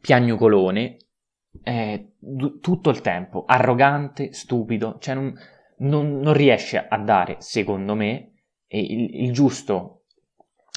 piagnucolone, eh, d- tutto il tempo, arrogante, stupido, cioè non, non, non riesce a dare, secondo me, il, il giusto,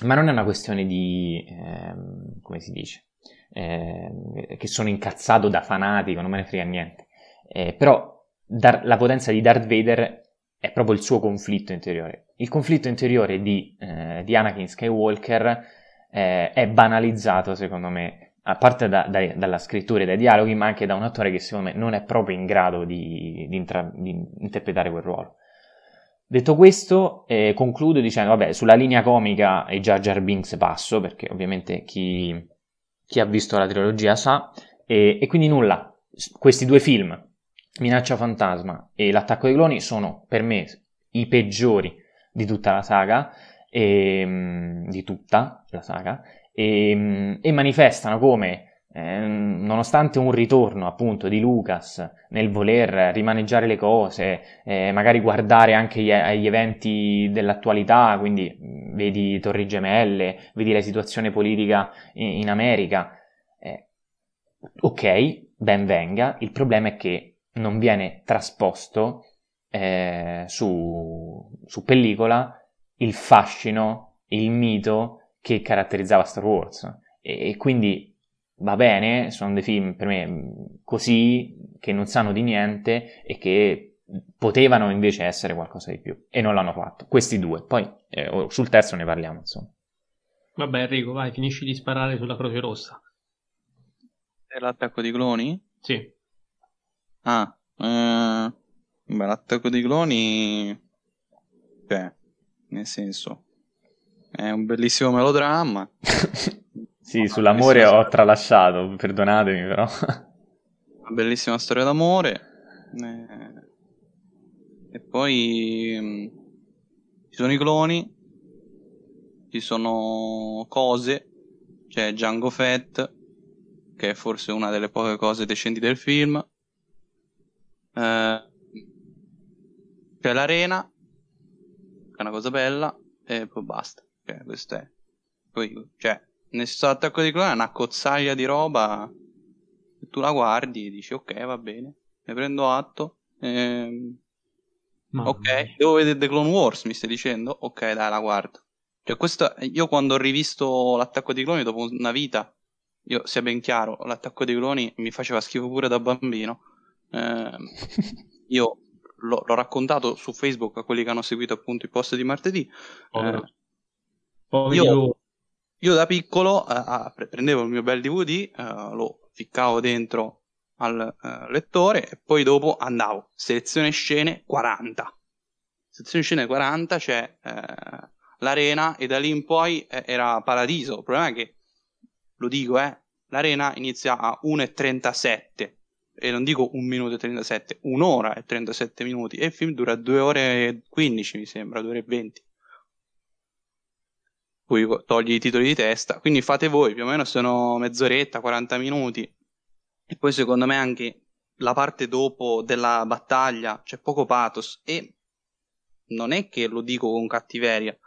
ma non è una questione di, ehm, come si dice... Eh, che sono incazzato da fanatico, non me ne frega niente, eh, però dar- la potenza di Darth Vader è proprio il suo conflitto interiore. Il conflitto interiore di, eh, di Anakin Skywalker eh, è banalizzato, secondo me, a parte da- da- dalla scrittura e dai dialoghi, ma anche da un attore che secondo me non è proprio in grado di, di, intra- di interpretare quel ruolo. Detto questo, eh, concludo dicendo, vabbè, sulla linea comica e Jar Jar Binks passo, perché ovviamente chi... chi ha visto la trilogia sa, e, e quindi nulla, questi due film, Minaccia Fantasma e L'attacco dei cloni, sono per me i peggiori di tutta la saga, e, di tutta la saga, e, e manifestano come, eh, nonostante un ritorno appunto di Lucas nel voler rimaneggiare le cose, eh, magari guardare anche gli, agli eventi dell'attualità, quindi... vedi Torri Gemelle, vedi la situazione politica in America, eh, ok, ben venga, il problema è che non viene trasposto eh, su, su pellicola il fascino, il mito che caratterizzava Star Wars, e, e quindi va bene, sono dei film per me così, che non sanno di niente e che... potevano invece essere qualcosa di più e non l'hanno fatto, questi due. Poi eh, sul terzo ne parliamo, insomma. Vabbè Enrico, vai, finisci di sparare sulla Croce Rossa. È L'attacco dei cloni? Sì. Ah, eh, beh, L'attacco dei cloni, beh, nel senso, è un bellissimo melodramma. Sì, no, sull'amore ho tralasciato, perdonatemi però. Una bellissima storia d'amore, eh... E poi mh, ci sono i cloni, ci sono cose, c'è Jango Fett, che è forse una delle poche cose decenti del film, eh, c'è l'arena, che è una cosa bella, e poi basta, cioè, questo è. Poi, cioè, nel Attacco dei Cloni è una cozzaglia di roba, tu la guardi e dici ok, va bene, ne prendo atto, ehm... Mamma ok, mia. Devo vedere The Clone Wars, mi stai dicendo? Ok, dai, la guardo. Cioè, questo, io quando ho rivisto L'attacco dei cloni dopo una vita, io, sia ben chiaro, L'attacco dei cloni mi faceva schifo pure da bambino. Eh, io l'ho, l'ho raccontato su Facebook a quelli che hanno seguito appunto i post di martedì. Eh, io, io da piccolo eh, prendevo il mio bel D V D, eh, lo ficcavo dentro al uh, lettore, e poi dopo andavo selezione scene quaranta. Selezione scene quaranta c'è cioè, eh, l'arena, e da lì in poi eh, era paradiso. Il problema è che, lo dico, eh, l'arena inizia a una e trentasette, e non dico un minuto e trentasette, un'ora e trentasette minuti, e il film dura due ore e quindici, mi sembra, due ore e venti. Poi togli i titoli di testa, quindi fate voi, più o meno sono mezz'oretta, quaranta minuti. E poi secondo me anche la parte dopo della battaglia c'è poco pathos, e non è che lo dico con cattiveria,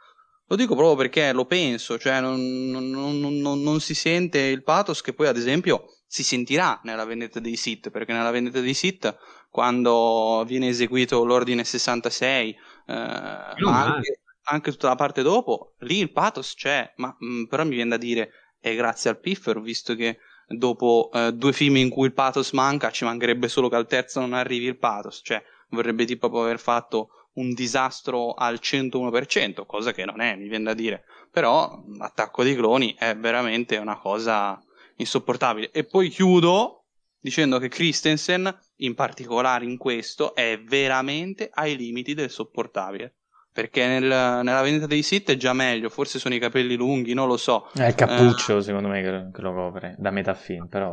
lo dico proprio perché lo penso, cioè non, non, non, non, non si sente il pathos che poi ad esempio si sentirà nella vendetta dei Sith, perché nella vendetta dei Sith, quando viene eseguito l'ordine sessantasei, eh, anche, anche tutta la parte dopo, lì il pathos c'è, ma mh, però mi viene da dire è grazie al piffero, visto che dopo eh, due film in cui il pathos manca, ci mancherebbe solo che al terzo non arrivi il pathos, cioè vorrebbe tipo aver fatto un disastro al centouno per cento, cosa che non è, mi viene da dire. Però Attacco dei Cloni è veramente una cosa insopportabile. E poi chiudo dicendo che Christensen, in particolare in questo, è veramente ai limiti del sopportabile, perché nel, nella vendita dei Sith è già meglio, forse sono i capelli lunghi, non lo so, è il cappuccio eh, secondo me che, che lo copre da metà film, però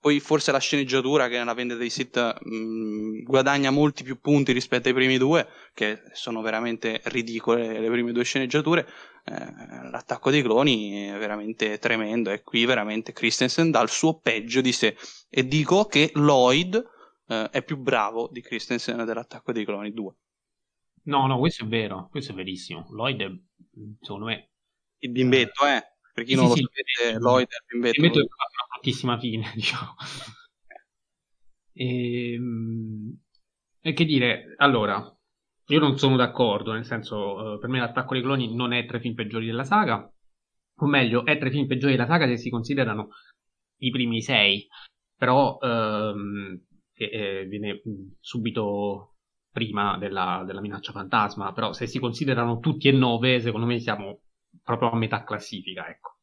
poi forse la sceneggiatura, che nella vendita dei Sith mh, guadagna molti più punti rispetto ai primi due, che sono veramente ridicole le prime due sceneggiature. eh, L'attacco dei cloni è veramente tremendo, e qui veramente Christensen dà il suo peggio di sé, e dico che Lloyd eh, è più bravo di Christensen dell'Attacco dei Cloni due. No, no, questo è vero, questo è verissimo. Lloyd è, secondo me, il bimbetto, eh, per chi sì, non lo sì, sapete, sì. Lloyd è il bimbetto. Il bimbetto è una fattissima fine, diciamo. E, e che dire, allora, io non sono d'accordo, nel senso, per me l'Attacco dei Cloni non è tra i film peggiori della saga, o meglio, è tra i film peggiori della saga se si considerano i primi sei, però ehm, che, eh, viene subito prima della, della minaccia fantasma, però se si considerano tutti e nove, secondo me siamo proprio a metà classifica, ecco.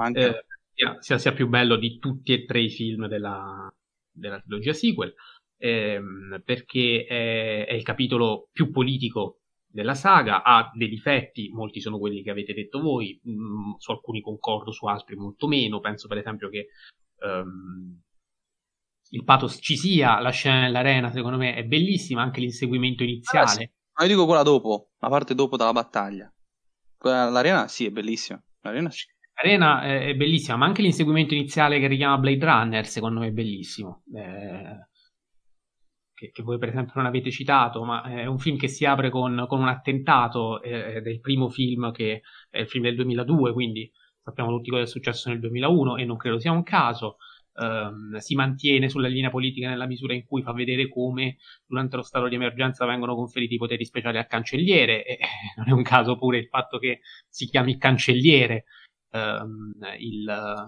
Anche eh, sia, sia, sia più bello di tutti e tre i film della, della trilogia sequel, ehm, perché è, è il capitolo più politico della saga, ha dei difetti, molti sono quelli che avete detto voi, mh, su alcuni concordo, su altri molto meno. Penso per esempio che um, il pathos ci sia, la scena nell'arena secondo me è bellissima, anche l'inseguimento iniziale. Allora, sì. Ma io dico quella dopo, la parte dopo dalla battaglia. Quella, l'arena sì, è bellissima. L'arena, sì. L'arena è, è bellissima, ma anche l'inseguimento iniziale che richiama Blade Runner secondo me è bellissimo. Eh, che, che voi per esempio non avete citato, ma è un film che si apre con, con un attentato, eh, del primo film, che è il film del duemiladue, quindi sappiamo tutti cosa è successo nel duemilauno e non credo sia un caso. Um, si mantiene sulla linea politica nella misura in cui fa vedere come durante lo stato di emergenza vengono conferiti i poteri speciali al cancelliere, e non è un caso pure il fatto che si chiami cancelliere um, il,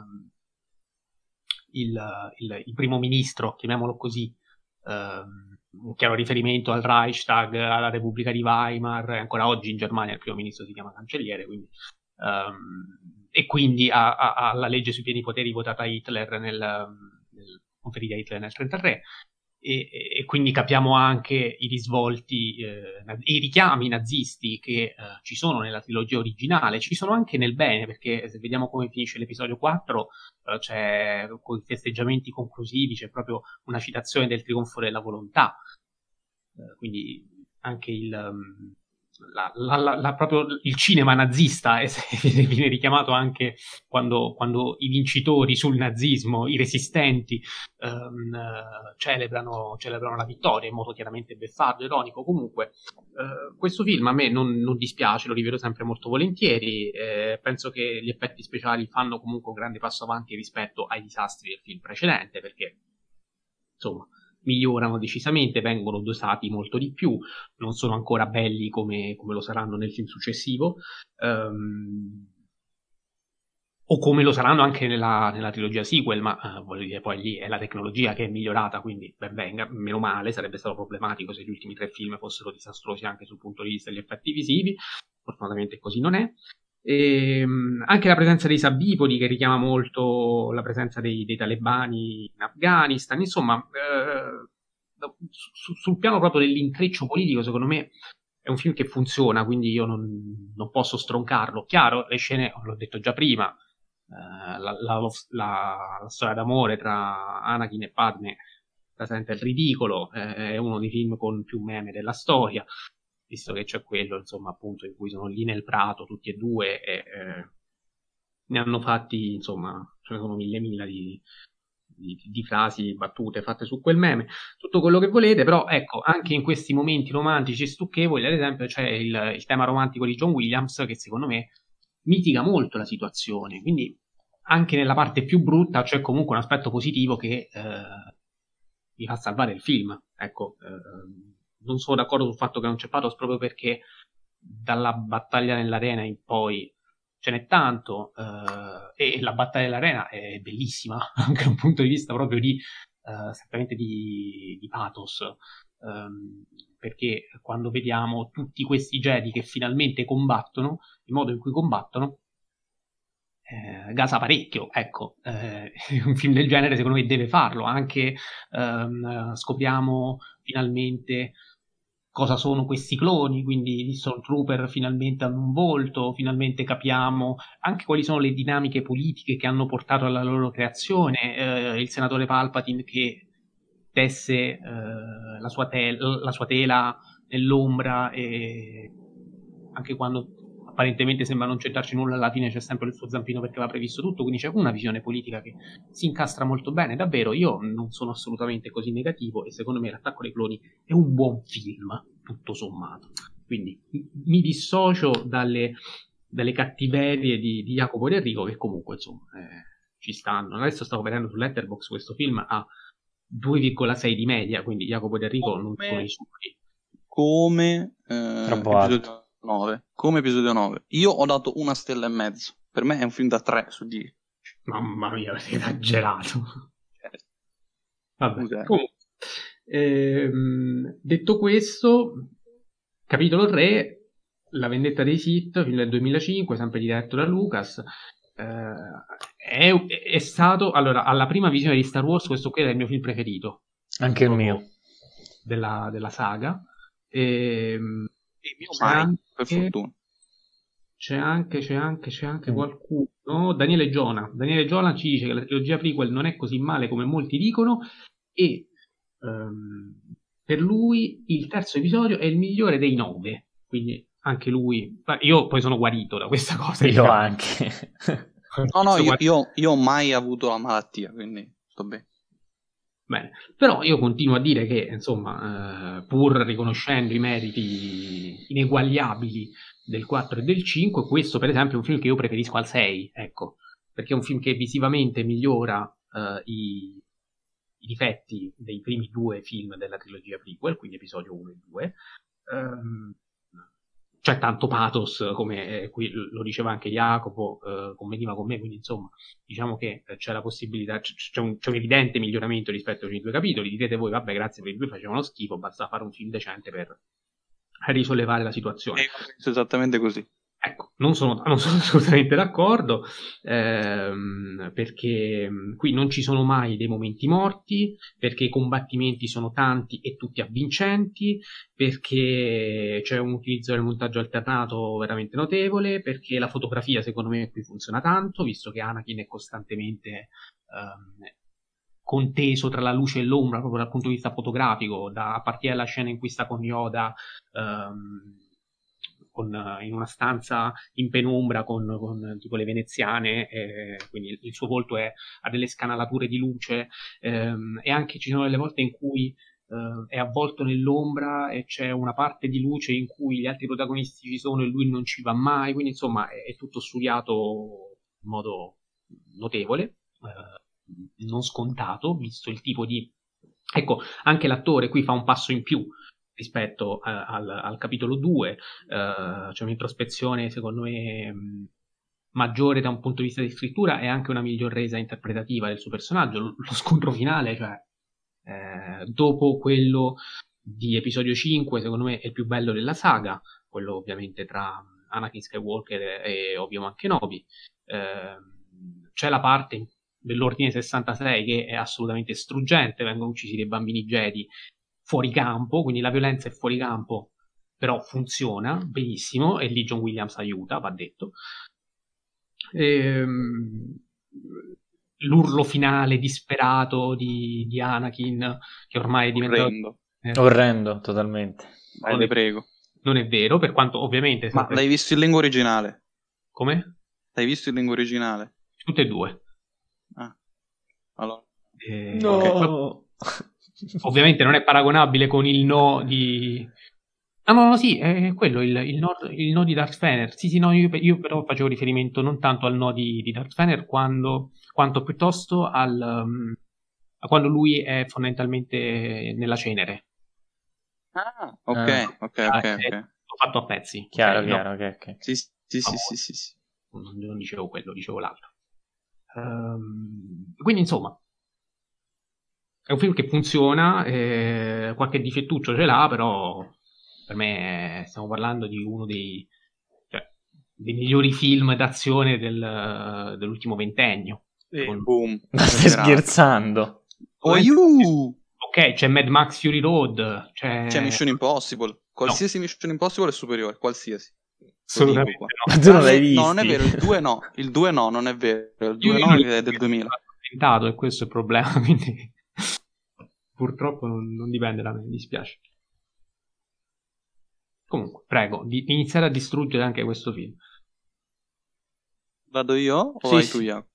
il, il, il primo ministro, chiamiamolo così, um, un chiaro riferimento al Reichstag, alla Repubblica di Weimar. Ancora oggi in Germania il primo ministro si chiama cancelliere, quindi um, e quindi alla legge sui pieni poteri votata a Hitler nel, nel conferita a Hitler nel trentatré, e, e quindi capiamo anche i risvolti, eh, i richiami nazisti che eh, ci sono nella trilogia originale, ci sono anche nel bene, perché se vediamo come finisce l'episodio quattro, eh, c'è, con i festeggiamenti conclusivi, c'è proprio una citazione del trionfo della volontà, eh, quindi anche il... Um, La, la, la, la, proprio il cinema nazista eh, viene richiamato anche quando, quando i vincitori sul nazismo, i resistenti, ehm, celebrano, celebrano la vittoria in modo chiaramente beffardo, ironico. Comunque eh, questo film a me non, non dispiace, lo rivedo sempre molto volentieri, eh, penso che gli effetti speciali fanno comunque un grande passo avanti rispetto ai disastri del film precedente, perché insomma migliorano decisamente, vengono dosati molto di più, non sono ancora belli come, come lo saranno nel film successivo, um, o come lo saranno anche nella, nella trilogia sequel, ma uh, voglio dire, poi lì è la tecnologia che è migliorata, quindi ben venga, meno male. Sarebbe stato problematico se gli ultimi tre film fossero disastrosi anche sul punto di vista degli effetti visivi, fortunatamente così non è. E anche la presenza dei sabbipodi, che richiama molto la presenza dei, dei talebani in Afghanistan, insomma, eh, su, sul piano proprio dell'intreccio politico, secondo me è un film che funziona, quindi io non, non posso stroncarlo. Chiaro, le scene, l'ho detto già prima, eh, la, la, la, la storia d'amore tra Anakin e Padme presenta il ridicolo, eh, è uno dei film con più meme della storia, visto che c'è quello, insomma, appunto, in cui sono lì nel prato tutti e due e eh, ne hanno fatti, insomma, ce ne sono mille mila di, di, di frasi, battute fatte su quel meme, tutto quello che volete, però ecco, anche in questi momenti romantici stucchevoli, ad esempio, c'è il, il tema romantico di John Williams, che secondo me mitiga molto la situazione, quindi anche nella parte più brutta c'è comunque un aspetto positivo che eh, vi fa salvare il film, ecco. eh, Non sono d'accordo sul fatto che non c'è Pathos, proprio perché dalla battaglia nell'arena in poi ce n'è tanto, eh, e la battaglia nell'arena è bellissima anche da un punto di vista proprio di eh, esattamente di, di pathos, eh, perché quando vediamo tutti questi Jedi che finalmente combattono, il modo in cui combattono eh, gasa parecchio, ecco. Eh, un film del genere secondo me deve farlo, anche ehm, scopriamo finalmente cosa sono questi cloni, quindi i Stormtrooper finalmente hanno un volto, finalmente capiamo anche quali sono le dinamiche politiche che hanno portato alla loro creazione, eh, il senatore Palpatine che tesse eh, la, sua te- la sua tela nell'ombra, e anche quando apparentemente sembra non centrarci nulla, alla fine c'è sempre il suo zampino perché aveva previsto tutto, quindi c'è una visione politica che si incastra molto bene. Davvero, io non sono assolutamente così negativo, e secondo me L'attacco dei cloni è un buon film, tutto sommato. Quindi mi dissocio dalle, dalle cattiverie di, di Jacopo e Enrico, che comunque, insomma, eh, ci stanno. Adesso stavo vedendo su Letterboxd, questo film ha due virgola sei di media, quindi Jacopo e Enrico non sono i suoi. Come? Eh, Troppo alto. nove. Come episodio nove io ho dato una stella e mezzo, per me è un film da tre su dieci. Mamma mia, avete esagerato. Vabbè, okay. Comunque, ehm, detto questo, capitolo tre, La vendetta dei Sith, film del duemilacinque, sempre diretto da Lucas. eh, è, è stato, allora, alla prima visione di Star Wars questo qui era il mio film preferito, anche il mio della, della saga. ehm Mio mai, anche, per fortuna. C'è anche, c'è anche, c'è anche mm. qualcuno. Daniele Giona. Daniele Giona ci dice che la trilogia prequel non è così male come molti dicono, e um, per lui il terzo episodio è il migliore dei nove. Quindi anche lui. Io poi sono guarito da questa cosa. Io anche. no, no, io, io, io ho mai avuto la malattia, quindi sto bene. Bene, però io continuo a dire che, insomma, eh, pur riconoscendo i meriti ineguagliabili del quattro e del cinque, questo per esempio è un film che io preferisco al sei, ecco, perché è un film che visivamente migliora eh, i, i difetti dei primi due film della trilogia prequel, quindi episodio uno e due. Ehm, c'è tanto pathos, come eh, qui lo diceva anche Jacopo, eh, conveniva con me, quindi insomma diciamo che c'è la possibilità, c'è un, c'è un evidente miglioramento rispetto ai due capitoli. Direte voi, vabbè, grazie, perché i due facevano schifo, basta fare un film decente per risollevare la situazione. Io penso esattamente così. Ecco, non sono, non sono assolutamente d'accordo, ehm, perché qui non ci sono mai dei momenti morti, perché i combattimenti sono tanti e tutti avvincenti, perché c'è un utilizzo del montaggio alternato veramente notevole, perché la fotografia secondo me qui funziona tanto, visto che Anakin è costantemente ehm, conteso tra la luce e l'ombra, proprio dal punto di vista fotografico, da, a partire dalla scena in cui sta con Yoda, ehm, Con, in una stanza in penumbra con, con tipo le veneziane, eh, quindi il suo volto è, ha delle scanalature di luce, ehm, e anche ci sono delle volte in cui eh, è avvolto nell'ombra e c'è una parte di luce in cui gli altri protagonisti ci sono e lui non ci va mai, quindi insomma è, è tutto studiato in modo notevole, eh, non scontato, visto il tipo di... Ecco, anche l'attore qui fa un passo in più rispetto a, al, al capitolo due, eh, c'è un'introspezione secondo me mh, maggiore da un punto di vista di scrittura, e anche una miglior resa interpretativa del suo personaggio. Lo, lo scontro finale, cioè eh, dopo quello di episodio cinque, secondo me è il più bello della saga, quello ovviamente tra Anakin Skywalker e, e Obi-Wan Kenobi. Eh, c'è la parte dell'ordine sessantasei che è assolutamente struggente, vengono uccisi dei bambini Jedi fuori campo, quindi la violenza è fuori campo, però funziona benissimo, e lì John Williams aiuta, va detto. Ehm, l'urlo finale disperato di, di Anakin, che ormai è diventato orrendo, eh, orrendo totalmente. Ma non, le prego, non è vero, per quanto ovviamente sempre... Ma l'hai visto in lingua originale? Come? L'hai visto in lingua originale? Tutte e due. Ah. Allora. Eh, no. Okay. Ovviamente non è paragonabile con il no di... Ah no, no, sì, è quello, il, il, no, il no di Darth Vader. Sì, sì, no, io, io però facevo riferimento non tanto al no di, di Darth Vader quando, quanto piuttosto al, um, a quando lui è fondamentalmente nella cenere. Ah, ok, eh, ok, ok. L'ho okay. fatto a pezzi. Chiaro, okay, chiaro, no. ok, ok. Sì, sì, sì, sì, sì, sì, sì. Non, non dicevo quello, dicevo l'altro. Um, quindi, insomma... È un film che funziona, eh, qualche difettuccio ce l'ha, però per me stiamo parlando di uno dei, cioè, dei migliori film d'azione del, dell'ultimo ventennio. Eh, con... boom. Ma stai scherzando? Oh, you. Ok, c'è Mad Max Fury Road, c'è... c'è Mission Impossible. Qualsiasi no. Mission Impossible è superiore, qualsiasi. Assolutamente no. Ma tu non l'hai visto? No, non è vero, il due no, il due no, non è vero, il due no è del duemila. E questo è il problema, quindi... Purtroppo non, non dipende da me, mi dispiace. Comunque, prego, di iniziare a distruggere anche questo film. Vado io o sì, vai sì. tu, Iaco?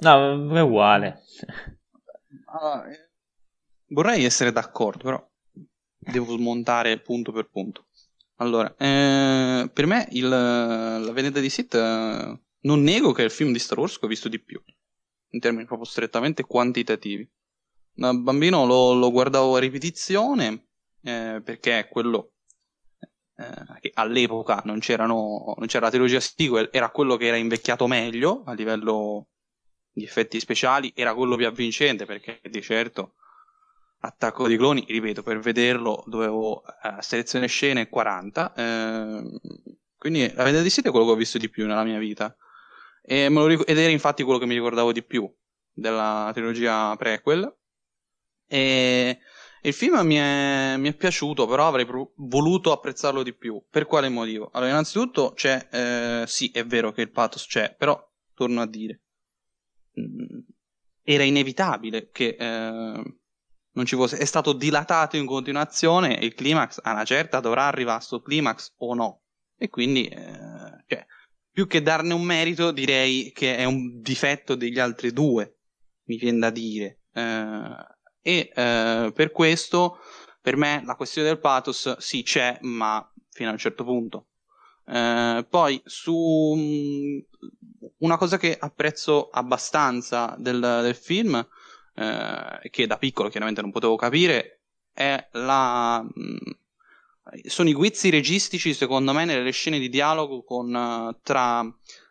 No, è uguale. Allora, vorrei essere d'accordo, però devo smontare punto per punto. Allora, eh, per me il, la Vendetta di Sith, eh, non nego che è il film di Star Wars che ho visto di più, in termini proprio strettamente quantitativi. Da bambino lo, lo guardavo a ripetizione, eh, perché quello eh, che all'epoca non, c'erano, non c'era la trilogia sequel, era quello che era invecchiato meglio a livello di effetti speciali, era quello più avvincente, perché di certo Attacco dei Cloni, ripeto, per vederlo dovevo eh, selezione scene quaranta, eh, quindi La Vendetta di Sith è quello che ho visto di più nella mia vita, e me lo ric- ed era infatti quello che mi ricordavo di più della trilogia prequel. E il film mi è, mi è piaciuto, però avrei pr- voluto apprezzarlo di più. Per quale motivo? Allora, innanzitutto c'è, eh, sì, è vero che il pathos c'è, però torno a dire, mh, era inevitabile che eh, non ci fosse, è stato dilatato in continuazione, e il climax a una certa dovrà arrivare a sto climax o no, e quindi eh, cioè, più che darne un merito direi che è un difetto degli altri due, mi viene da dire. eh, E eh, per questo, per me, la questione del pathos sì c'è, ma fino a un certo punto. Eh, poi, su una cosa che apprezzo abbastanza del, del film, eh, che da piccolo chiaramente non potevo capire, è la sono i guizzi registici, secondo me, nelle scene di dialogo con, tra,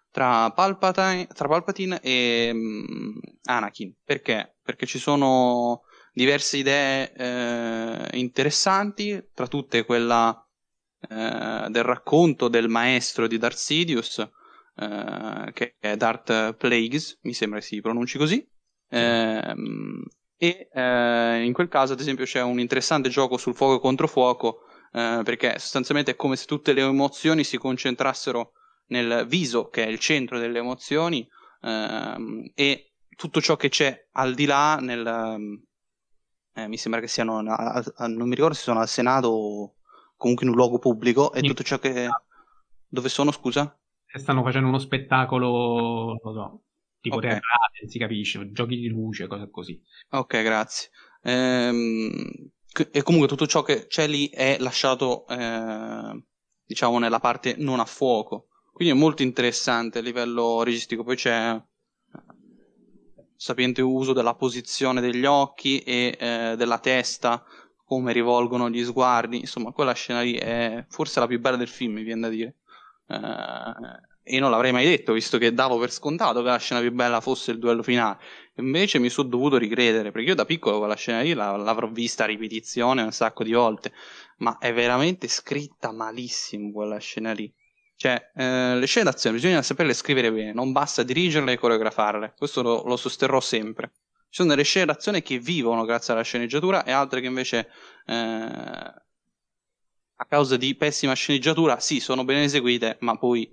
tra, Palpatine, tra Palpatine e um, Anakin. Perché? Perché ci sono... diverse idee eh, interessanti, tra tutte quella eh, del racconto del maestro di Darth Sidious, eh, che è Darth Plagueis, mi sembra si pronunci così, eh, e eh, in quel caso ad esempio c'è un interessante gioco sul fuoco contro fuoco, eh, perché sostanzialmente è come se tutte le emozioni si concentrassero nel viso, che è il centro delle emozioni, eh, e tutto ciò che c'è al di là nel... Eh, mi sembra che siano, a, a, non mi ricordo se sono al Senato o comunque in un luogo pubblico, e tutto ciò che... Dove sono, scusa? Stanno facendo uno spettacolo, non so, tipo okay. teatrale, non si capisce, giochi di luce, cose così. Ok, grazie. Ehm, e comunque tutto ciò che c'è lì è lasciato, eh, diciamo, nella parte non a fuoco. Quindi è molto interessante a livello registico. Poi c'è... sapiente uso della posizione degli occhi e eh, della testa, come rivolgono gli sguardi, insomma quella scena lì è forse la più bella del film, mi viene da dire, eh, e non l'avrei mai detto, visto che davo per scontato che la scena più bella fosse il duello finale, invece mi sono dovuto ricredere, perché io da piccolo quella scena lì la, l'avrò vista a ripetizione un sacco di volte, ma è veramente scritta malissimo quella scena lì, Cioè, eh, le scene d'azione bisogna saperle scrivere bene, non basta dirigerle e coreografarle, questo lo, lo sosterrò sempre. Ci sono delle scene d'azione che vivono grazie alla sceneggiatura e altre che invece eh, a causa di pessima sceneggiatura, sì, sono ben eseguite, ma poi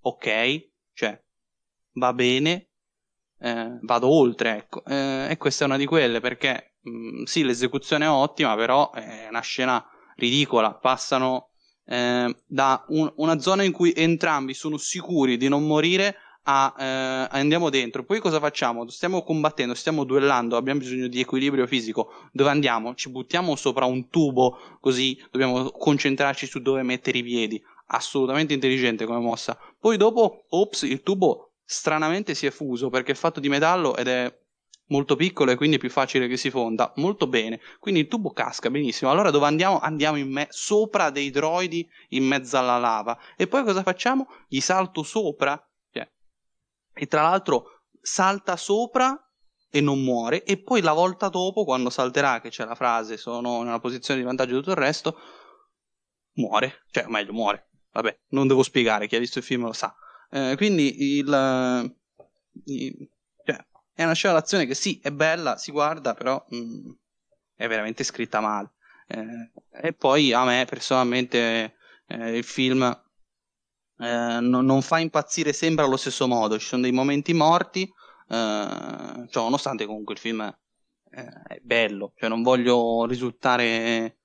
ok, cioè va bene, eh, vado oltre, ecco. Eh, e questa è una di quelle, perché mh, sì, l'esecuzione è ottima, però è una scena ridicola, passano eh, da un, una zona in cui entrambi sono sicuri di non morire a eh, andiamo dentro, poi cosa facciamo? Stiamo combattendo, stiamo duellando, abbiamo bisogno di equilibrio fisico, dove andiamo? Ci buttiamo sopra un tubo, così dobbiamo concentrarci su dove mettere i piedi. Assolutamente intelligente come mossa. Poi dopo, ops, il tubo stranamente si è fuso perché è fatto di metallo ed è molto piccolo e quindi è più facile che si fonda. Molto bene, quindi il tubo casca benissimo. Allora dove andiamo? Andiamo in me- sopra dei droidi in mezzo alla lava. E poi cosa facciamo? Gli salto sopra. E tra l'altro salta sopra e non muore, e poi la volta dopo, quando salterà, che c'è la frase sono nella posizione di vantaggio di tutto il resto, muore, cioè meglio muore, vabbè, non devo spiegare, chi ha visto il film lo sa. Eh, quindi il, il cioè, è una scena d'azione che sì, è bella, si guarda, però mh, è veramente scritta male. Eh, e poi a me personalmente eh, il film Eh, non, non fa impazzire sempre allo stesso modo, ci sono dei momenti morti, eh, cioè, nonostante comunque il film eh, è bello, cioè, non voglio risultare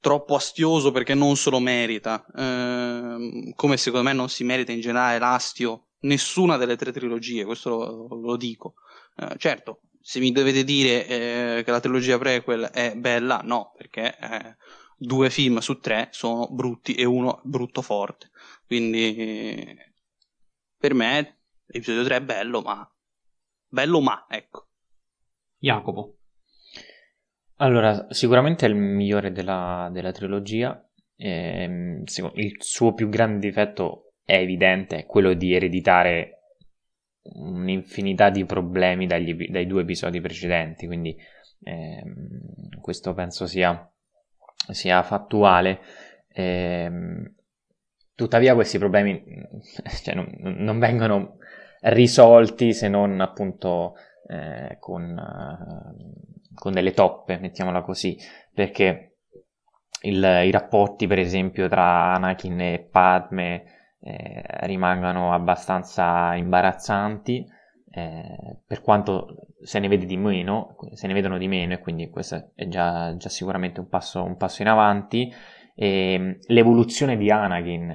troppo astioso perché non se lo merita, eh, come secondo me non si merita in generale l'astio nessuna delle tre trilogie, questo lo, lo dico. Eh, certo, se mi dovete dire eh, che la trilogia prequel è bella, no, perché eh, due film su tre sono brutti e uno brutto forte. Quindi per me l'episodio tre è bello, ma bello ma, ecco. Jacopo. Allora, sicuramente è il migliore della, della trilogia. E, il suo più grande difetto è evidente, è quello di ereditare un'infinità di problemi dagli, dai due episodi precedenti. Quindi eh, questo penso sia, sia fattuale. E, tuttavia questi problemi cioè, non, non vengono risolti se non appunto eh, con, eh, con delle toppe, mettiamola così, perché il, i rapporti per esempio tra Anakin e Padme eh, rimangono abbastanza imbarazzanti, eh, per quanto se ne vede di meno, se ne vedono di meno, e quindi questo è già, già sicuramente un passo, un passo in avanti. E l'evoluzione di Anakin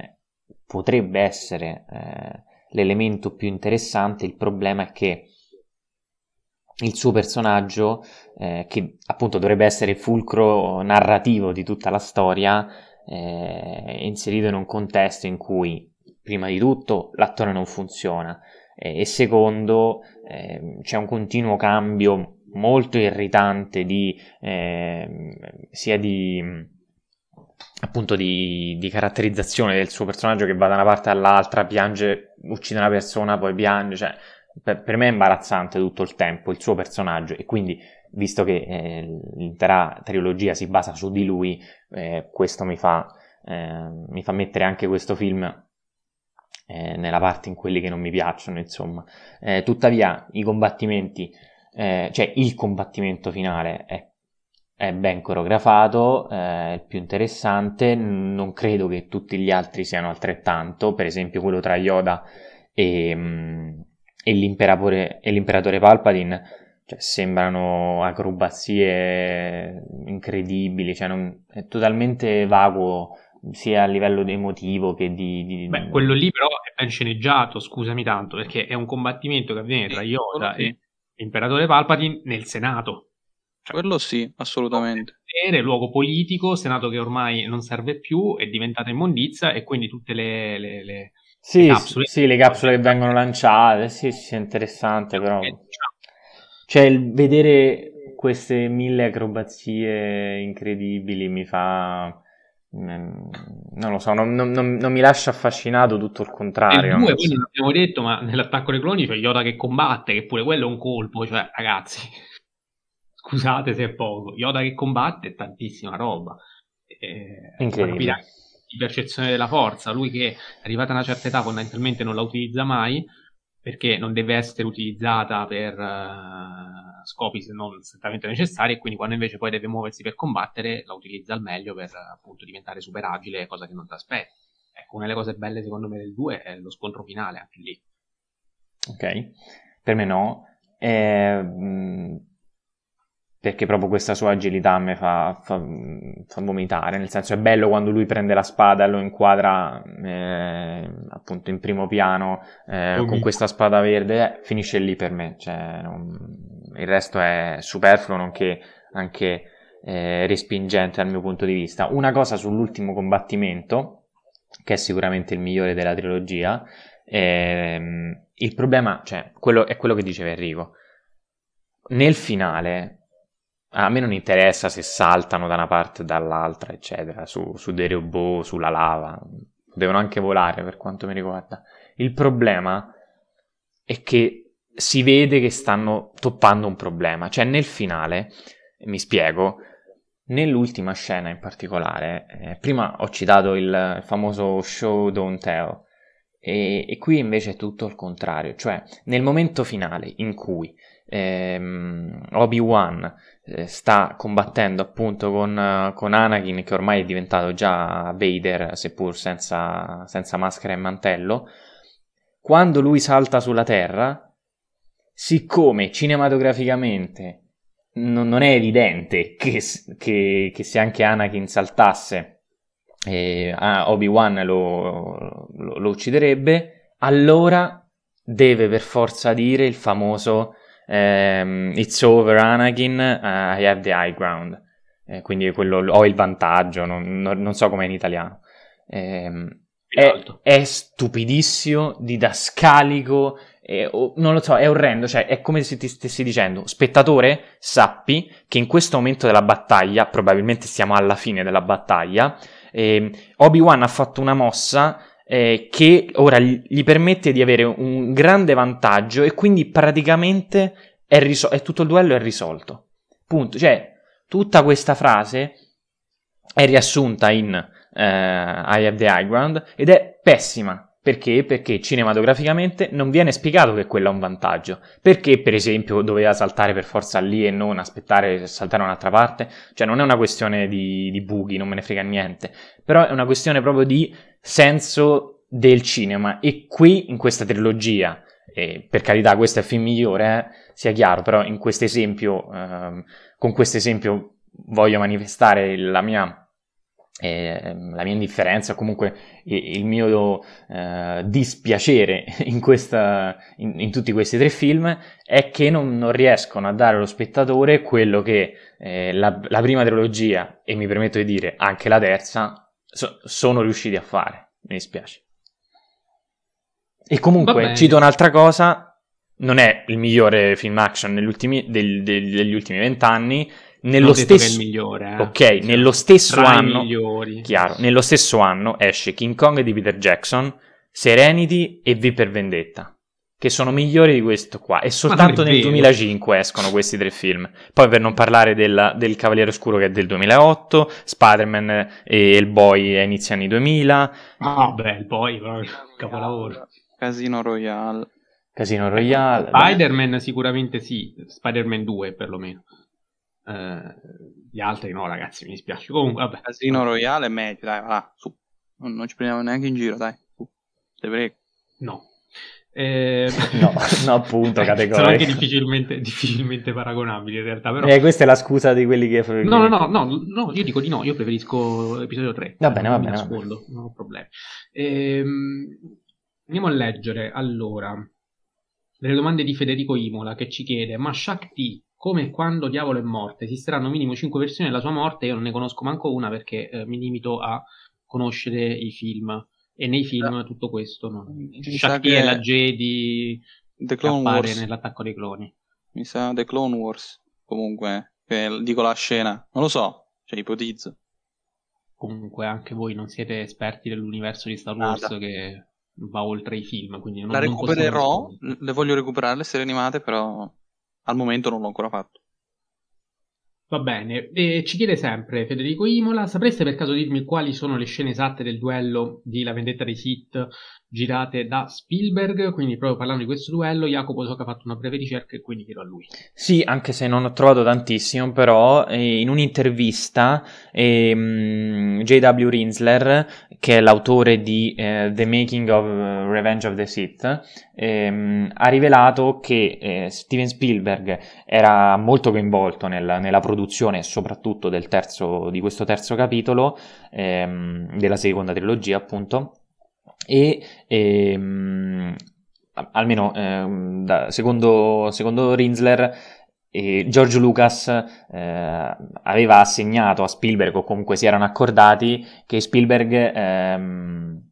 potrebbe essere eh, l'elemento più interessante. Il problema è che il suo personaggio, eh, che appunto dovrebbe essere il fulcro narrativo di tutta la storia, eh, è inserito in un contesto in cui prima di tutto l'attore non funziona eh, e secondo eh, c'è un continuo cambio molto irritante di eh, sia di appunto di, di caratterizzazione del suo personaggio, che va da una parte all'altra, piange, uccide una persona, poi piange, cioè per, per me è imbarazzante tutto il tempo il suo personaggio, e quindi visto che eh, l'intera trilogia si basa su di lui, eh, questo mi fa, eh, mi fa mettere anche questo film eh, nella parte in quelli che non mi piacciono, insomma. Eh, tuttavia i combattimenti, eh, cioè il combattimento finale è è ben coreografato, è eh, il più interessante, non credo che tutti gli altri siano altrettanto, per esempio quello tra Yoda e, mh, e, l'imperatore, e l'imperatore Palpatine, cioè, sembrano acrobazie incredibili, cioè non, è totalmente vacuo sia a livello emotivo che di, di... Beh, quello lì però è ben sceneggiato, scusami tanto, perché è un combattimento che avviene tra Yoda e l'imperatore Palpatine nel Senato. Cioè, quello sì, assolutamente. Era luogo politico, Senato che ormai non serve più, è diventata immondizia, e quindi tutte le, le, le, sì, le capsule, sì, le capsule che vengono lanciate, sì, sì, è interessante, è però. Cioè, il vedere queste mille acrobazie incredibili mi fa, non lo so, non, non, non mi lascia affascinato, tutto il contrario. E due, poi non abbiamo detto, ma nell'attacco dei cloni c'è cioè Yoda che combatte, che pure quello è un colpo, cioè ragazzi, scusate se è poco, Yoda che combatte è tantissima roba. Eh, incredibile. di percezione della forza, lui che arrivata a una certa età fondamentalmente non la utilizza mai, perché non deve essere utilizzata per uh, scopi se non strettamente necessari, e quindi quando invece poi deve muoversi per combattere la utilizza al meglio per appunto diventare super agile, cosa che non ti aspetti. Ecco, una delle cose belle secondo me del due è lo scontro finale, anche lì. Ok, per me no, eh, mh, perché proprio questa sua agilità mi fa, fa, fa vomitare, nel senso è bello quando lui prende la spada e lo inquadra eh, appunto in primo piano eh, oh, con mia. questa spada verde, eh, finisce lì per me, cioè, non, il resto è superfluo, nonché anche eh, respingente dal mio punto di vista. Una cosa sull'ultimo combattimento, che è sicuramente il migliore della trilogia, eh, il problema, cioè, quello, è quello che diceva Enrico. Nel finale, a me non interessa se saltano da una parte o dall'altra, eccetera, su, su dei robot, sulla lava, devono anche volare per quanto mi riguarda. Il problema è che si vede che stanno toppando un problema. Cioè, nel finale, mi spiego, nell'ultima scena in particolare, eh, prima ho citato il famoso show don't tell, E, e qui invece è tutto il contrario, cioè nel momento finale in cui ehm, Obi-Wan eh, sta combattendo appunto con, con Anakin, che ormai è diventato già Vader, seppur senza, senza maschera e mantello, quando lui salta sulla terra, siccome cinematograficamente non, non è evidente che, che, che se anche Anakin saltasse E, ah, Obi-Wan lo, lo, lo ucciderebbe, allora deve per forza dire il famoso ehm, it's over Anakin, uh, I have the high ground, eh, quindi quello, ho il vantaggio, non, non, non so com'è in italiano, eh, è, è stupidissimo, didascalico, è, o, non lo so, è orrendo, cioè è come se ti stessi dicendo: spettatore, sappi che in questo momento della battaglia, probabilmente siamo alla fine della battaglia, Eh, Obi-Wan ha fatto una mossa eh, che ora gli permette di avere un grande vantaggio, e quindi praticamente è risol- è tutto il duello è risolto, punto. Cioè, tutta questa frase è riassunta in eh, I have the high ground, ed è pessima. Perché? Perché cinematograficamente non viene spiegato che quello è un vantaggio. Perché, per esempio, doveva saltare per forza lì e non aspettare saltare un'altra parte? Cioè, non è una questione di, di buchi, non me ne frega niente. Però è una questione proprio di senso del cinema. E qui, in questa trilogia, e per carità questo è il film migliore, eh, sia chiaro, però in questo esempio, ehm, con questo esempio voglio manifestare la mia... Eh, la mia indifferenza, o comunque il mio eh, dispiacere in, questa, in, in tutti questi tre film, è che non, non riescono a dare allo spettatore quello che eh, la, la prima trilogia, e mi permetto di dire anche la terza, so, sono riusciti a fare. Mi dispiace. E comunque cito un'altra cosa: non è il migliore film action degli ultimi, del, del, degli ultimi vent'anni. Nello stesso... migliore, eh. Ok, cioè, nello stesso anno, chiaro, nello stesso anno esce King Kong di Peter Jackson, Serenity e V per Vendetta, che sono migliori di questo qua, e soltanto nel duemilacinque escono questi tre film. Poi, per non parlare del, del Cavaliere Oscuro, che è del duemilaotto, Spider-Man e il Boy inizia anni duemila. Ah beh, il Boy proprio capolavoro. Casino Royale. Casino Royale. Spider-Man beh. Sicuramente sì, Spider-Man due perlomeno. Uh, gli altri no, ragazzi, mi dispiace. Comunque, vabbè. Casino Royale è meglio, dai, va, su. Non, non ci prendiamo neanche in giro, dai. Su. Te prego. No. Eh... no, no, appunto, categorico. Sono anche difficilmente, difficilmente paragonabili in realtà, però... Eh, questa è la scusa di quelli che... No, no, no, no, no, io dico di no, io preferisco episodio tre. Va bene, va bene. Va bene. Non ho problemi. Ehm, andiamo a leggere, allora, delle domande di Federico Imola, che ci chiede: ma Shakti, come e quando diavolo è morte? Esisteranno minimo cinque versioni della sua morte. Io non ne conosco manco una, perché eh, mi limito a conoscere i film, e nei film ah. tutto questo non... Shakti è la Jedi che appare nell'Attacco dei Cloni. Mi sa The Clone Wars, comunque, eh, dico la scena, non lo so, cioè ipotizzo. Comunque anche voi non siete esperti dell'universo di Star Wars, Nada. che va oltre i film, quindi non, la recupererò, non le voglio recuperare le serie animate, però al momento non l'ho ancora fatto. Va bene, e ci chiede sempre Federico Imola, sapreste per caso dirmi quali sono le scene esatte del duello di La vendetta dei Sith girate da Spielberg? Quindi proprio parlando di questo duello, Jacopo so che ha fatto una breve ricerca e quindi chiedo a lui. Sì, anche se non ho trovato tantissimo, però eh, in un'intervista eh, J W Rinsler, che è l'autore di eh, The Making of Revenge of the Sith, eh, ha rivelato che eh, Steven Spielberg era molto coinvolto nel, nella produzione soprattutto del terzo, di questo terzo capitolo ehm, della seconda trilogia, appunto, e ehm, almeno ehm, da, secondo, secondo Rinsler eh, George Lucas eh, aveva assegnato a Spielberg, o comunque si erano accordati che Spielberg ehm,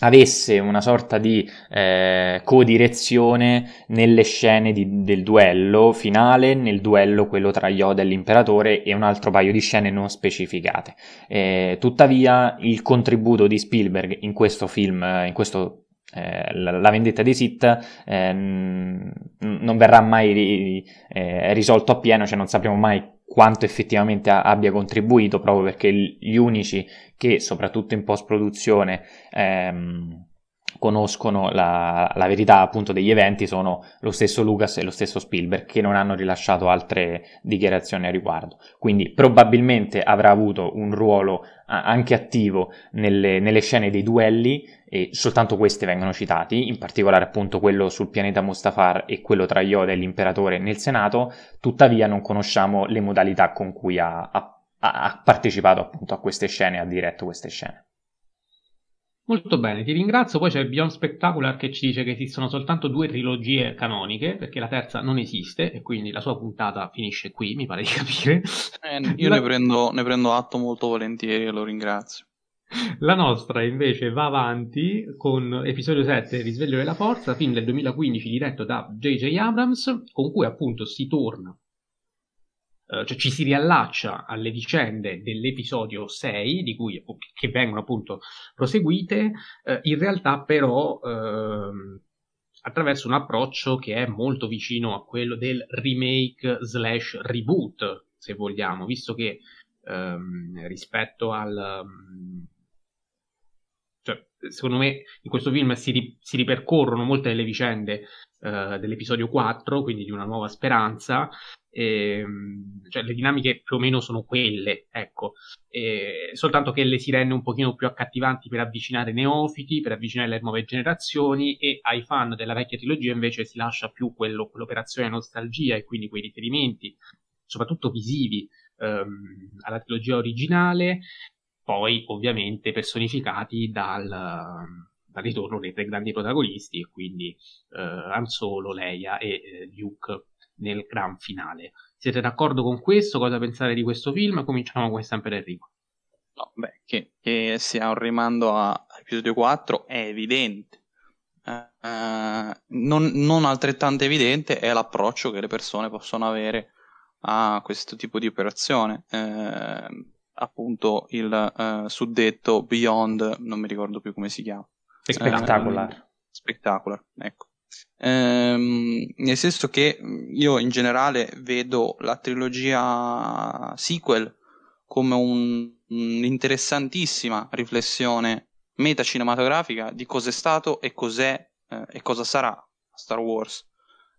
avesse una sorta di eh, codirezione nelle scene di, del duello finale, nel duello quello tra Yoda e l'imperatore e un altro paio di scene non specificate. Eh, tuttavia il contributo di Spielberg in questo film, in questo eh, La vendetta dei Sith, eh, non verrà mai eh, risolto appieno, cioè non sapremo mai quanto effettivamente a, abbia contribuito, proprio perché gli unici che, soprattutto in post-produzione, ehm, conoscono la, la verità appunto degli eventi sono lo stesso Lucas e lo stesso Spielberg, che non hanno rilasciato altre dichiarazioni al riguardo. Quindi probabilmente avrà avuto un ruolo a, anche attivo nelle, nelle scene dei duelli, e soltanto queste vengono citati, in particolare appunto quello sul pianeta Mustafar e quello tra Yoda e l'imperatore nel Senato. Tuttavia non conosciamo le modalità con cui ha, ha, ha partecipato appunto a queste scene, ha diretto queste scene. Molto bene, ti ringrazio. Poi c'è Beyond Spectacular che ci dice che esistono soltanto due trilogie canoniche, perché la terza non esiste e quindi la sua puntata finisce qui, mi pare di capire. Eh, io la... ne, prendo, ne prendo atto molto volentieri e lo ringrazio. La nostra invece va avanti con episodio sette, Risveglio della Forza, film del duemilaquindici diretto da J J. Abrams, con cui appunto si torna, cioè ci si riallaccia alle vicende dell'episodio sei, di cui, che vengono appunto proseguite, eh, in realtà però eh, attraverso un approccio che è molto vicino a quello del remake slash reboot, se vogliamo, visto che ehm, rispetto al... cioè, secondo me in questo film si, ri- si ripercorrono molte delle vicende eh, dell'episodio quattro, quindi di Una nuova speranza. E, cioè le dinamiche più o meno sono quelle, ecco, e, soltanto che le si rende un pochino più accattivanti per avvicinare neofiti, per avvicinare le nuove generazioni, e ai fan della vecchia trilogia invece si lascia più quello, quell'operazione nostalgia e quindi quei riferimenti soprattutto visivi ehm, alla trilogia originale, poi ovviamente personificati dal... al ritorno dei tre grandi protagonisti, e quindi eh, Han Solo, Leia e eh, Luke nel gran finale. Siete d'accordo con questo? Cosa pensate di questo film? Cominciamo con sempre Enrico. No, beh, che, che sia un rimando a episodio quattro è evidente, eh, non, non altrettanto evidente è l'approccio che le persone possono avere a questo tipo di operazione. Eh, appunto il eh, suddetto Beyond, non mi ricordo più come si chiama. Spectacular. Eh, Spectacular, ecco. Ehm, nel senso che io in generale vedo la trilogia sequel come un, un'interessantissima riflessione metacinematografica di cos'è stato e cos'è eh, e cosa sarà Star Wars.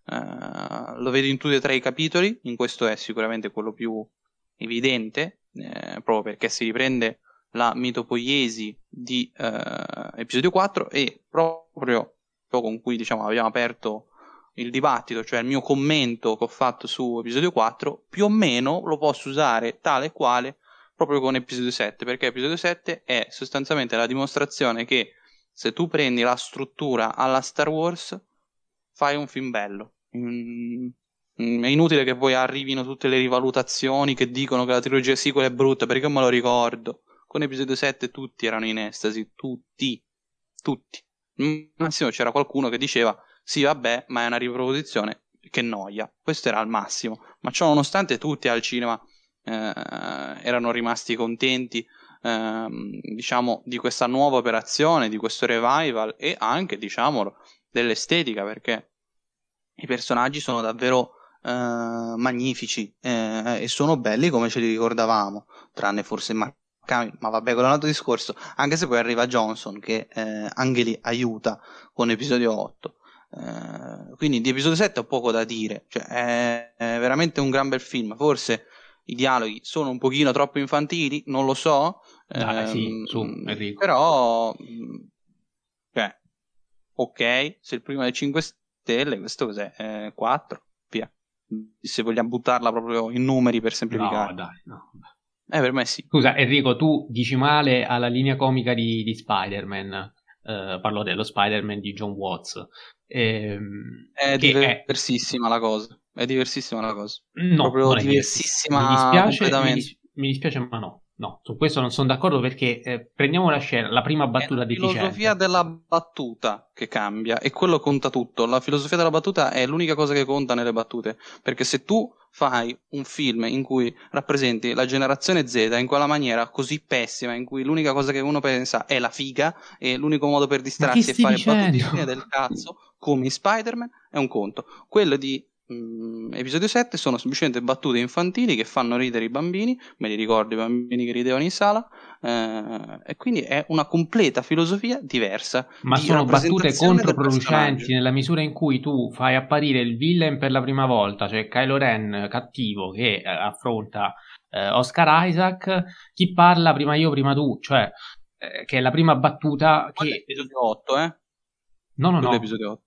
Eh, lo vedo in tutti e tre i capitoli, in questo è sicuramente quello più evidente, eh, proprio perché si riprende la mitopoiesi di eh, episodio quattro, e proprio con cui, diciamo, abbiamo aperto il dibattito, cioè il mio commento che ho fatto su episodio quattro, più o meno lo posso usare tale e quale proprio con episodio sette, perché episodio sette è sostanzialmente la dimostrazione che se tu prendi la struttura alla Star Wars fai un film bello. Mm. È inutile che poi arrivino tutte le rivalutazioni che dicono che la trilogia sequel è brutta, perché me lo ricordo. Con episodio sette tutti erano in estasi, tutti, tutti. Al massimo c'era qualcuno che diceva sì vabbè, ma è una riproposizione, che noia. Questo era al massimo. Ma ciò nonostante tutti al cinema eh, erano rimasti contenti, eh, diciamo, di questa nuova operazione, di questo revival, e anche, diciamolo, dell'estetica, perché i personaggi sono davvero eh, magnifici eh, e sono belli come ce li ricordavamo, tranne forse ma, ma vabbè, quello è un altro discorso, anche se poi arriva Johnson che eh, anche lì aiuta con episodio otto. Eh, quindi di episodio sette ho poco da dire, cioè, è, è veramente un gran bel film. Forse i dialoghi sono un pochino troppo infantili, non lo so. Dai, ehm, sì, su, Enrico. Però cioè, ok, se il primo è cinque stelle, questo cos'è? Eh, quattro, via. Se vogliamo buttarla proprio in numeri per semplificare. No, dai, no. Eh, per me sì. Scusa Enrico, tu dici male alla linea comica di, di Spider-Man. Eh, parlo dello Spider-Man di John Watts. Ehm, è diversissima è... la cosa. È diversissima la cosa. No, proprio diversissima. Mi dispiace, mi, dis- mi dispiace, ma no. No, su questo non sono d'accordo perché eh, prendiamo la scena, la prima battuta deficiente. È la filosofia della battuta che cambia e quello conta tutto. La filosofia della battuta è l'unica cosa che conta nelle battute, perché se tu fai un film in cui rappresenti la generazione Z in quella maniera così pessima, in cui l'unica cosa che uno pensa è la figa e l'unico modo per distrarsi è fare battutine del cazzo come in Spider-Man, è un conto. Quello di episodio sette sono semplicemente battute infantili che fanno ridere i bambini, me li ricordo i bambini che ridevano in sala, eh, e quindi è una completa filosofia diversa. Ma di sono battute controproducenti nella misura in cui tu fai apparire il villain per la prima volta, cioè Kylo Ren cattivo che affronta eh, Oscar Isaac, chi parla prima io prima tu, cioè eh, che è la prima battuta. Qual che episodio otto, eh? No, no, no. Episodio otto.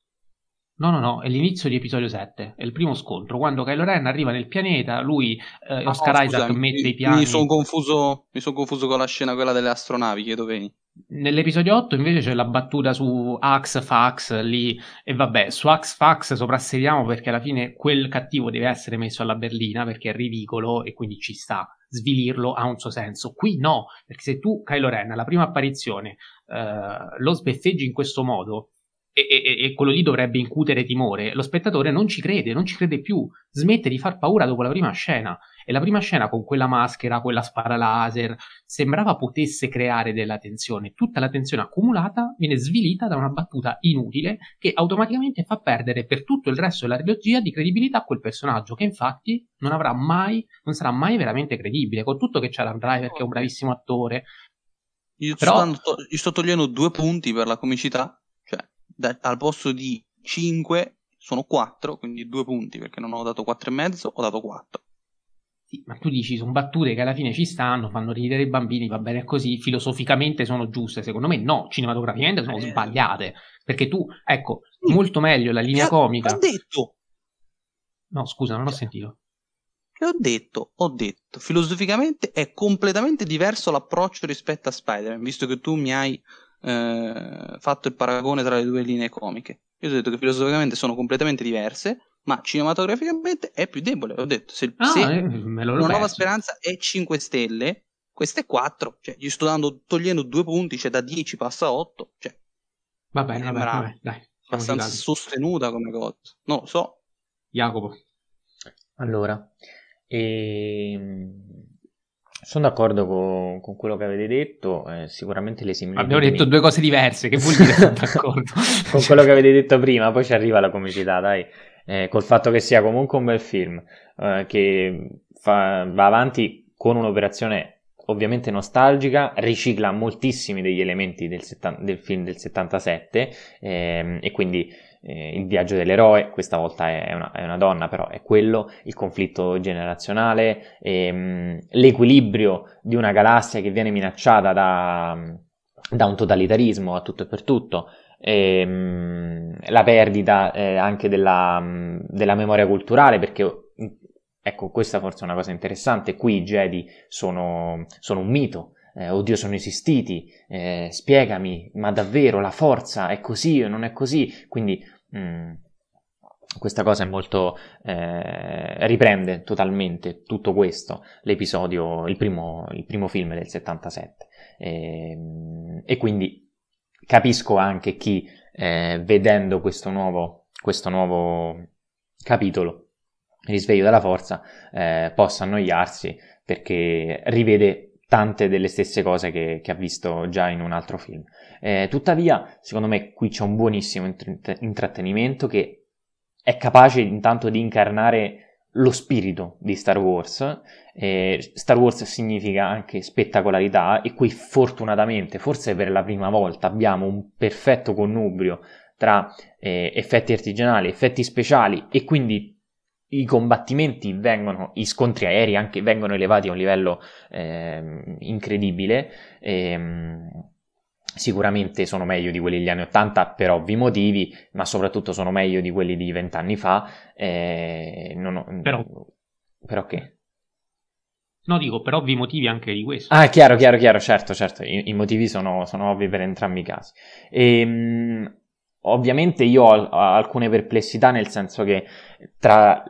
No, no, no, è l'inizio di episodio sette, è il primo scontro, quando Kylo Ren arriva nel pianeta, lui, eh, Oscar no, Isaac, scusami, mette mi, i piani... Mi sono confuso, mi son confuso con la scena quella delle astronavi, chiedo bene. Nell'episodio otto invece c'è la battuta su Axe Fax, lì, e vabbè, su Axe Fax soprassediamo perché alla fine quel cattivo deve essere messo alla berlina perché è ridicolo e quindi ci sta, svilirlo ha un suo senso. Qui no, perché se tu, Kylo Ren, alla prima apparizione, eh, lo sbeffeggi in questo modo... E, e, e quello lì dovrebbe incutere timore, lo spettatore non ci crede, non ci crede più, smette di far paura dopo la prima scena. E la prima scena con quella maschera, quella spara laser, sembrava potesse creare della tensione. Tutta la tensione accumulata viene svilita da una battuta inutile che automaticamente fa perdere per tutto il resto della trilogia di credibilità a quel personaggio, che infatti non avrà mai, non sarà mai veramente credibile, con tutto che c'è Adam Driver che è un bravissimo attore. Io, Però... sto, io sto togliendo due punti per la comicità. Da, al posto di cinque sono quattro, quindi due punti, perché non ho dato quattro e mezzo, ho dato quattro. Sì, ma tu dici sono battute che alla fine ci stanno, fanno ridere i bambini, va bene così, filosoficamente sono giuste, secondo me no, cinematograficamente sono eh. sbagliate, perché tu, ecco, sì. Molto meglio la linea che comica. Ho detto. No, scusa, non ho sentito. Che ho detto, ho detto, filosoficamente è completamente diverso l'approccio rispetto a Spider-Man, visto che tu mi hai Eh, fatto il paragone tra le due linee comiche. Io ti ho detto che filosoficamente sono completamente diverse, ma cinematograficamente è più debole. Ho detto se, ah, se eh, me lo una nuova speranza è cinque stelle, questa è quattro, cioè gli sto dando, togliendo due punti, cioè da dieci passa a otto, cioè va bene, va bene, dai, abbastanza sostenuta come cosa, non lo so. Jacopo, allora ehm sono d'accordo con, con quello che avete detto, eh, sicuramente le similitudini... Abbiamo detto due cose diverse, che vuol dire sono d'accordo? Con quello che avete detto prima, poi ci arriva la comicità, dai, eh, col fatto che sia comunque un bel film, eh, che fa, va avanti con un'operazione ovviamente nostalgica, ricicla moltissimi degli elementi del, setan- del film del settantasette, eh, e quindi... Eh, il viaggio dell'eroe, questa volta è una, è una donna, però è quello, il conflitto generazionale, ehm, l'equilibrio di una galassia che viene minacciata da, da un totalitarismo a tutto e per tutto, ehm, la perdita eh, anche della, della memoria culturale, perché ecco, questa forse è una cosa interessante, qui i Jedi sono, sono un mito. Eh, oddio, sono esistiti, eh, spiegami, ma davvero la forza è così o non è così? Quindi mh, questa cosa è molto eh, riprende totalmente tutto questo l'episodio, il primo, il primo film del settantasette, e, e quindi capisco anche chi eh, vedendo questo nuovo, questo nuovo capitolo, Risveglio della Forza, eh, possa annoiarsi perché rivede tante delle stesse cose che, che ha visto già in un altro film. Eh, tuttavia, secondo me qui c'è un buonissimo intrattenimento che è capace intanto di incarnare lo spirito di Star Wars. eh, Star Wars significa anche spettacolarità, e qui fortunatamente, forse per la prima volta, abbiamo un perfetto connubio tra eh, effetti artigianali, effetti speciali, e quindi i combattimenti vengono, i scontri aerei anche vengono elevati a un livello eh, incredibile. ehm, Sicuramente sono meglio di quelli degli anni ottanta per ovvi motivi, ma soprattutto sono meglio di quelli di vent'anni fa. Eh, non ho... Però... Però che? No, dico per ovvi motivi anche di questo. Ah, chiaro, chiaro, chiaro, certo, certo. I, i motivi sono, sono ovvi per entrambi i casi. Ehm... Ovviamente io ho alcune perplessità, nel senso che tra,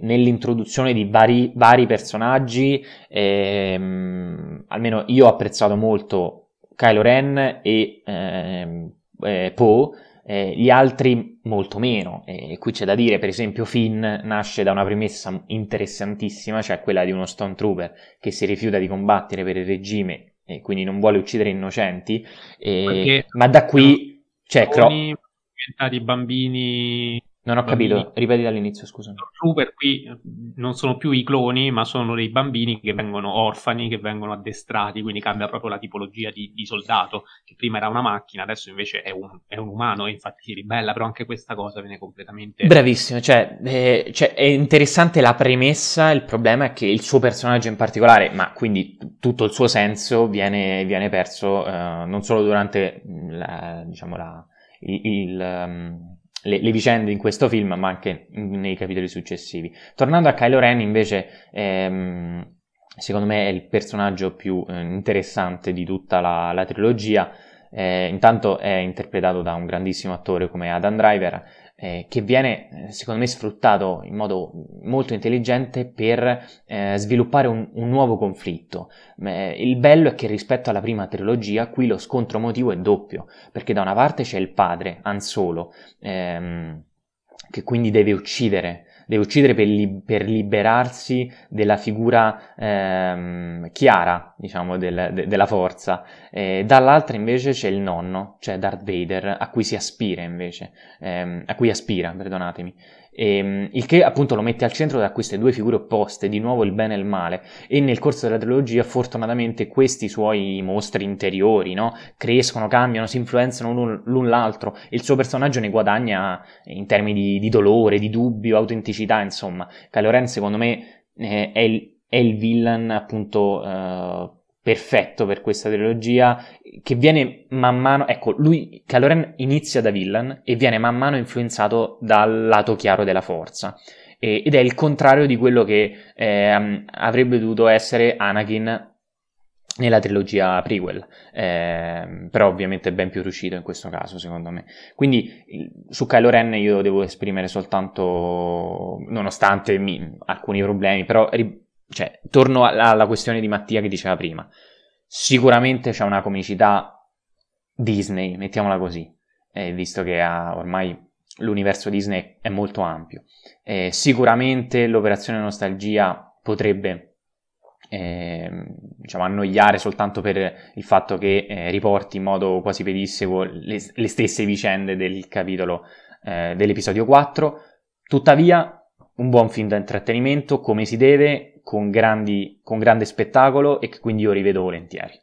nell'introduzione di vari, vari personaggi, ehm, almeno io ho apprezzato molto Kylo Ren e ehm, eh, Poe, eh, gli altri molto meno. E qui c'è da dire, per esempio, Finn nasce da una premessa interessantissima, cioè quella di uno Stormtrooper che si rifiuta di combattere per il regime e quindi non vuole uccidere innocenti, e, Perché... ma da qui... Cioè, cro... diventati bambini. Non ho bambini. Capito, ripeti dall'inizio, scusa. Super qui non sono più i cloni, ma sono dei bambini che vengono orfani, che vengono addestrati, quindi cambia proprio la tipologia di, di soldato, che prima era una macchina, adesso invece è un, è un umano, e infatti si ribella, però anche questa cosa viene completamente... Bravissimo, cioè, eh, cioè è interessante la premessa, il problema è che il suo personaggio in particolare, ma quindi tutto il suo senso, viene, viene perso, eh, non solo durante la, diciamo la, il... il um... Le, le vicende in questo film, ma anche nei capitoli successivi. Tornando a Kylo Ren, invece, ehm, secondo me è il personaggio più eh, interessante di tutta la, la trilogia. Eh, intanto è interpretato da un grandissimo attore come Adam Driver, eh, che viene, secondo me, sfruttato in modo molto intelligente per eh, sviluppare un, un nuovo conflitto. Eh, il bello è che rispetto alla prima trilogia qui lo scontro emotivo è doppio, perché da una parte c'è il padre, Han Solo, ehm, che quindi deve uccidere, deve uccidere per, li- per liberarsi della figura ehm, chiara, diciamo, del, de- della forza. Eh, dall'altra invece c'è il nonno, cioè Darth Vader, a cui si aspira invece, ehm, a cui aspira, perdonatemi. E, il che appunto lo mette al centro da queste due figure opposte, di nuovo il bene e il male, e nel corso della trilogia fortunatamente questi suoi mostri interiori, no, crescono, cambiano, si influenzano l'un, l'un l'altro, e il suo personaggio ne guadagna in termini di, di dolore, di dubbio, autenticità, insomma. Kylo Ren secondo me eh, è, il, è il villain appunto eh, perfetto per questa trilogia, che viene man mano, ecco, lui, Kylo Ren, inizia da villain e viene man mano influenzato dal lato chiaro della forza, e, ed è il contrario di quello che eh, avrebbe dovuto essere Anakin nella trilogia prequel, eh, però ovviamente è ben più riuscito in questo caso, secondo me. Quindi su Kylo Ren io devo esprimere soltanto, nonostante mi, alcuni problemi, però ri- Cioè, torno alla questione di Mattia che diceva prima. Sicuramente c'è una comicità Disney, mettiamola così, eh, visto che ha, ormai l'universo Disney è molto ampio. Eh, sicuramente l'operazione nostalgia potrebbe eh, diciamo, annoiare soltanto per il fatto che eh, riporti in modo quasi pedissequo le, le stesse vicende del capitolo eh, dell'episodio quattro. Tuttavia, un buon film da intrattenimento, come si deve, Con, grandi, con grande spettacolo, e che quindi io rivedo volentieri.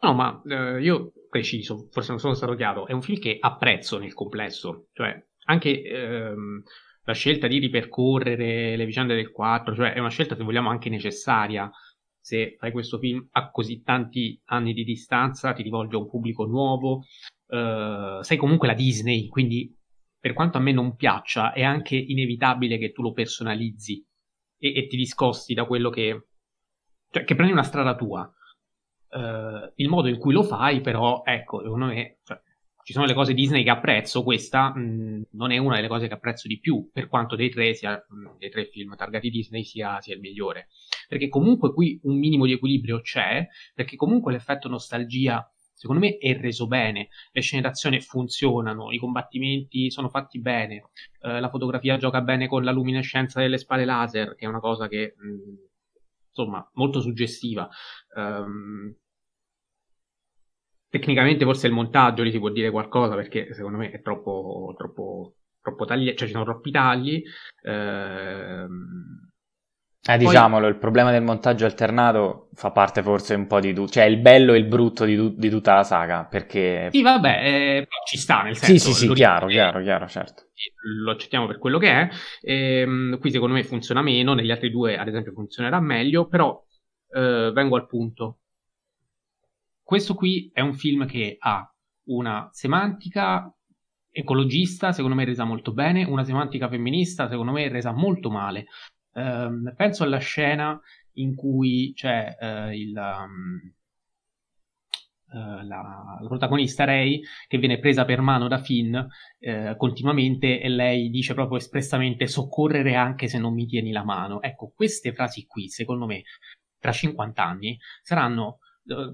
No, ma eh, io preciso, forse non sono stato chiaro, è un film che apprezzo nel complesso, cioè anche ehm, la scelta di ripercorrere le vicende del quattro, cioè è una scelta, se vogliamo, anche necessaria. Se fai questo film a così tanti anni di distanza, ti rivolge a un pubblico nuovo, eh, sei comunque la Disney, quindi per quanto a me non piaccia è anche inevitabile che tu lo personalizzi E, e ti discosti da quello che... cioè, che prendi una strada tua. Uh, il modo in cui lo fai, però, ecco, secondo me... Cioè, ci sono le cose Disney che apprezzo, questa mh, non è una delle cose che apprezzo di più, per quanto dei tre, sia, mh, dei tre film targati Disney sia, sia il migliore. Perché comunque qui un minimo di equilibrio c'è, perché comunque l'effetto nostalgia, secondo me, è reso bene. Le scene d'azione funzionano, i combattimenti sono fatti bene, eh, la fotografia gioca bene con la luminescenza delle spade laser, che è una cosa che, mh, insomma, molto suggestiva. Um, tecnicamente forse il montaggio lì si può dire qualcosa, perché secondo me è troppo, troppo troppo tagli, cioè ci sono troppi tagli. Ehm... Eh, diciamolo, Poi... il problema del montaggio alternato fa parte forse un po' di tu... cioè il bello e il brutto di, tu... di tutta la saga, perché... Sì, vabbè, eh, ci sta, nel senso... Sì, sì, sì, chiaro, chiaro, chiaro, certo. Lo accettiamo per quello che è, ehm, qui secondo me funziona meno, negli altri due ad esempio funzionerà meglio, però eh, vengo al punto. Questo qui è un film che ha una semantica ecologista, secondo me resa molto bene, una semantica femminista, secondo me resa molto male. Um, penso alla scena in cui c'è uh, il, um, uh, la, la protagonista Rey che viene presa per mano da Finn uh, continuamente, e lei dice proprio espressamente: soccorrere anche se non mi tieni la mano. Ecco, queste frasi qui secondo me tra cinquanta anni saranno uh,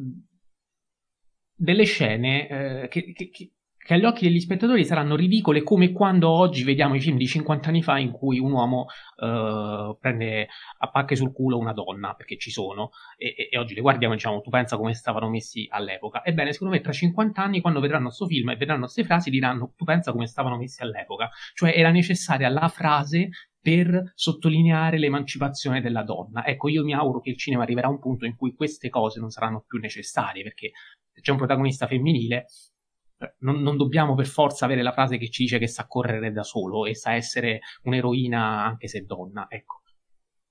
delle scene uh, che, che, che che agli occhi degli spettatori saranno ridicole, come quando oggi vediamo i film di cinquanta anni fa in cui un uomo eh, prende a pacche sul culo una donna, perché ci sono, e, e, e oggi le guardiamo e diciamo: tu pensa come stavano messi all'epoca. Ebbene, secondo me tra cinquanta anni, quando vedranno questo film e vedranno queste frasi, diranno: tu pensa come stavano messi all'epoca. Cioè era necessaria la frase per sottolineare l'emancipazione della donna. Ecco, io mi auguro che il cinema arriverà a un punto in cui queste cose non saranno più necessarie, perché se c'è un protagonista femminile, Non, non dobbiamo per forza avere la frase che ci dice che sa correre da solo e sa essere un'eroina anche se donna, ecco.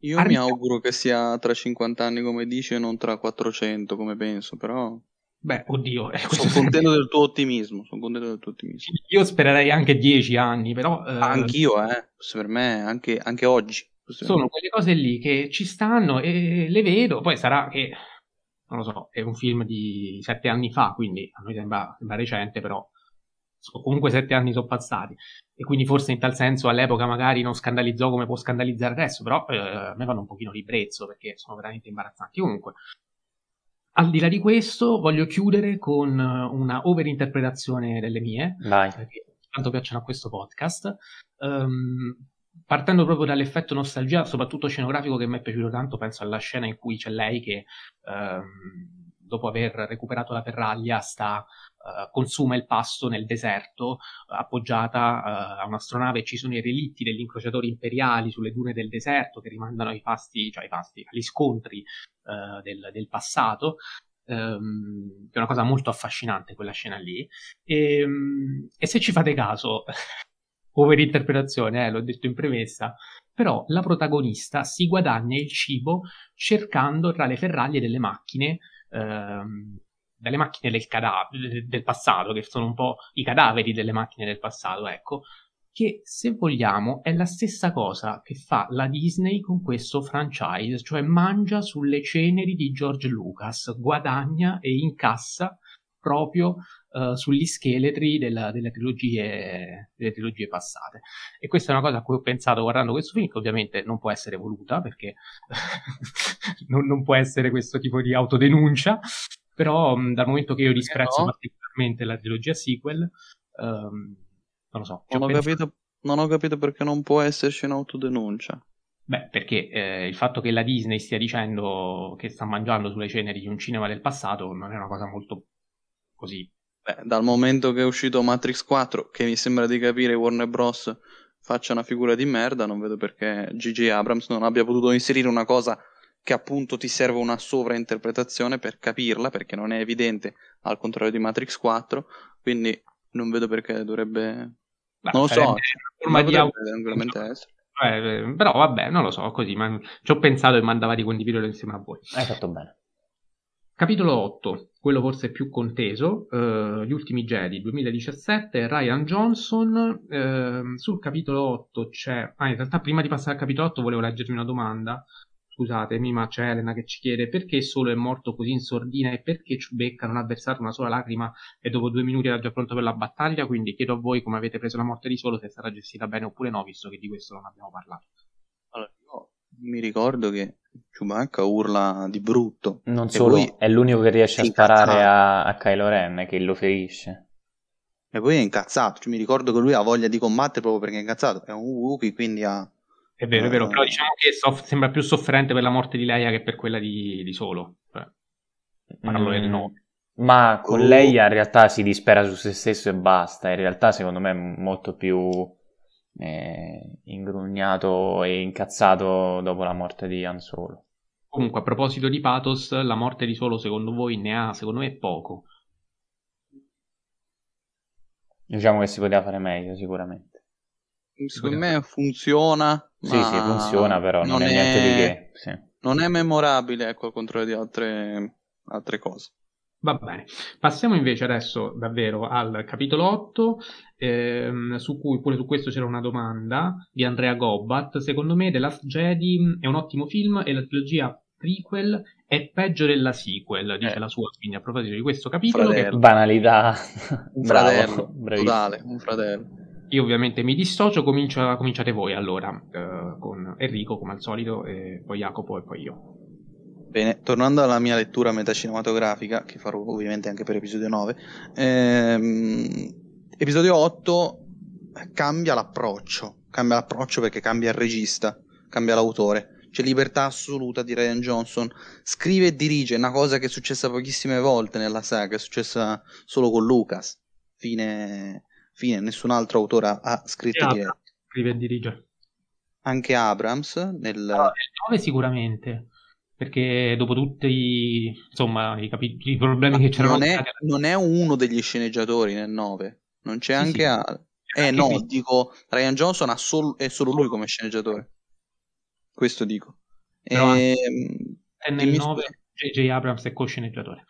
Io Arric- mi auguro che sia tra cinquanta anni come dici e non tra quattrocento come penso, però... Beh, oddio... Eh, sono contento del tuo ottimismo, sono contento del tuo ottimismo. Io spererei anche dieci anni, però... Eh... Anch'io, eh, per me, anche, anche oggi. Sono quelle cose lì che ci stanno e le vedo, poi sarà che... non lo so, è un film di sette anni fa, quindi a noi sembra, sembra recente, però comunque sette anni sono passati, e quindi forse in tal senso all'epoca magari non scandalizzò come può scandalizzare adesso, però eh, a me vanno un pochino di brezzo, perché sono veramente imbarazzanti. Comunque, al di là di questo, voglio chiudere con una overinterpretazione delle mie, Vai. Perché tanto piacciono a questo podcast, um, partendo proprio dall'effetto nostalgia, soprattutto scenografico, che mi è piaciuto tanto. Penso alla scena in cui c'è lei che ehm, dopo aver recuperato la ferraglia sta, eh, consuma il pasto nel deserto, appoggiata eh, a un'astronave. Ci sono i relitti degli incrociatori imperiali sulle dune del deserto che rimandano ai pasti, cioè ai pasti, agli scontri eh, del, del passato. Ehm, che è una cosa molto affascinante quella scena lì. E, e se ci fate caso... overinterpretazione, eh, l'ho detto in premessa, però la protagonista si guadagna il cibo cercando tra le ferraglie delle macchine, ehm, delle macchine del, cada- del passato, che sono un po' i cadaveri delle macchine del passato, ecco, che se vogliamo è la stessa cosa che fa la Disney con questo franchise, cioè mangia sulle ceneri di George Lucas, guadagna e incassa proprio uh, sugli scheletri della, delle, trilogie, delle trilogie passate. E questa è una cosa a cui ho pensato guardando questo film, che ovviamente non può essere voluta, perché non, non può essere questo tipo di autodenuncia, però um, dal momento che io disprezzo eh no. particolarmente la trilogia sequel, um, non lo so. Non ho, capito, non ho capito perché non può esserci un'autodenuncia. Beh, perché eh, il fatto che la Disney stia dicendo che sta mangiando sulle ceneri di un cinema del passato non è una cosa molto... così. Beh, dal momento che è uscito Matrix quattro, che mi sembra di capire Warner Bros. Faccia una figura di merda, non vedo perché J J. Abrams non abbia potuto inserire una cosa che appunto ti serve una sovrainterpretazione per capirla, perché non è evidente, al contrario di Matrix quattro, quindi non vedo perché dovrebbe... Beh, non lo so, ma dovrebbe tranquillamente essere. Eh, però vabbè, non lo so, così, ma ci ho pensato e mandava di condividerlo insieme a voi. Hai fatto bene. Capitolo otto, quello forse più conteso, eh, Gli Ultimi Jedi, duemiladiciassette, Rian Johnson. Eh, sul capitolo otto c'è... Ah, in realtà prima di passare al capitolo otto volevo leggervi una domanda, scusatemi, ma c'è Elena che ci chiede: perché Solo è morto così in sordina e perché Chewbacca non ha versato una sola lacrima e dopo due minuti era già pronto per la battaglia? Quindi chiedo a voi come avete preso la morte di Solo, se è stata gestita bene oppure no, visto che di questo non abbiamo parlato. Allora, io mi ricordo che Chewbacca urla di brutto. Non solo, poi... è l'unico che riesce a sparare a, a Kylo Ren, che lo ferisce. E poi è incazzato, cioè, mi ricordo che lui ha voglia di combattere proprio perché è incazzato. È un Wookiee, quindi ha... È vero, è vero, però diciamo che soff- sembra più sofferente per la morte di Leia che per quella di, di Solo. Parlo del nome. Ma con uh. lei in realtà si dispera su se stesso e basta. In realtà secondo me è molto più... eh, ingrugnato e incazzato dopo la morte di Han Solo. Comunque, a proposito di pathos, la morte di Solo secondo voi ne ha, secondo me, poco. Diciamo che si poteva fare meglio, sicuramente. Secondo me funziona. Sì, ma... sì, funziona, però non, non è niente di che. Sì. Non è memorabile, ecco, al contrario di altre, altre cose. Va bene, passiamo invece adesso davvero al capitolo otto, ehm, su cui pure su questo c'era una domanda di Andrea Gobbat. Secondo me The Last Jedi è un ottimo film e la trilogia prequel è peggio della sequel, dice eh. la sua. Quindi a proposito di questo capitolo... Che... Banalità. Un fratello, totale, un fratello. Io ovviamente mi dissocio, comincia, cominciate voi allora, eh, con Enrico come al solito, e poi Jacopo e poi io. Bene, tornando alla mia lettura metacinematografica, che farò ovviamente anche per episodio nove, ehm, episodio otto cambia l'approccio, cambia l'approccio perché cambia il regista, cambia l'autore, c'è libertà assoluta di Rian Johnson, scrive e dirige, una cosa che è successa pochissime volte nella saga, è successa solo con Lucas, fine, fine nessun altro autore ha, ha scritto e diretto. Scrive e dirige. Anche Abrams nel... Ah, nel nove sicuramente. Perché dopo tutti insomma, i, capi- i problemi Ma che c'erano... Non è, stati... non è uno degli sceneggiatori nel nove, non c'è sì, anche... Sì. A... Eh anche no, qui. dico, Rian Johnson ha sol- è solo lui come sceneggiatore. Questo dico. Però e... è nel nove J J. Abrams è co-sceneggiatore.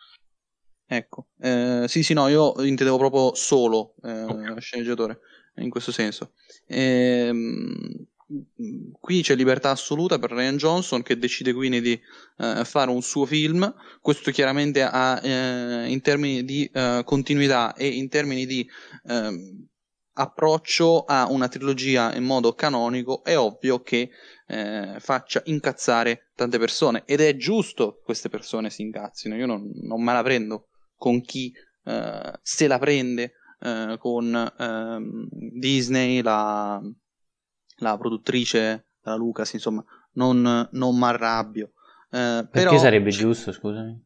Ecco. Eh, sì, sì, no, io intendevo proprio solo eh, okay. sceneggiatore, in questo senso. Ehm... Qui c'è libertà assoluta per Rian Johnson, che decide quindi di eh, fare un suo film. Questo chiaramente ha, eh, in termini di eh, continuità e in termini di eh, approccio a una trilogia in modo canonico, è ovvio che eh, faccia incazzare tante persone, ed è giusto che queste persone si incazzino. Io non, non me la prendo con chi eh, se la prende eh, con eh, Disney, la... la produttrice della Lucas, insomma, non, non m'arrabbio. Eh, perché però... sarebbe giusto, scusami?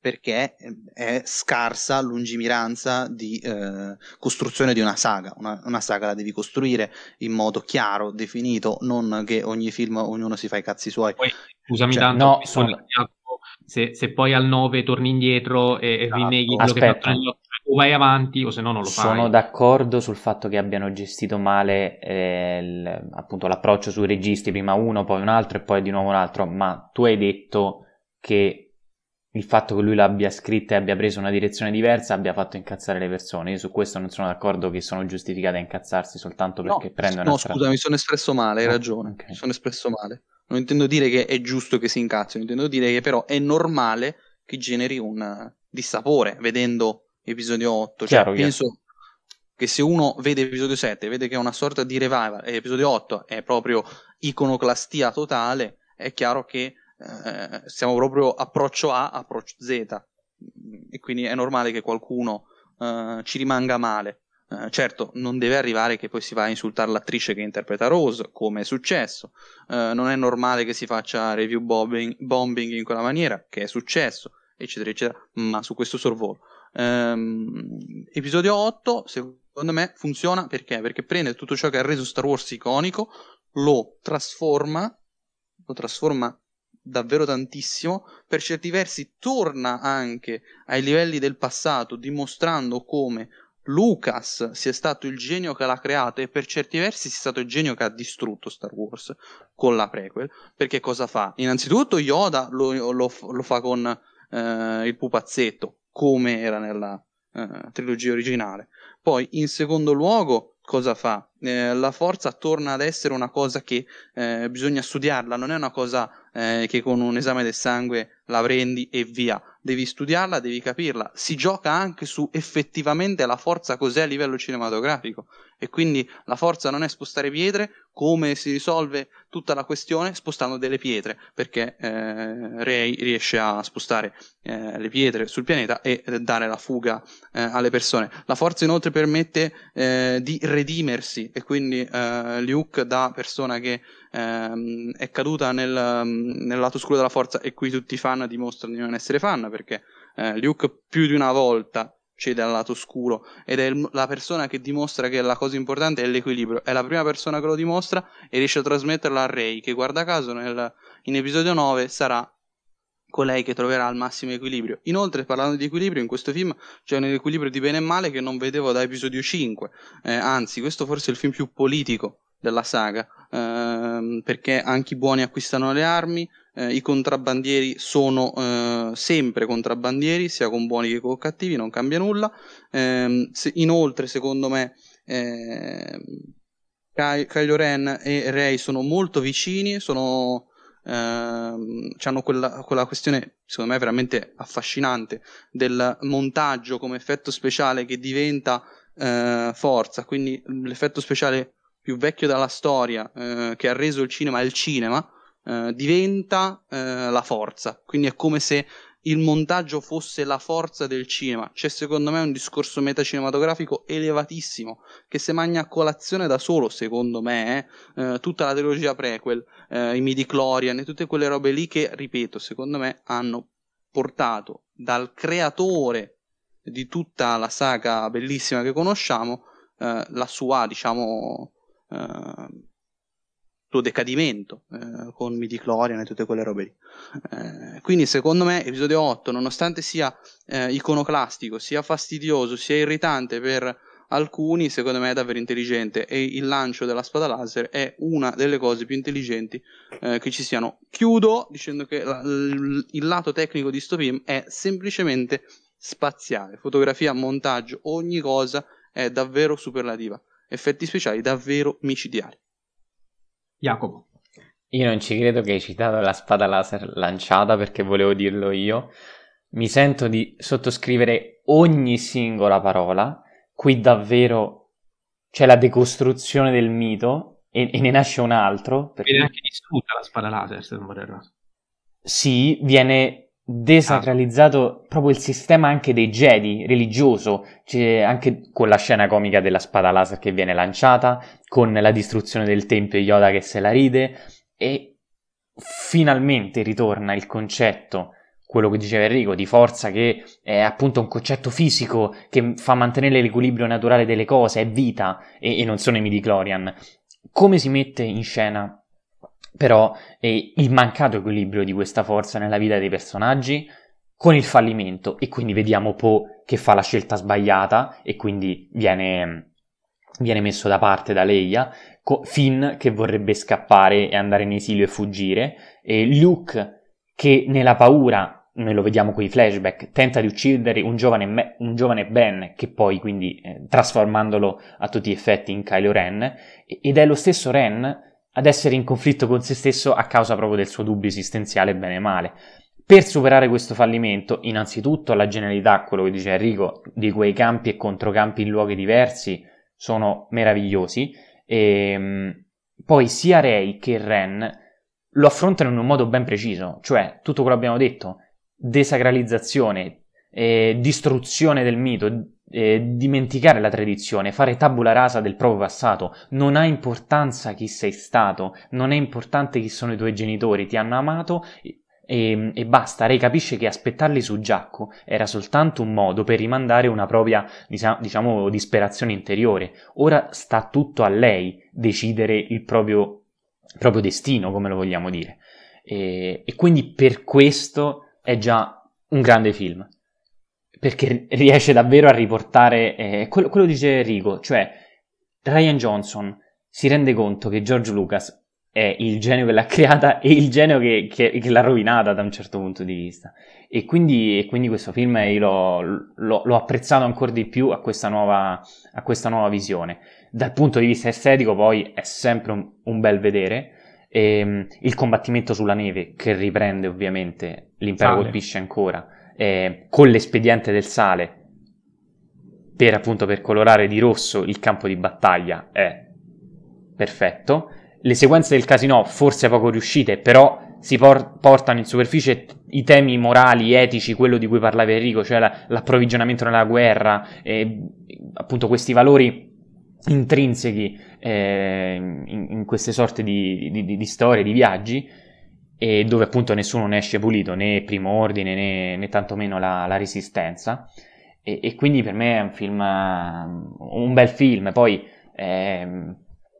Perché è scarsa lungimiranza di eh, costruzione di una saga. Una, una saga la devi costruire in modo chiaro, definito, non che ogni film ognuno si fa i cazzi suoi. Poi, scusami, cioè, tanto, no, sono... se, se poi al nove torni indietro e, e rinneghi quello che fatto nel... o vai avanti o se no non lo fai. Sono d'accordo sul fatto che abbiano gestito male eh, il, appunto l'approccio sui registi, prima uno, poi un altro e poi di nuovo un altro, ma tu hai detto che il fatto che lui l'abbia scritta e abbia preso una direzione diversa abbia fatto incazzare le persone. Io su questo non sono d'accordo, che sono giustificate a incazzarsi soltanto perché no, prendono no, una strada. No, scusa, mi sono espresso male, hai no, ragione, okay. mi sono espresso male. Non intendo dire che è giusto che si incazzino, intendo dire che però è normale che generi un dissapore vedendo episodio otto, chiaro, cioè, chiaro. Penso che se uno vede episodio sette vede che è una sorta di revival e episodio otto è proprio iconoclastia totale, è chiaro che eh, siamo proprio approccio A, approccio Z, e quindi è normale che qualcuno eh, ci rimanga male. Eh, certo, non deve arrivare che poi si va a insultare l'attrice che interpreta Rose, come è successo, eh, non è normale che si faccia review bombing, bombing in quella maniera, che è successo, eccetera eccetera, ma su questo sorvolo. Um, episodio otto secondo me funziona perché perché prende tutto ciò che ha reso Star Wars iconico, lo trasforma lo trasforma davvero tantissimo, per certi versi torna anche ai livelli del passato, dimostrando come Lucas sia stato il genio che l'ha creato e per certi versi sia stato il genio che ha distrutto Star Wars con la prequel, perché cosa fa? Innanzitutto Yoda lo, lo, lo fa con eh, il pupazzetto, come era nella eh, trilogia originale. Poi in secondo luogo cosa fa? Eh, la forza torna ad essere una cosa che eh, bisogna studiarla, non è una cosa eh, che con un esame del sangue la prendi e via, devi studiarla, devi capirla, si gioca anche su effettivamente la forza cos'è a livello cinematografico, e quindi la forza non è spostare pietre, come si risolve tutta la questione spostando delle pietre, perché eh, Rey riesce a spostare eh, le pietre sul pianeta e dare la fuga eh, alle persone. La forza inoltre permette eh, di redimersi, e quindi eh, Luke, da persona che eh, è caduta nel, nel lato oscuro della forza, e qui tutti i fan dimostrano di non essere fan, perché eh, Luke più di una volta cioè dal lato oscuro, ed è il, la persona che dimostra che la cosa importante è l'equilibrio, è la prima persona che lo dimostra e riesce a trasmetterla a Rey, che guarda caso nel, in episodio nove sarà colei che troverà il massimo equilibrio. Inoltre, parlando di equilibrio, in questo film c'è un equilibrio di bene e male che non vedevo da episodio cinque, eh, anzi questo forse è il film più politico della saga, ehm, perché anche i buoni acquistano le armi, eh, i contrabbandieri sono eh, sempre contrabbandieri, sia con buoni che con cattivi, non cambia nulla. Ehm, se, inoltre secondo me eh, Ky- Kylo Ren e Rey sono molto vicini, sono Uh, c'hanno quella, quella questione secondo me veramente affascinante del montaggio come effetto speciale che diventa uh, forza, quindi l'effetto speciale più vecchio della storia uh, che ha reso il cinema il cinema uh, diventa uh, la forza, quindi è come se il montaggio fosse la forza del cinema. C'è secondo me un discorso metacinematografico elevatissimo che se mangia a colazione da solo, secondo me, eh, tutta la trilogia prequel, eh, i Midi-chlorian e tutte quelle robe lì che, ripeto, secondo me hanno portato dal creatore di tutta la saga bellissima che conosciamo eh, la sua, diciamo, eh, tuo decadimento eh, con Midi-chlorian e tutte quelle robe lì. Eh, quindi secondo me episodio otto, nonostante sia eh, iconoclastico, sia fastidioso, sia irritante per alcuni, secondo me è davvero intelligente, e il lancio della spada laser è una delle cose più intelligenti eh, che ci siano. Chiudo dicendo che la, l, il lato tecnico di sto film è semplicemente spaziale, fotografia, montaggio, ogni cosa è davvero superlativa, effetti speciali davvero micidiali. Jacopo. Io non ci credo che hai citato la spada laser lanciata, perché volevo dirlo io. Mi sento di sottoscrivere ogni singola parola. Qui davvero c'è la decostruzione del mito e, e ne nasce un altro. Perché... Viene anche distrutta la spada laser, se non vado errato. Sì, viene desacralizzato ah. proprio il sistema anche dei Jedi religioso, cioè anche con la scena comica della spada laser che viene lanciata, con la distruzione del tempio e Yoda che se la ride, e finalmente ritorna il concetto, quello che diceva Enrico, di forza, che è appunto un concetto fisico che fa mantenere l'equilibrio naturale delle cose, è vita, e, e non sono i Midi-chlorian. Come si mette in scena però eh, il mancato equilibrio di questa forza nella vita dei personaggi con il fallimento, e quindi vediamo Po che fa la scelta sbagliata e quindi viene, viene messo da parte da Leia, co- Finn che vorrebbe scappare e andare in esilio e fuggire, e Luke che nella paura, noi lo vediamo con i flashback, tenta di uccidere un giovane, me- un giovane Ben, che poi quindi eh, trasformandolo a tutti gli effetti in Kylo Ren, ed è lo stesso Ren ad essere in conflitto con se stesso a causa proprio del suo dubbio esistenziale bene e male. Per superare questo fallimento, innanzitutto la genialità, quello che dice Enrico, di quei campi e controcampi in luoghi diversi sono meravigliosi, e poi sia Rey che Ren lo affrontano in un modo ben preciso, cioè tutto quello che abbiamo detto, desacralizzazione, eh, distruzione del mito, Eh, dimenticare la tradizione, fare tabula rasa del proprio passato. Non ha importanza chi sei stato, non è importante chi sono i tuoi genitori, ti hanno amato e, e, e basta. Rey capisce che aspettarli su Giacco era soltanto un modo per rimandare una propria, diciamo, disperazione interiore. Ora sta tutto a lei decidere il proprio, proprio destino, come lo vogliamo dire, e, e quindi per questo è già un grande film, perché riesce davvero a riportare eh, quello, quello dice Enrico, cioè Rian Johnson si rende conto che George Lucas è il genio che l'ha creata e il genio che, che, che l'ha rovinata da un certo punto di vista, e quindi, e quindi questo film io l'ho, l'ho, l'ho apprezzato ancora di più a questa, nuova, a questa nuova visione. Dal punto di vista estetico poi è sempre un, un bel vedere, e il combattimento sulla neve che riprende ovviamente l'impero Sale. Colpisce ancora Eh, con l'espediente del sale per appunto per colorare di rosso il campo di battaglia è perfetto. Le sequenze del casino forse poco riuscite, però si por- portano in superficie t- i temi morali, etici, quello di cui parlava Enrico, cioè la- l'approvvigionamento nella guerra, eh, appunto questi valori intrinsechi eh, in-, in queste sorte di, di-, di storie, di viaggi, e dove appunto nessuno ne esce pulito, né Primo Ordine né, né tantomeno la, la Resistenza, e, e quindi per me è un film, un bel film. Poi eh,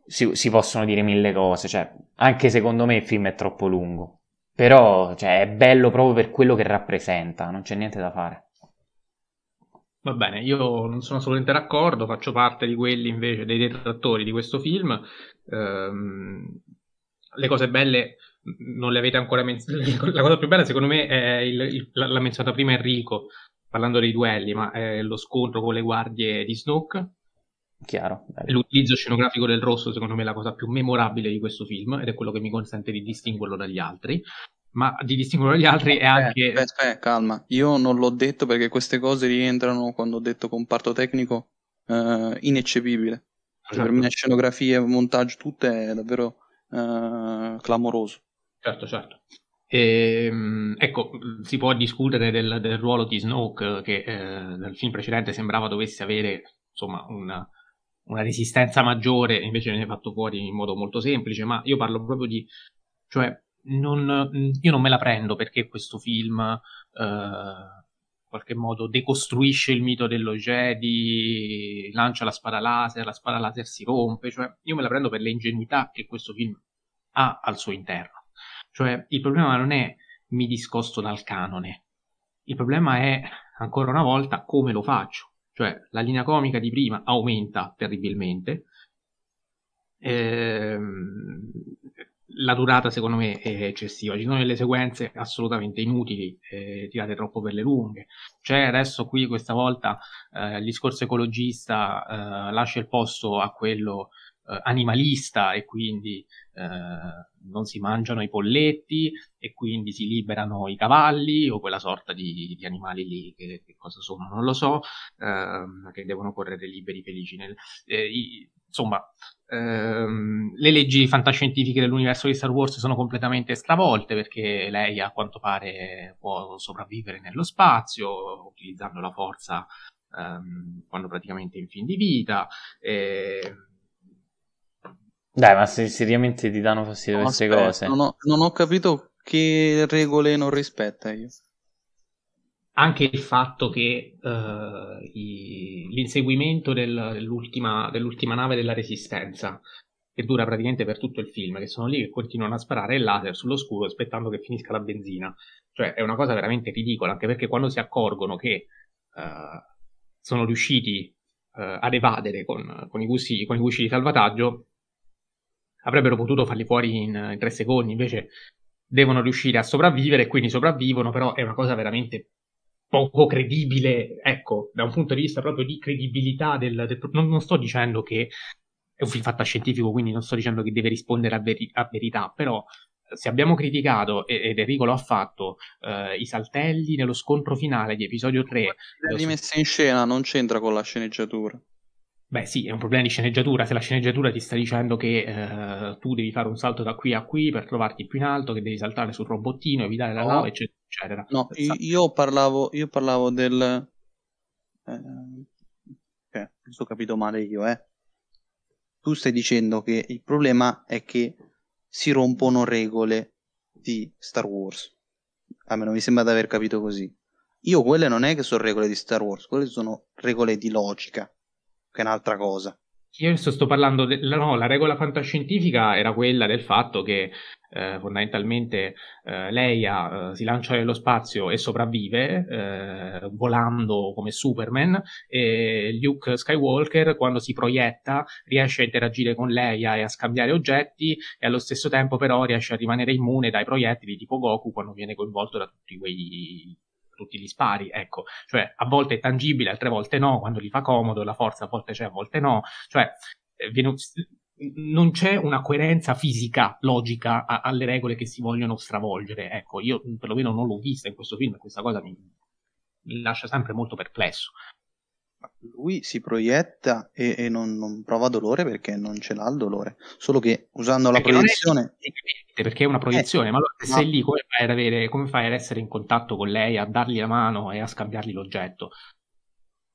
si, si possono dire mille cose, cioè, anche secondo me il film è troppo lungo, però cioè, è bello proprio per quello che rappresenta, non c'è niente da fare. Va bene, io non sono assolutamente d'accordo, faccio parte di quelli invece dei detrattori di questo film. Ehm, le cose belle non le avete ancora menzionate. La cosa più bella secondo me è il, il, l'ha menzionata prima Enrico parlando dei duelli, ma è lo scontro con le guardie di Snoke. Chiaro, bello. L'utilizzo scenografico del rosso secondo me è la cosa più memorabile di questo film ed è quello che mi consente di distinguerlo dagli altri. Ma di distinguere gli altri è anche... Beh, beh, calma, io non l'ho detto perché queste cose rientrano, quando ho detto comparto tecnico, eh, ineccepibile. Certo. Per me scenografia, montaggio, tutto è davvero eh, clamoroso. Certo, certo. E, ecco, si può discutere del, del ruolo di Snoke che eh, nel film precedente sembrava dovesse avere insomma una, una resistenza maggiore, invece viene fatto fuori in modo molto semplice, ma io parlo proprio di... cioè Non, io non me la prendo perché questo film eh, in qualche modo decostruisce il mito dello Jedi, lancia la spada laser, la spada laser si rompe, cioè io me la prendo per le ingenuità che questo film ha al suo interno. Cioè il problema non è mi discosto dal canone, il problema è ancora una volta come lo faccio. Cioè la linea comica di prima aumenta terribilmente, ehm la durata secondo me è eccessiva, ci sono delle sequenze assolutamente inutili, eh, tirate troppo per le lunghe. Cioè adesso qui questa volta eh, il discorso ecologista eh, lascia il posto a quello eh, animalista e quindi eh, non si mangiano i polletti e quindi si liberano i cavalli o quella sorta di, di animali lì che, che cosa sono non lo so, eh, che devono correre liberi felici nel, eh, i, insomma ehm, le leggi fantascientifiche dell'universo di Star Wars sono completamente stravolte perché lei a quanto pare può sopravvivere nello spazio utilizzando la forza ehm, quando praticamente è in fin di vita e... Dai, ma se seriamente ti danno fastidio no, queste aspetta, cose non ho, non ho capito che regole non rispetta. Io anche il fatto che uh, i, l'inseguimento del, dell'ultima, dell'ultima nave della Resistenza, che dura praticamente per tutto il film, che sono lì che continuano a sparare il laser sullo scudo aspettando che finisca la benzina, cioè è una cosa veramente ridicola, anche perché quando si accorgono che uh, sono riusciti uh, ad evadere con, con, i gusci, con i gusci di salvataggio, avrebbero potuto farli fuori in, in tre secondi, invece devono riuscire a sopravvivere e quindi sopravvivono, però è una cosa veramente... poco credibile, ecco, da un punto di vista proprio di credibilità del... del non, non sto dicendo che è un film fantascientifico, quindi non sto dicendo che deve rispondere a, veri, a verità, però se abbiamo criticato, ed Enrico lo ha fatto, eh, i saltelli nello scontro finale di episodio tre... La rimessa in scena non c'entra con la sceneggiatura. Beh sì, è un problema di sceneggiatura, se la sceneggiatura ti sta dicendo che eh, tu devi fare un salto da qui a qui per trovarti più in alto, che devi saltare sul robottino, evitare la no. nave, eccetera, eccetera. No, io, io, parlavo, io parlavo del... Eh, cioè, sto capito male io, eh. Tu stai dicendo che il problema è che si rompono regole di Star Wars. Almeno mi sembra di aver capito così. Io quelle non è che sono regole di Star Wars, quelle sono regole di logica. Che è un'altra cosa. Io adesso sto parlando della no, la regola fantascientifica era quella del fatto che eh, fondamentalmente eh, Leia eh, si lancia nello spazio e sopravvive eh, volando come Superman, e Luke Skywalker quando si proietta riesce a interagire con Leia e a scambiare oggetti e allo stesso tempo però riesce a rimanere immune dai proiettili tipo Goku quando viene coinvolto da tutti quei... tutti gli spari, ecco, cioè a volte è tangibile, altre volte no, quando gli fa comodo la forza a volte c'è, a volte no, cioè viene, non c'è una coerenza fisica, logica a, alle regole che si vogliono stravolgere, ecco, io perlomeno non l'ho vista in questo film e questa cosa mi, mi lascia sempre molto perplesso. Lui si proietta e, e non, non prova dolore perché non ce l'ha il dolore, solo che usando perché la proiezione è perché è una proiezione eh, ma allora se no. Sei lì come fai ad avere, come fai ad essere in contatto con lei, a dargli la mano e a scambiargli l'oggetto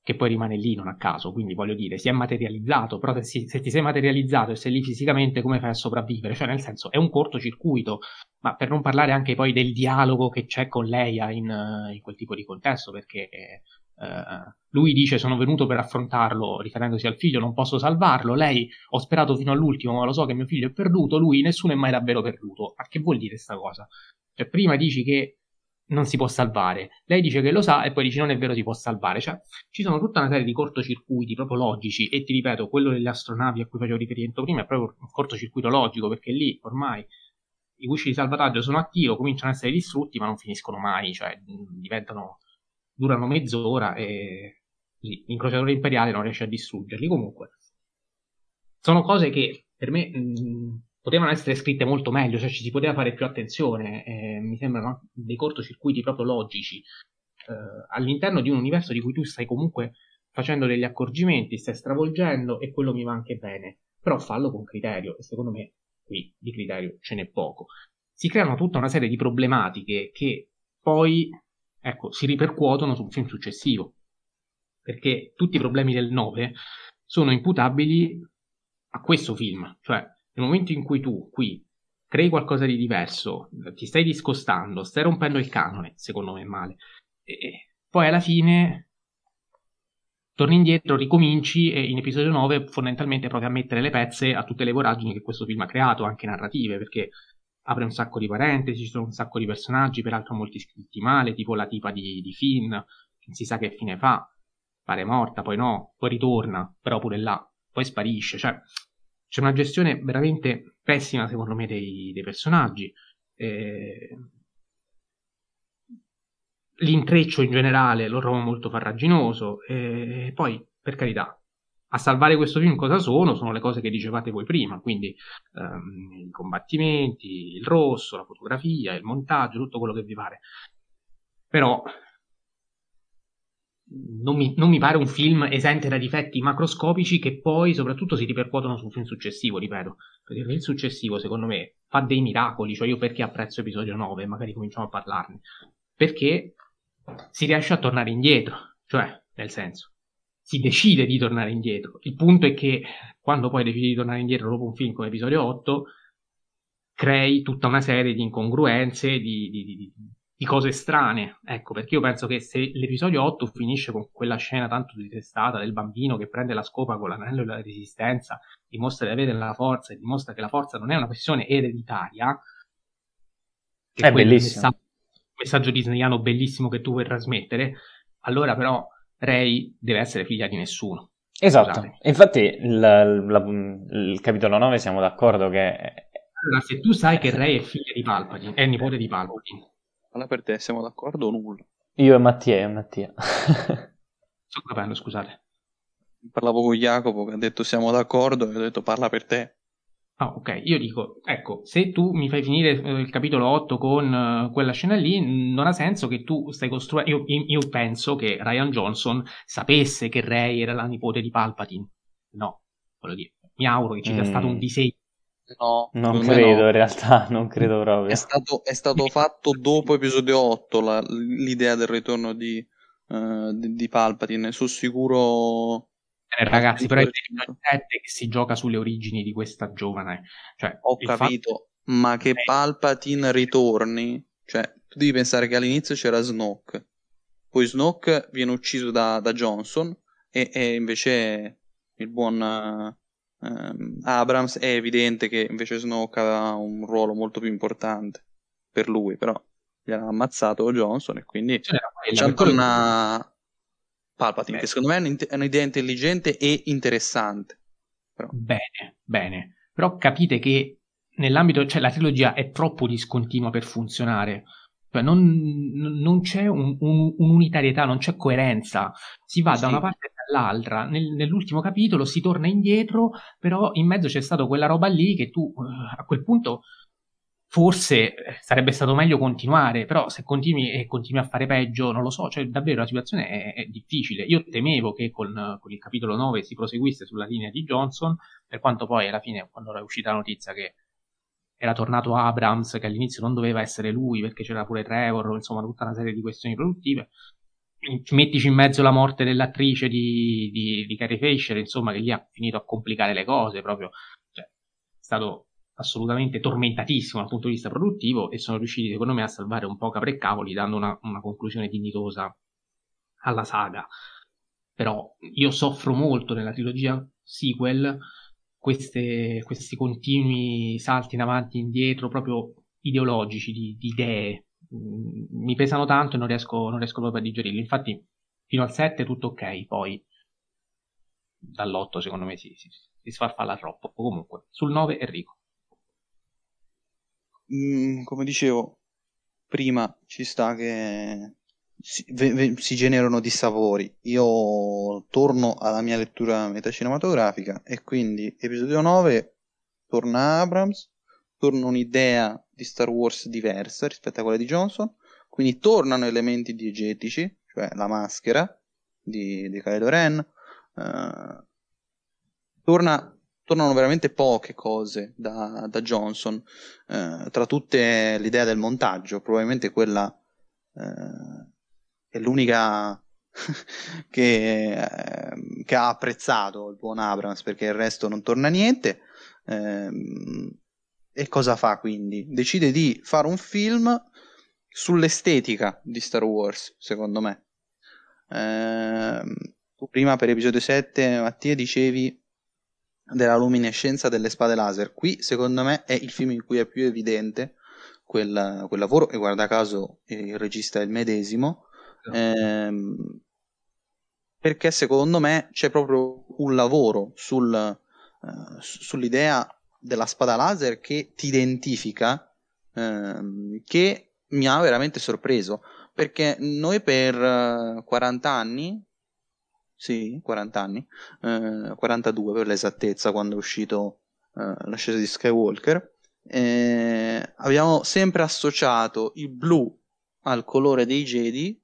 che poi rimane lì non a caso, quindi voglio dire si è materializzato, però se, si, se ti sei materializzato e sei lì fisicamente come fai a sopravvivere, cioè nel senso è un cortocircuito, ma per non parlare anche poi del dialogo che c'è con lei in, in quel tipo di contesto perché eh, eh, lui dice sono venuto per affrontarlo, riferendosi al figlio, non posso salvarlo, lei ho sperato fino all'ultimo ma lo so che mio figlio è perduto, lui nessuno è mai davvero perduto. Ma che vuol dire sta cosa? Cioè prima dici che non si può salvare, lei dice che lo sa e poi dici non è vero si può salvare, cioè ci sono tutta una serie di cortocircuiti proprio logici e ti ripeto, quello delle astronavi a cui facevo riferimento prima è proprio un cortocircuito logico, perché lì ormai i gusci di salvataggio sono a tiro, cominciano a essere distrutti ma non finiscono mai, cioè diventano, durano mezz'ora e così, l'incrociatore imperiale non riesce a distruggerli. Comunque sono cose che per me mh, potevano essere scritte molto meglio, cioè ci si poteva fare più attenzione, eh, mi sembrano dei cortocircuiti proprio logici, eh, all'interno di un universo di cui tu stai comunque facendo degli accorgimenti, stai stravolgendo, e quello mi va anche bene, però fallo con criterio, e secondo me qui di criterio ce n'è poco. Si creano tutta una serie di problematiche che poi, ecco, si ripercuotono sul film successivo, perché tutti i problemi del nove sono imputabili a questo film, cioè nel momento in cui tu qui crei qualcosa di diverso, ti stai discostando, stai rompendo il canone, secondo me male, e poi alla fine torni indietro, ricominci e in episodio nove fondamentalmente provi a mettere le pezze a tutte le voragini che questo film ha creato, anche narrative, perché apre un sacco di parentesi, ci sono un sacco di personaggi, peraltro molti scritti male, tipo la tipa di, di Finn, non si sa che fine fa, pare morta, poi no, poi ritorna, però pure là, poi sparisce, cioè c'è una gestione veramente pessima secondo me dei, dei personaggi, eh, l'intreccio in generale lo trovo molto farraginoso, e eh, poi per carità a salvare questo film cosa sono? Sono le cose che dicevate voi prima, quindi ehm, i combattimenti, il rosso, la fotografia, il montaggio, tutto quello che vi pare, però Non mi, non mi pare un film esente da difetti macroscopici che poi soprattutto si ripercuotono sul film successivo, ripeto, perché il film successivo secondo me fa dei miracoli, cioè io perché apprezzo episodio nove, magari cominciamo a parlarne, perché si riesce a tornare indietro, cioè nel senso si decide di tornare indietro. Il punto è che quando poi decidi di tornare indietro dopo un film come episodio otto crei tutta una serie di incongruenze, di, di, di, di di cose strane, ecco, perché io penso che se l'episodio otto finisce con quella scena tanto detestata del bambino che prende la scopa con l'anello della resistenza, dimostra di avere la forza e dimostra che la forza non è una questione ereditaria, che è bellissimo, messaggio, messaggio disneyano bellissimo che tu vuoi trasmettere, allora però Rey deve essere figlia di nessuno. Esatto, scusate. Infatti la, la, il capitolo nove siamo d'accordo che... Allora, se tu sai che Rey è figlia di Palpatine, è nipote di Palpatine, allora per te siamo d'accordo o nulla? Io e Mattia, e Mattia. Sto capendo, scusate. Parlavo con Jacopo che ha detto siamo d'accordo e ho detto parla per te. Ah, ok, io dico, ecco, se tu mi fai finire il capitolo otto con quella scena lì, non ha senso che tu stai costruendo... Io, io penso che Rian Johnson sapesse che Rey era la nipote di Palpatine. No, voglio dire, mi auguro che ci sia mm. stato un disegno. No, non credo, no. In realtà non credo proprio. È stato, è stato fatto dopo episodio otto la, l'idea del ritorno di, uh, di, di Palpatine, sono sicuro. Eh, ragazzi, però è che si gioca sulle origini di questa giovane. Cioè, ho capito, fatto... ma che Palpatine ritorni, cioè tu devi pensare che all'inizio c'era Snoke, poi Snoke viene ucciso da, da Johnson e, e invece il buon... Uh, Abrams, è evidente che invece Snoke ha un ruolo molto più importante per lui, però gli ha ammazzato Johnson e quindi c'è ancora una Palpatine, beh, che secondo me è un'idea intelligente e interessante, però. Bene, bene, però capite che nell'ambito, cioè la trilogia è troppo discontinua per funzionare, cioè non, non c'è un, un, un'unitarietà, non c'è coerenza, si va sì. da una parte l'altra, nel, nell'ultimo capitolo si torna indietro, però in mezzo c'è stata quella roba lì che tu a quel punto forse sarebbe stato meglio continuare, però se continui e continui a fare peggio non lo so, cioè davvero la situazione è, è difficile. Io temevo che con, con il capitolo nove si proseguisse sulla linea di Johnson, per quanto poi alla fine quando era uscita la notizia che era tornato Abrams, che all'inizio non doveva essere lui perché c'era pure Trevor, insomma tutta una serie di questioni produttive, mettici in mezzo la morte dell'attrice di, di, di Carrie Fisher, insomma, che lì ha finito a complicare le cose proprio, cioè, è stato assolutamente tormentatissimo dal punto di vista produttivo e sono riusciti secondo me a salvare un po' capre e cavoli dando una, una conclusione dignitosa alla saga, però io soffro molto nella trilogia sequel queste, questi continui salti in avanti e indietro proprio ideologici, di, di idee, mi pesano tanto e non riesco, non riesco proprio a digerirli. Infatti fino al sette tutto ok, poi dall'otto secondo me si, si, si sfarfalla troppo. Comunque sul nove Enrico. Mm, come dicevo prima, ci sta che si, ve, ve, si generano dissapori. Io torno alla mia lettura metacinematografica e quindi episodio nove torna Abrams, torna un'idea di Star Wars diversa rispetto a quella di Johnson, quindi tornano elementi diegetici, cioè la maschera di, di Kylo Ren. Uh, torna, tornano veramente poche cose da, da Johnson, uh, tra tutte l'idea del montaggio, probabilmente quella uh, è l'unica che, uh, che ha apprezzato il buon Abrams, perché il resto non torna niente. Uh, e cosa fa quindi? Decide di fare un film sull'estetica di Star Wars, secondo me. Uh, Tu prima per episodio sette, Mattia, dicevi della luminescenza delle spade laser. Qui, secondo me, è il film in cui è più evidente quel, quel lavoro, e guarda caso il regista è il medesimo, no. ehm, perché secondo me c'è proprio un lavoro sul, eh, sull'idea della spada laser che ti identifica, ehm, che mi ha veramente sorpreso, perché noi per quaranta anni... Sì, quaranta anni, eh, quarantadue per l'esattezza, quando è uscito eh, l'ascesa di Skywalker, eh, abbiamo sempre associato il blu al colore dei Jedi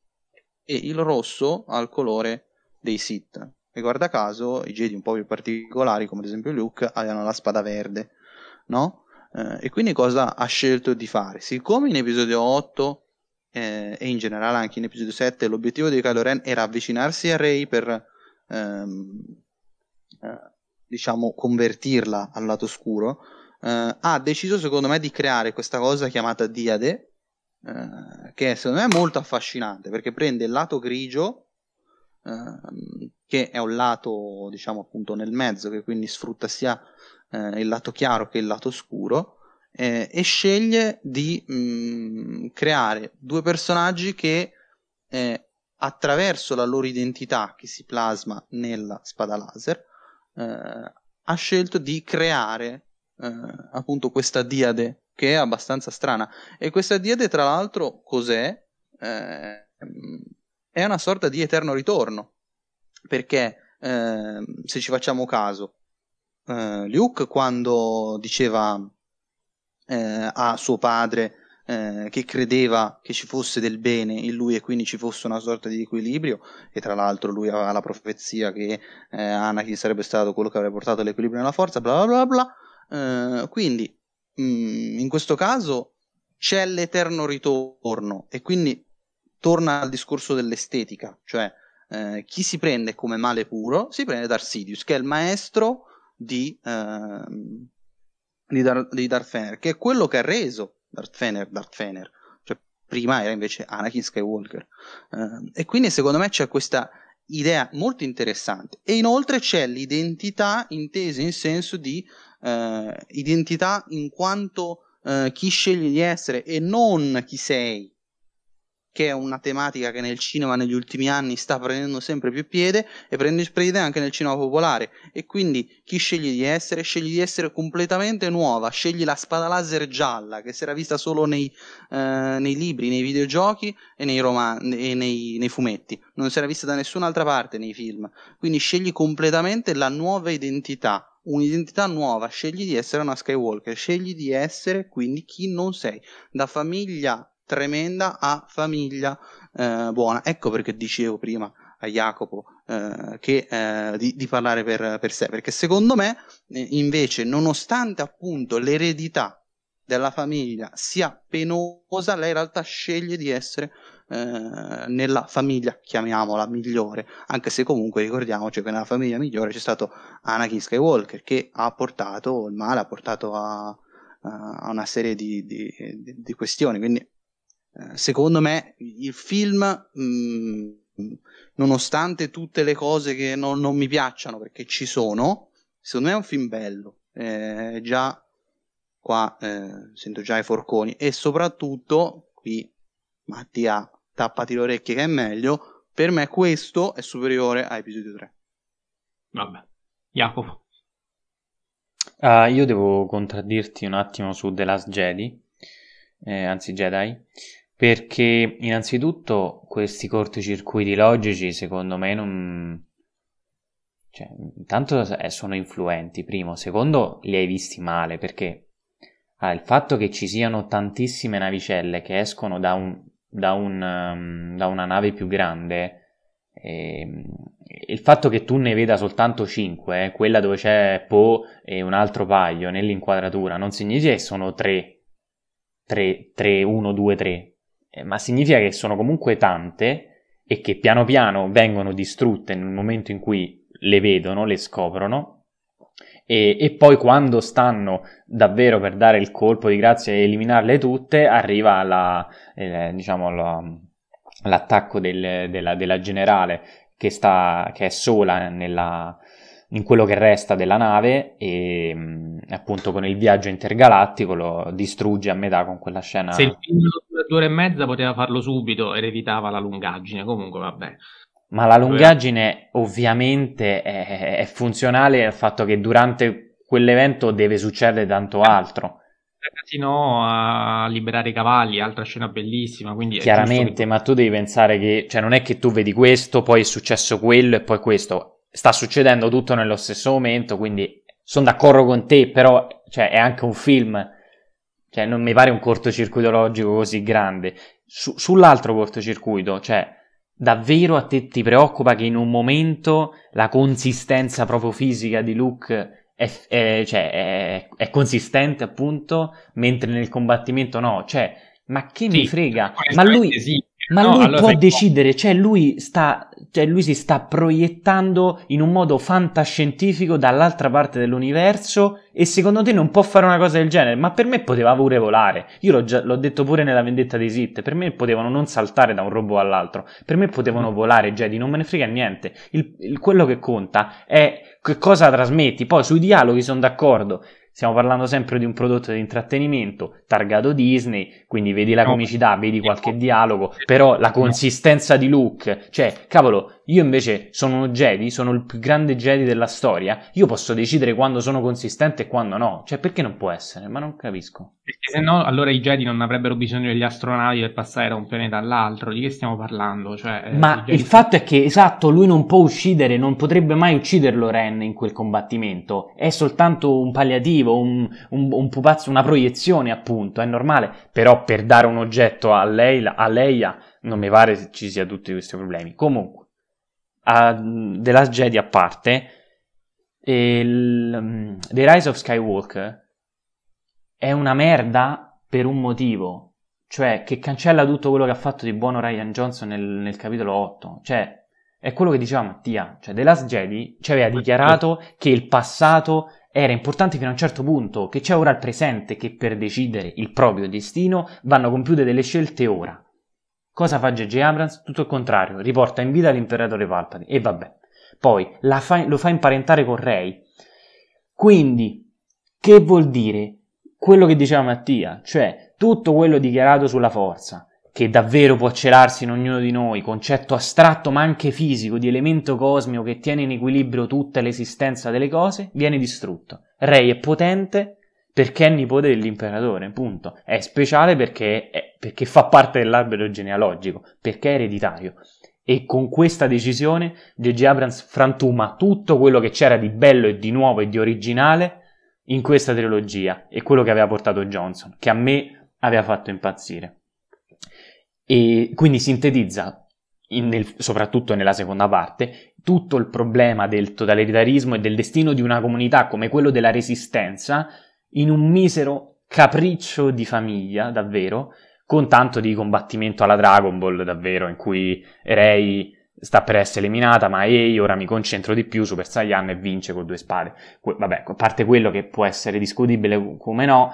e il rosso al colore dei Sith. E guarda caso i Jedi un po' più particolari, come ad esempio Luke, avevano la spada verde, no? Eh, e quindi cosa ha scelto di fare? Siccome in episodio otto e in generale anche in episodio sette l'obiettivo di Kylo Ren era avvicinarsi a Rey per ehm, eh, diciamo convertirla al lato oscuro, eh, ha deciso secondo me di creare questa cosa chiamata diade, eh, che secondo me è molto affascinante, perché prende il lato grigio, ehm, che è un lato diciamo appunto nel mezzo, che quindi sfrutta sia eh, il lato chiaro che il lato oscuro, Eh, e sceglie di mh, creare due personaggi che eh, attraverso la loro identità che si plasma nella spada laser eh, ha scelto di creare eh, appunto questa diade, che è abbastanza strana. E questa diade tra l'altro cos'è? Eh, è una sorta di eterno ritorno, perché eh, se ci facciamo caso eh, Luke quando diceva Eh, a suo padre eh, che credeva che ci fosse del bene in lui e quindi ci fosse una sorta di equilibrio, e tra l'altro lui aveva la profezia che eh, Anakin sarebbe stato quello che avrebbe portato all'equilibrio nella forza, bla bla bla bla, eh, quindi mh, in questo caso c'è l'eterno ritorno, e quindi torna al discorso dell'estetica, cioè eh, chi si prende come male puro si prende Darth Sidious, che è il maestro di eh, Di, Dar- di Darth Vader, che è quello che ha reso Darth Vader Darth Vader, cioè prima era invece Anakin Skywalker, eh, e quindi secondo me c'è questa idea molto interessante. E inoltre c'è l'identità intesa in senso di eh, identità in quanto eh, chi scegli di essere e non chi sei, che è una tematica che nel cinema negli ultimi anni sta prendendo sempre più piede e prende piede anche nel cinema popolare. E quindi chi scegli di essere, scegli di essere completamente nuova, scegli la spada laser gialla che si era vista solo nei, eh, nei libri, nei videogiochi e nei, roman- e nei, nei fumetti, non si era vista da nessun'altra parte nei film. Quindi scegli completamente la nuova identità, un'identità nuova, scegli di essere una Skywalker, scegli di essere quindi chi non sei, da famiglia tremenda a famiglia eh, buona. Ecco perché dicevo prima a Jacopo eh, che, eh, di, di parlare per, per sé, perché secondo me eh, invece, nonostante appunto l'eredità della famiglia sia penosa, lei in realtà sceglie di essere eh, nella famiglia, chiamiamola, migliore, anche se comunque ricordiamoci che nella famiglia migliore c'è stato Anakin Skywalker, che ha portato il male, ha portato a, a una serie di, di, di, di questioni. Quindi secondo me il film mh, nonostante tutte le cose che non, non mi piacciono, perché ci sono, secondo me è un film bello, eh, già qua eh, sento già i forconi, e soprattutto qui Mattia, tappati le orecchie che è meglio, per me questo è superiore a episodio tre. Vabbè, Jacopo. Uh, io devo contraddirti un attimo su The Last Jedi, eh, anzi Jedi, perché innanzitutto questi cortocircuiti logici secondo me non... Cioè, intanto sono influenti, primo. Secondo, li hai visti male, perché ah, il fatto che ci siano tantissime navicelle che escono da, un, da, un, um, da una nave più grande, e, il fatto che tu ne veda soltanto cinque, eh, quella dove c'è Poe e un altro paio nell'inquadratura, non significa che sono tre, tre, tre, uno, due, tre, eh, ma significa che sono comunque tante e che piano piano vengono distrutte nel momento in cui le vedono, le scoprono, e, e poi quando stanno davvero per dare il colpo di grazia e eliminarle tutte, arriva la, eh, diciamo la, l'attacco del, della, della generale che, sta, che è sola nella, in quello che resta della nave, e appunto con il viaggio intergalattico lo distrugge a metà con quella scena. Se il film dura due ore e mezza poteva farlo subito ed evitava la lungaggine, comunque vabbè. Ma la lungaggine ovviamente è, è funzionale al fatto che durante quell'evento deve succedere tanto altro. Ragazzi, no, a liberare i cavalli, altra scena bellissima. Quindi chiaramente, che... ma tu devi pensare che, cioè, non è che tu vedi questo, poi è successo quello e poi questo. Sta succedendo tutto nello stesso momento, quindi sono d'accordo con te, però cioè, è anche un film. Cioè, non mi pare un cortocircuito logico così grande. Su, sull'altro cortocircuito, cioè... Davvero a te ti preoccupa che in un momento la consistenza proprio fisica di Luke è, è, cioè, è, è consistente, appunto, mentre nel combattimento no? Cioè, ma che sì, mi frega? Ma lui, sì. ma no, lui allora può decidere, cioè lui, sta, cioè lui si sta proiettando in un modo fantascientifico dall'altra parte dell'universo e secondo te non può fare una cosa del genere? Ma per me poteva pure volare, io l'ho, già, l'ho detto pure nella vendetta dei Sith, per me potevano non saltare da un robot all'altro, per me potevano volare Jedi, non me ne frega niente, il, il, quello che conta è che cosa trasmetti, poi sui dialoghi sono d'accordo. Stiamo parlando sempre di un prodotto di intrattenimento targato Disney, quindi vedi la comicità, vedi qualche dialogo, però la consistenza di Luke, cioè, cavolo, io invece sono uno Jedi, sono il più grande Jedi della storia, io posso decidere quando sono consistente e quando no, cioè perché non può essere? Ma non capisco. Perché se no, allora i Jedi non avrebbero bisogno degli astronauti per passare da un pianeta all'altro, di che stiamo parlando? Cioè, ma il fatto è che, esatto, lui non può uccidere, non potrebbe mai ucciderlo Ren in quel combattimento, è soltanto un palliativo, Un, un, un pupazzo, una proiezione, appunto, è normale, però per dare un oggetto a lei, a Leia, non mi pare ci sia tutti questi problemi. Comunque, a The Last Jedi a parte, il, um, The Rise of Skywalker è una merda per un motivo, cioè che cancella tutto quello che ha fatto di buono Rian Johnson nel, nel capitolo otto, cioè è quello che diceva Mattia, cioè The Last Jedi ci aveva dichiarato che il passato era importante fino a un certo punto, che c'è ora il presente, che per decidere il proprio destino vanno compiute delle scelte ora. Cosa fa J J. Abrams? Tutto il contrario, riporta in vita l'imperatore Palpatine, e vabbè. Poi la fa, lo fa imparentare con Rey. Quindi, che vuol dire quello che diceva Mattia, cioè tutto quello dichiarato sulla forza, che davvero può celarsi in ognuno di noi, concetto astratto ma anche fisico di elemento cosmico che tiene in equilibrio tutta l'esistenza delle cose, viene distrutto. Rey è potente perché è nipote dell'imperatore, punto. È speciale perché, è, perché fa parte dell'albero genealogico, perché è ereditario. E con questa decisione J J. Abrams frantuma tutto quello che c'era di bello e di nuovo e di originale in questa trilogia e quello che aveva portato Johnson, che a me aveva fatto impazzire. E quindi sintetizza, in, nel, soprattutto nella seconda parte, tutto il problema del totalitarismo e del destino di una comunità come quello della resistenza in un misero capriccio di famiglia, davvero, con tanto di combattimento alla Dragon Ball, davvero, in cui Rey sta per essere eliminata, ma ehi, ora mi concentro di più, Super Saiyan, e vince con due spade. Que- vabbè, a parte quello che può essere discutibile come no,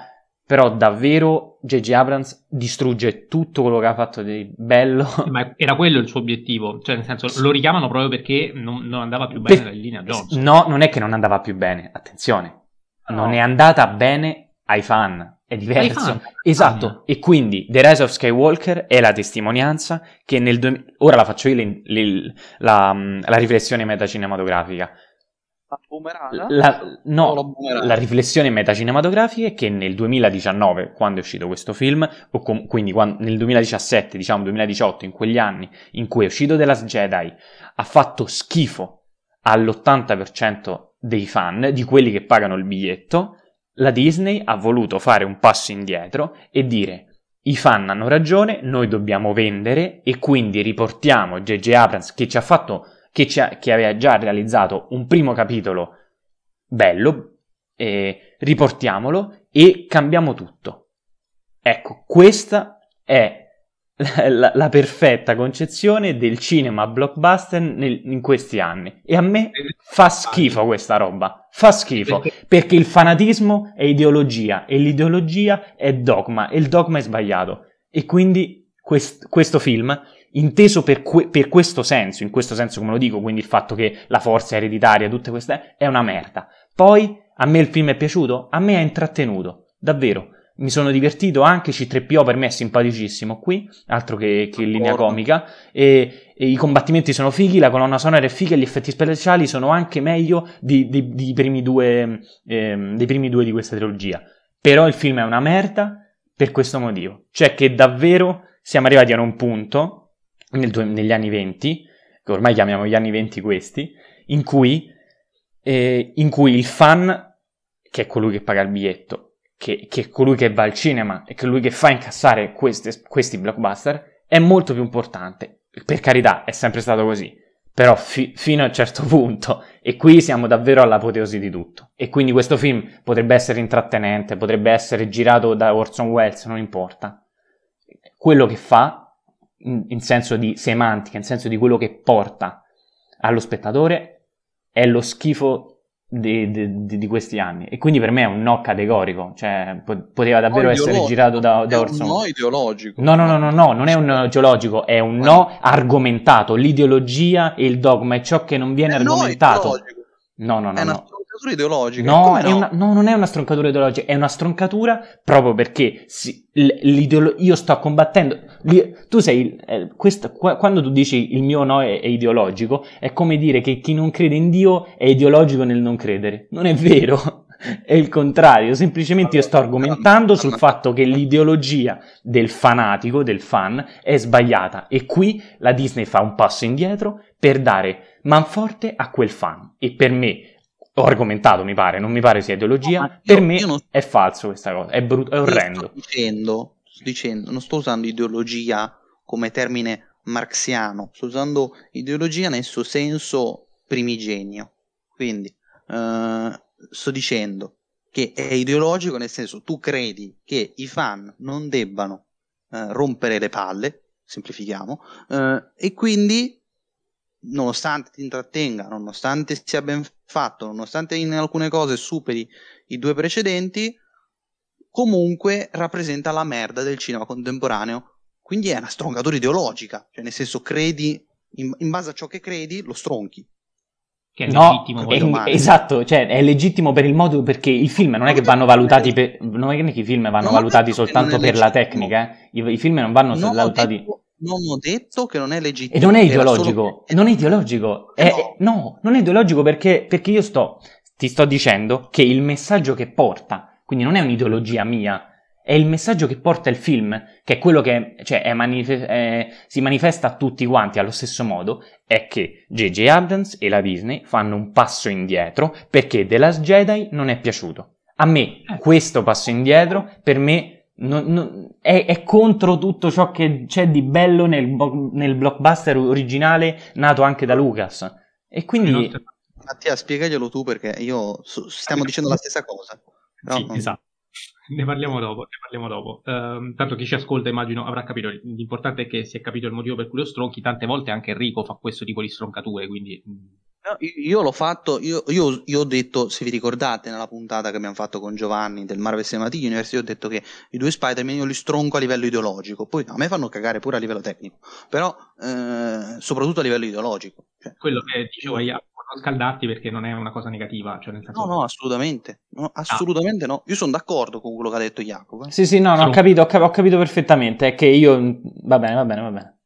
Però davvero J J. Abrams distrugge tutto quello che ha fatto di bello. Sì, ma era quello il suo obiettivo, cioè nel senso lo richiamano proprio perché non, non andava più bene per... la linea Jones. No, non è che non andava più bene, attenzione, no. Non è andata bene ai fan, è diverso. Fan. Esatto, ah, e quindi The Rise of Skywalker è la testimonianza che nel... Du... Ora la faccio io le, le, la, la riflessione metacinematografica. La boomerana? La, no, la, boomerana. La riflessione metacinematografica è che nel duemiladiciannove, quando è uscito questo film, o com- quindi quando, nel duemiladiciassette, diciamo duemiladiciotto, in quegli anni in cui è uscito The Last Jedi, ha fatto schifo all'ottanta per cento dei fan, di quelli che pagano il biglietto, la Disney ha voluto fare un passo indietro e dire: i fan hanno ragione, noi dobbiamo vendere, e quindi riportiamo J J. Abrams che ci ha fatto... Che, ci ha, che aveva già realizzato un primo capitolo bello, eh, riportiamolo e cambiamo tutto. Ecco, questa è la, la perfetta concezione del cinema blockbuster nel, in questi anni. E a me fa schifo questa roba, fa schifo, perché il fanatismo è ideologia e l'ideologia è dogma e il dogma è sbagliato. E quindi quest, questo film... inteso per, que- per questo senso, in questo senso come lo dico, quindi il fatto che la forza è ereditaria, tutte queste, è una merda. Poi, a me il film è piaciuto, a me è intrattenuto, davvero, mi sono divertito, anche C tre P O per me è simpaticissimo qui, altro che, che linea comica, e, e i combattimenti sono fighi, la colonna sonora è figa, gli effetti speciali sono anche meglio di, di, di primi due, eh, dei primi due di questa trilogia. Però il film è una merda per questo motivo, cioè che davvero siamo arrivati a un punto... Nel, negli anni venti, che ormai chiamiamo gli anni venti questi, in cui, eh, in cui il fan, che è colui che paga il biglietto, che, che è colui che va al cinema e colui che fa incassare queste, questi blockbuster, è molto più importante. Per carità, è sempre stato così, però fi, fino a un certo punto, e qui siamo davvero all'apoteosi di tutto. E quindi questo film potrebbe essere intrattenente, potrebbe essere girato da Orson Welles, non importa. Quello che fa... in senso di semantica, in senso di quello che porta allo spettatore, è lo schifo di, di, di questi anni, e quindi per me è un no categorico, cioè poteva davvero no essere girato da, da Orson. È un no ideologico. No, no, no, no, no, non è un no ideologico, è un no argomentato, l'ideologia e il dogma è ciò che non viene è argomentato. No, no, no, no. È una stroncatura ideologica. No, è no? Una, no, non è una stroncatura ideologica, è una stroncatura proprio perché si, io sto combattendo. Tu sei eh, questo, quando tu dici il mio no è, è ideologico, è come dire che chi non crede in Dio è ideologico nel non credere. Non è vero, è il contrario. Semplicemente io sto argomentando sul fatto che l'ideologia del fanatico, del fan, è sbagliata, e qui la Disney fa un passo indietro per dare manforte a quel fan, e per me, ho argomentato mi pare, non mi pare sia ideologia, no, io, per me non... è falso questa cosa, è, brut- è orrendo. Sto dicendo, sto dicendo, non sto usando ideologia come termine marxiano, sto usando ideologia nel suo senso primigenio, quindi eh, sto dicendo che è ideologico nel senso tu credi che i fan non debbano eh, rompere le palle, semplifichiamo, eh, e quindi... nonostante ti intrattenga, nonostante sia ben fatto, nonostante in alcune cose superi i due precedenti, comunque rappresenta la merda del cinema contemporaneo. Quindi è una stroncatura ideologica, cioè nel senso credi, in, in base a ciò che credi, lo stronchi. Che è no, legittimo è, esatto, cioè è legittimo per il modo, perché i film non è che vanno valutati per, non è che i film vanno non valutati soltanto per la tecnica, eh. I, i film non vanno non valutati detto... Non ho detto che non è legittimo. E non è ideologico, solo... non è ideologico. È, no. no, non è ideologico perché, perché io sto, ti sto dicendo che il messaggio che porta, quindi non è un'ideologia mia, è il messaggio che porta il film, che è quello che cioè, è manife- è, si manifesta a tutti quanti allo stesso modo, è che J J. Abrams e la Disney fanno un passo indietro perché The Last Jedi non è piaciuto. A me questo passo indietro, per me... No, no, è, è contro tutto ciò che c'è di bello nel, nel blockbuster originale nato anche da Lucas, e quindi Mattia spiegaglielo tu perché io stiamo dicendo la stessa cosa, no? Sì, esatto, ne parliamo dopo, ne parliamo dopo. Uh, tanto chi ci ascolta immagino avrà capito, l'importante è che si è capito il motivo per cui lo stronchi. Tante volte anche Enrico fa questo tipo di stroncature, quindi Io l'ho fatto, io, io, io ho detto, se vi ricordate nella puntata che abbiamo fatto con Giovanni del Marvel Cinematic Universe, io ho detto che i due Spider-Man io li stronco a livello ideologico, poi a me fanno cagare pure a livello tecnico, però eh, soprattutto a livello ideologico. Cioè, quello che dicevo io, non scaldarti perché non è una cosa negativa, cioè nel senso... no no assolutamente no, assolutamente no. no io sono d'accordo con quello che ha detto Jacopo, eh. sì sì no, no ho capito ho capito perfettamente, è che io va bene va bene va bene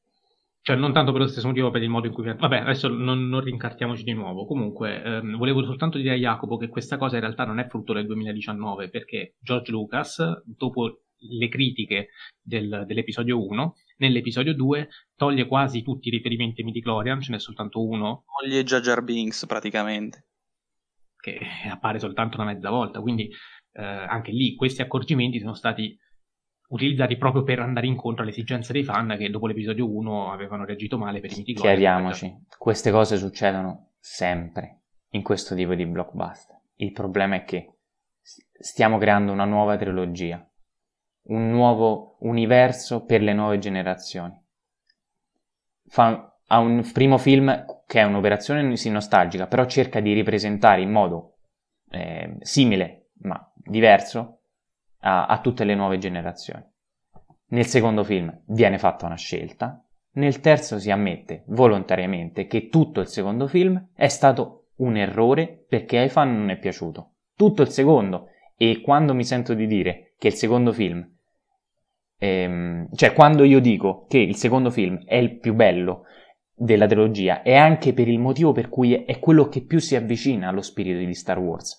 cioè non tanto per lo stesso motivo, per il modo in cui vabbè adesso non, non rincartiamoci di nuovo. Comunque ehm, volevo soltanto dire a Jacopo che questa cosa in realtà non è frutto del duemiladiciannove, perché George Lucas, dopo le critiche del, dell'episodio uno, nell'episodio due toglie quasi tutti i riferimenti ai Midi-chlorian, ce n'è soltanto uno. Toglie Jar Jar Binks praticamente, che appare soltanto una mezza volta, quindi eh, anche lì questi accorgimenti sono stati utilizzati proprio per andare incontro alle esigenze dei fan che dopo l'episodio uno avevano reagito male per i Midi-chlorian. Chiariamoci, queste cose succedono sempre in questo tipo di blockbuster. Il problema è che stiamo creando una nuova trilogia, un nuovo universo per le nuove generazioni. Fa, ha un primo film che è un'operazione nostalgica, però cerca di ripresentare in modo eh, simile ma diverso a, a tutte le nuove generazioni. Nel secondo film viene fatta una scelta, nel terzo si ammette volontariamente che tutto il secondo film è stato un errore perché ai fan non è piaciuto. Tutto il secondo. E quando mi sento di dire che il secondo film, ehm, cioè quando io dico che il secondo film è il più bello della trilogia, è anche per il motivo per cui è quello che più si avvicina allo spirito di Star Wars.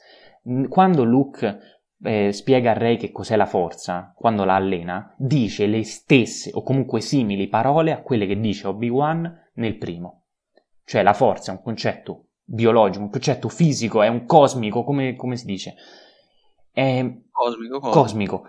Quando Luke eh, spiega a Rey che cos'è la forza, quando la allena, dice le stesse o comunque simili parole a quelle che dice Obi-Wan nel primo. Cioè la forza è un concetto biologico, un concetto fisico, è un cosmico, come, come si dice... È cosmico, cosmico. cosmico.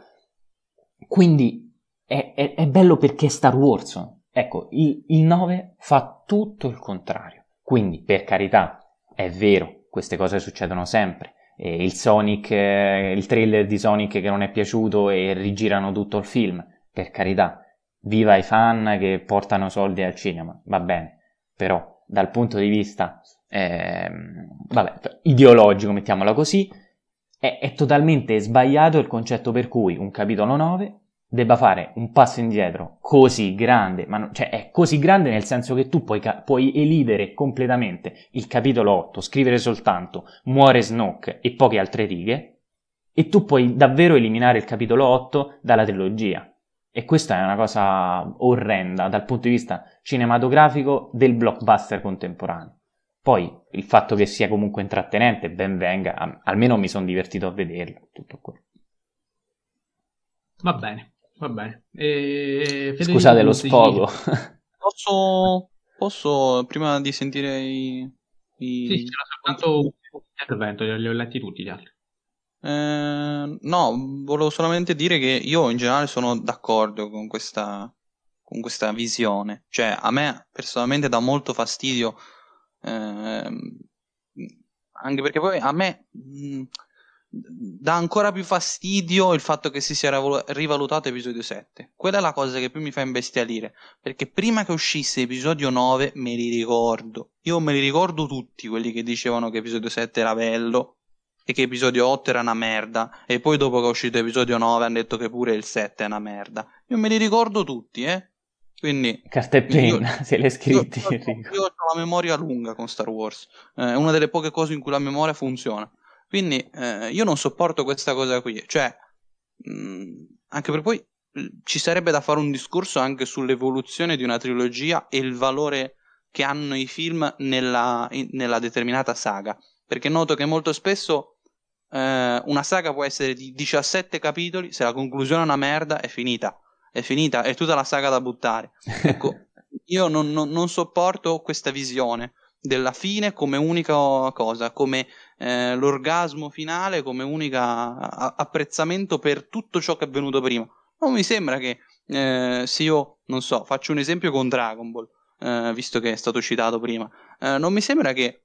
Quindi è, è, è bello perché è Star Wars. Ecco, il, il nove fa tutto il contrario. Quindi, per carità, è vero, queste cose succedono sempre. E il Sonic, eh, il trailer di Sonic che non è piaciuto e rigirano tutto il film. Per carità, viva i fan che portano soldi al cinema, va bene. Però, dal punto di vista eh, vabbè, ideologico, mettiamola così, È, è totalmente sbagliato il concetto per cui un capitolo nove debba fare un passo indietro così grande, ma non, cioè è così grande nel senso che tu puoi, puoi elidere completamente il capitolo otto, scrivere soltanto muore Snoke e poche altre righe, e tu puoi davvero eliminare il capitolo otto dalla trilogia. E questa è una cosa orrenda dal punto di vista cinematografico del blockbuster contemporaneo. Poi il fatto che sia comunque intrattenente, ben venga, almeno mi sono divertito a vederlo, tutto quello. Va bene, va bene. E... Scusate lo sfogo. Posso, posso, prima di sentire i... i... Sì, c'era soltanto un intervento, li ho letti tutti gli altri. Eh, no, volevo solamente dire che io in generale sono d'accordo con questa, con questa visione. Cioè, a me personalmente dà molto fastidio... Eh, anche perché poi a me mh, dà ancora più fastidio il fatto che si sia rivol- rivalutato episodio sette. Quella è la cosa che più mi fa imbestialire, perché prima che uscisse episodio nove me li ricordo, io me li ricordo tutti quelli che dicevano che episodio sette era bello e che episodio otto era una merda, e poi dopo che è uscito episodio nove hanno detto che pure il sette è una merda. Io me li ricordo tutti, eh quindi carta e penna, se l'hai scritti. Io, io, io ho la memoria lunga con Star Wars, eh, è una delle poche cose in cui la memoria funziona, quindi eh, io non sopporto questa cosa qui, cioè mh, anche per poi mh, ci sarebbe da fare un discorso anche sull'evoluzione di una trilogia e il valore che hanno i film nella, in, nella determinata saga, perché noto che molto spesso eh, una saga può essere di diciassette capitoli, se la conclusione è una merda è finita. È finita, è tutta la saga da buttare. Ecco, io non, non, non sopporto questa visione della fine come unica cosa, come eh, l'orgasmo finale, come unica a- apprezzamento per tutto ciò che è avvenuto prima. Non mi sembra che eh, se io, non so, faccio un esempio con Dragon Ball, eh, visto che è stato citato prima, eh, non mi sembra che,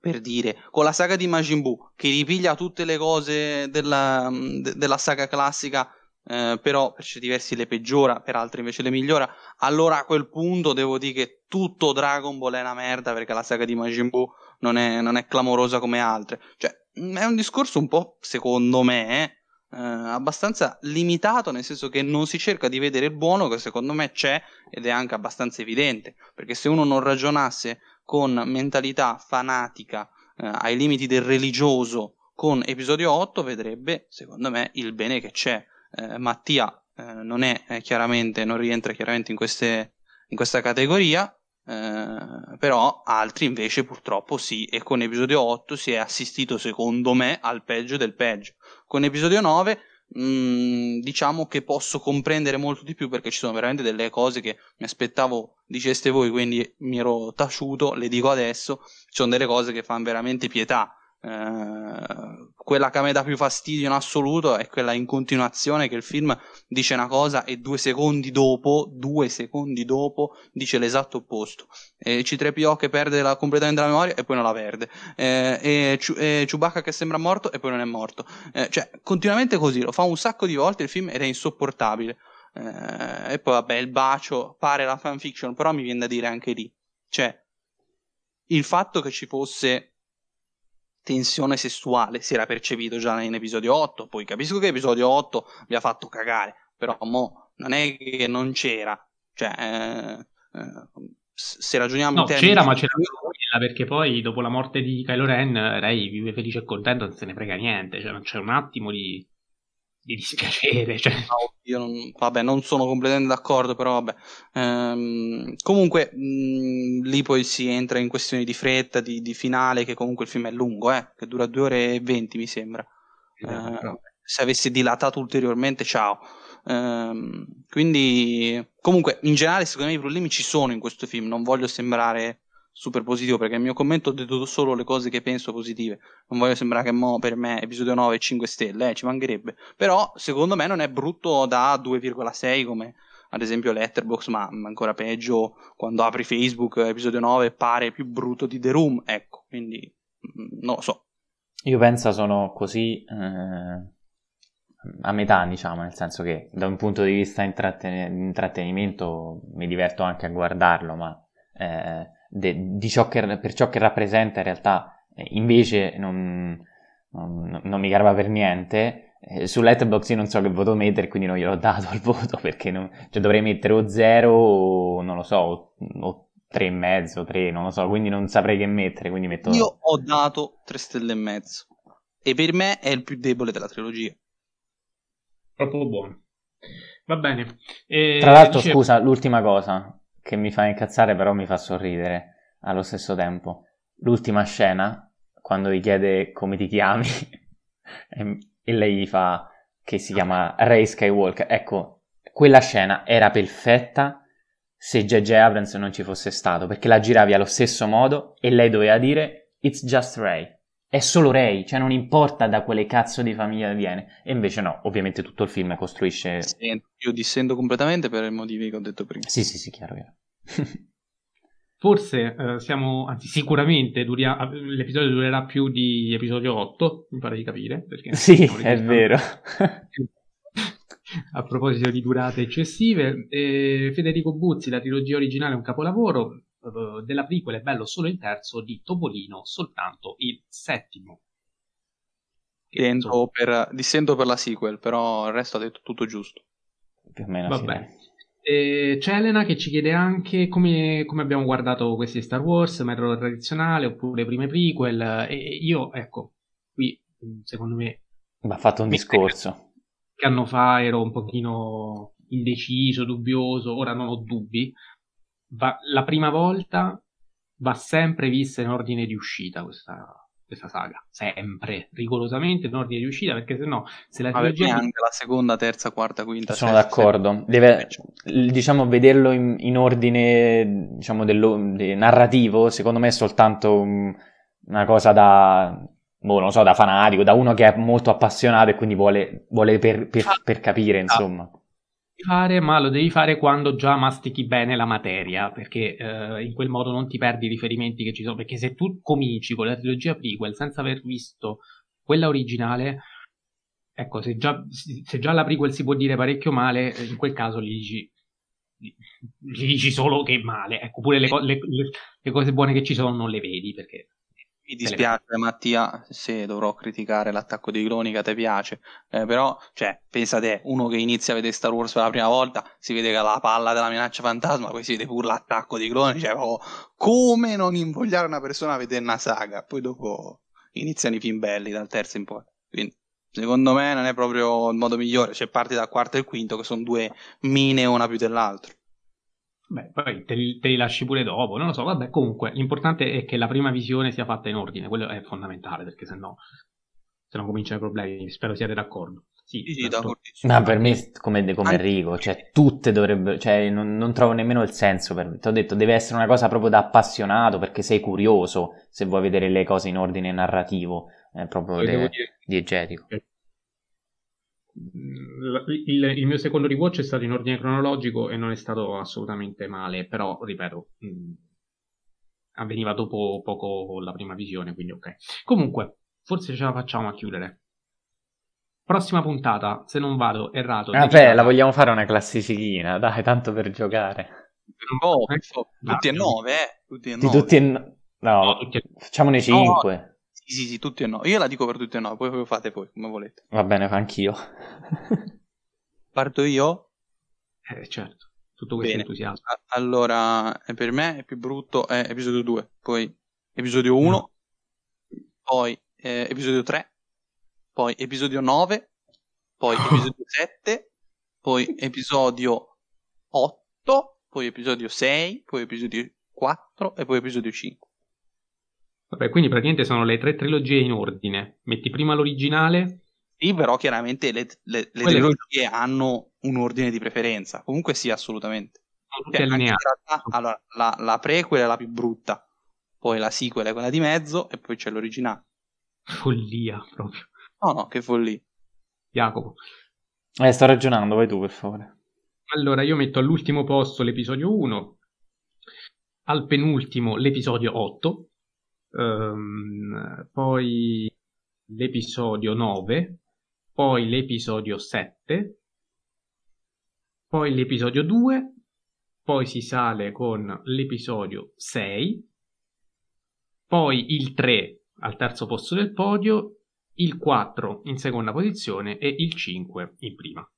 per dire, con la saga di Majin Buu, che ripiglia tutte le cose della, de- della saga classica, Eh, però per certi versi le peggiora, per altri invece le migliora, allora a quel punto devo dire che tutto Dragon Ball è una merda perché la saga di Majin Buu non è, non è clamorosa come altre. Cioè, è un discorso un po', secondo me, eh, abbastanza limitato, nel senso che non si cerca di vedere il buono, che secondo me c'è ed è anche abbastanza evidente, perché se uno non ragionasse con mentalità fanatica, eh, ai limiti del religioso, con episodio otto vedrebbe, secondo me, il bene che c'è. eh, Mattia eh, non è eh, chiaramente, non rientra chiaramente in, queste, in questa categoria, eh, però altri invece purtroppo sì, e con episodio otto si è assistito, secondo me, al peggio del peggio. Con episodio nove mh, diciamo che posso comprendere molto di più, perché ci sono veramente delle cose che mi aspettavo diceste voi, quindi mi ero taciuto, le dico adesso. Ci sono delle cose che fanno veramente pietà. Uh, quella che a me dà più fastidio in assoluto è quella in continuazione, che il film dice una cosa e due secondi dopo due secondi dopo dice l'esatto opposto. eh, C tre P O che perde la, completamente la memoria e poi non la perde, eh, e, e Chewbacca che sembra morto e poi non è morto, eh, cioè continuamente così, lo fa un sacco di volte il film ed è insopportabile. Eh, e poi vabbè, il bacio pare la fanfiction, però mi viene da dire anche lì, cioè il fatto che ci fosse tensione sessuale si era percepito già in episodio otto. Poi capisco che episodio otto vi ha fatto cagare, però mo non è che non c'era, cioè eh, eh, se ragioniamo no, in termini c'era di... ma c'era quella, perché poi dopo la morte di Kylo Ren Rey vive felice e contento, non se ne frega niente, cioè non c'è un attimo di di dispiacere, cioè. No, io non, vabbè, non sono completamente d'accordo, però vabbè, ehm, comunque mh, lì poi si entra in questioni di fretta, di, di finale, che comunque il film è lungo, eh, che dura due ore e venti mi sembra, eh, se avessi dilatato ulteriormente ciao. Ehm, quindi comunque in generale secondo me i problemi ci sono in questo film, non voglio sembrare super positivo, perché il mio commento ho detto solo le cose che penso positive, non voglio sembrare che mo per me episodio nove è cinque stelle, eh, ci mancherebbe, però secondo me non è brutto da due virgola sei come ad esempio Letterboxd, ma ancora peggio quando apri Facebook episodio nove pare più brutto di The Room, ecco, quindi non lo so. Io penso sono così eh, a metà, diciamo, nel senso che da un punto di vista intratten- intrattenimento mi diverto anche a guardarlo, ma eh, De, di ciò che, per ciò che rappresenta in realtà eh, invece non, non, non mi garba per niente. Eh, su Letterboxd io non so che voto mettere, quindi non gliel'ho dato il voto, perché non, cioè dovrei mettere o zero o non lo so, o tre e mezzo, tre, non lo so, quindi non saprei che mettere, quindi metto... Io ho dato tre stelle e mezzo e per me è il più debole della trilogia, proprio buono. Va bene, e... tra l'altro dicevo... scusa, l'ultima cosa che mi fa incazzare però mi fa sorridere allo stesso tempo, l'ultima scena quando gli chiede come ti chiami e lei gli fa che si chiama Rey Skywalker. Ecco, quella scena era perfetta se J J. Abrams non ci fosse stato, perché la giravi allo stesso modo e lei doveva dire it's just Rey, è solo Rey, cioè non importa da quale cazzo di famiglia viene, e invece no, ovviamente tutto il film costruisce... Io dissento completamente per i motivi che ho detto prima. Sì, sì, sì, chiaro, chiaro. Forse eh, siamo, anzi sicuramente, duria... l'episodio durerà più di episodio otto, mi pare di capire. Perché sì, è vero. A proposito di durate eccessive, eh, Federico Buzzi, la trilogia originale è un capolavoro... della prequel è bello solo il terzo, di Topolino soltanto il settimo. Dissento per, dissento per la sequel, però il resto ha detto tutto giusto. Più o meno. Vabbè. Eh, c'è Elena che ci chiede anche come, come abbiamo guardato questi Star Wars, metodo tradizionale oppure prime prequel, e io ecco, qui secondo me... Ma ha fatto un discorso. Che anno fa ero un pochino indeciso, dubbioso, ora non ho dubbi. Va, la prima volta va sempre vista in ordine di uscita questa, questa saga, sempre rigorosamente in ordine di uscita, perché se no se la trilogia... Vabbè, anche la seconda, terza, quarta, quinta, sono sesta, d'accordo, deve, diciamo, vederlo in, in ordine, diciamo, del, del narrativo, secondo me è soltanto una cosa da boh, non so, da fanatico, da uno che è molto appassionato e quindi vuole, vuole per, per, per capire, insomma. Fare, ma lo devi fare quando già mastichi bene la materia, perché eh, in quel modo non ti perdi i riferimenti che ci sono, perché se tu cominci con la trilogia prequel senza aver visto quella originale, ecco, se già, se già la prequel si può dire parecchio male, in quel caso gli dici, gli dici solo che male, ecco, pure le, co- le, le cose buone che ci sono non le vedi, perché Mi dispiace Mattia se dovrò criticare l'attacco dei cloni che te piace, eh, però cioè, pensa te, uno che inizia a vedere Star Wars per la prima volta si vede che ha la palla della minaccia fantasma, poi si vede pure l'attacco dei cloni, cioè oh, come non invogliare una persona a vedere una saga? Poi dopo iniziano i film belli dal terzo in poi, quindi secondo me non è proprio il modo migliore, cioè parti dal quarto e il quinto che sono due mine una più dell'altra. Beh, poi te li, te li lasci pure dopo, non lo so, vabbè, comunque l'importante è che la prima visione sia fatta in ordine, quello è fondamentale, perché sennò se no cominciano i problemi, spero siate d'accordo. Sì, sì, d'accordo. No, per me, come, come Enrico, cioè tutte dovrebbero, cioè non, non trovo nemmeno il senso, per me, ti ho detto, deve essere una cosa proprio da appassionato, perché sei curioso se vuoi vedere le cose in ordine narrativo, è proprio de- diegetico. Il, il mio secondo rewatch è stato in ordine cronologico e non è stato assolutamente male, però ripeto mh, avveniva dopo poco la prima visione, quindi ok, comunque forse ce la facciamo a chiudere. Prossima puntata, se non vado errato, vabbè, diciamo... la vogliamo fare una classifichina, dai, tanto per giocare oh, eh? tutti e nove eh? tutti e nove tutti e no... No, no, tutti e... facciamone cinque no. Sì, sì, sì, tutti e no. Io la dico per tutti e no, poi lo fate voi, come volete. Va bene, fa anch'io. Parto io? Eh, certo, tutto questo bene. Entusiasmo. Allora, per me è più brutto è episodio due, poi episodio uno, no. Poi eh, episodio tre, poi episodio nove, poi episodio sette, poi episodio otto, poi episodio sei, poi episodio quattro e poi episodio cinque. Vabbè, quindi praticamente sono le tre trilogie in ordine. Metti prima l'originale. Sì, però chiaramente le, le, le trilogie hanno un ordine di preferenza. Comunque sì, assolutamente. Cioè, realtà, allora, la, la prequel è la più brutta, poi la sequel è quella di mezzo e poi c'è l'originale. Follia proprio. No, no, che follia. Jacopo. Eh, sto ragionando, vai tu per favore. Allora, io metto all'ultimo posto l'episodio uno, al penultimo l'episodio otto. Um, poi l'episodio nove, poi l'episodio sette, poi l'episodio due, poi si sale con l'episodio sei, poi il tre al terzo posto del podio, il quattro in seconda posizione e il cinque in prima.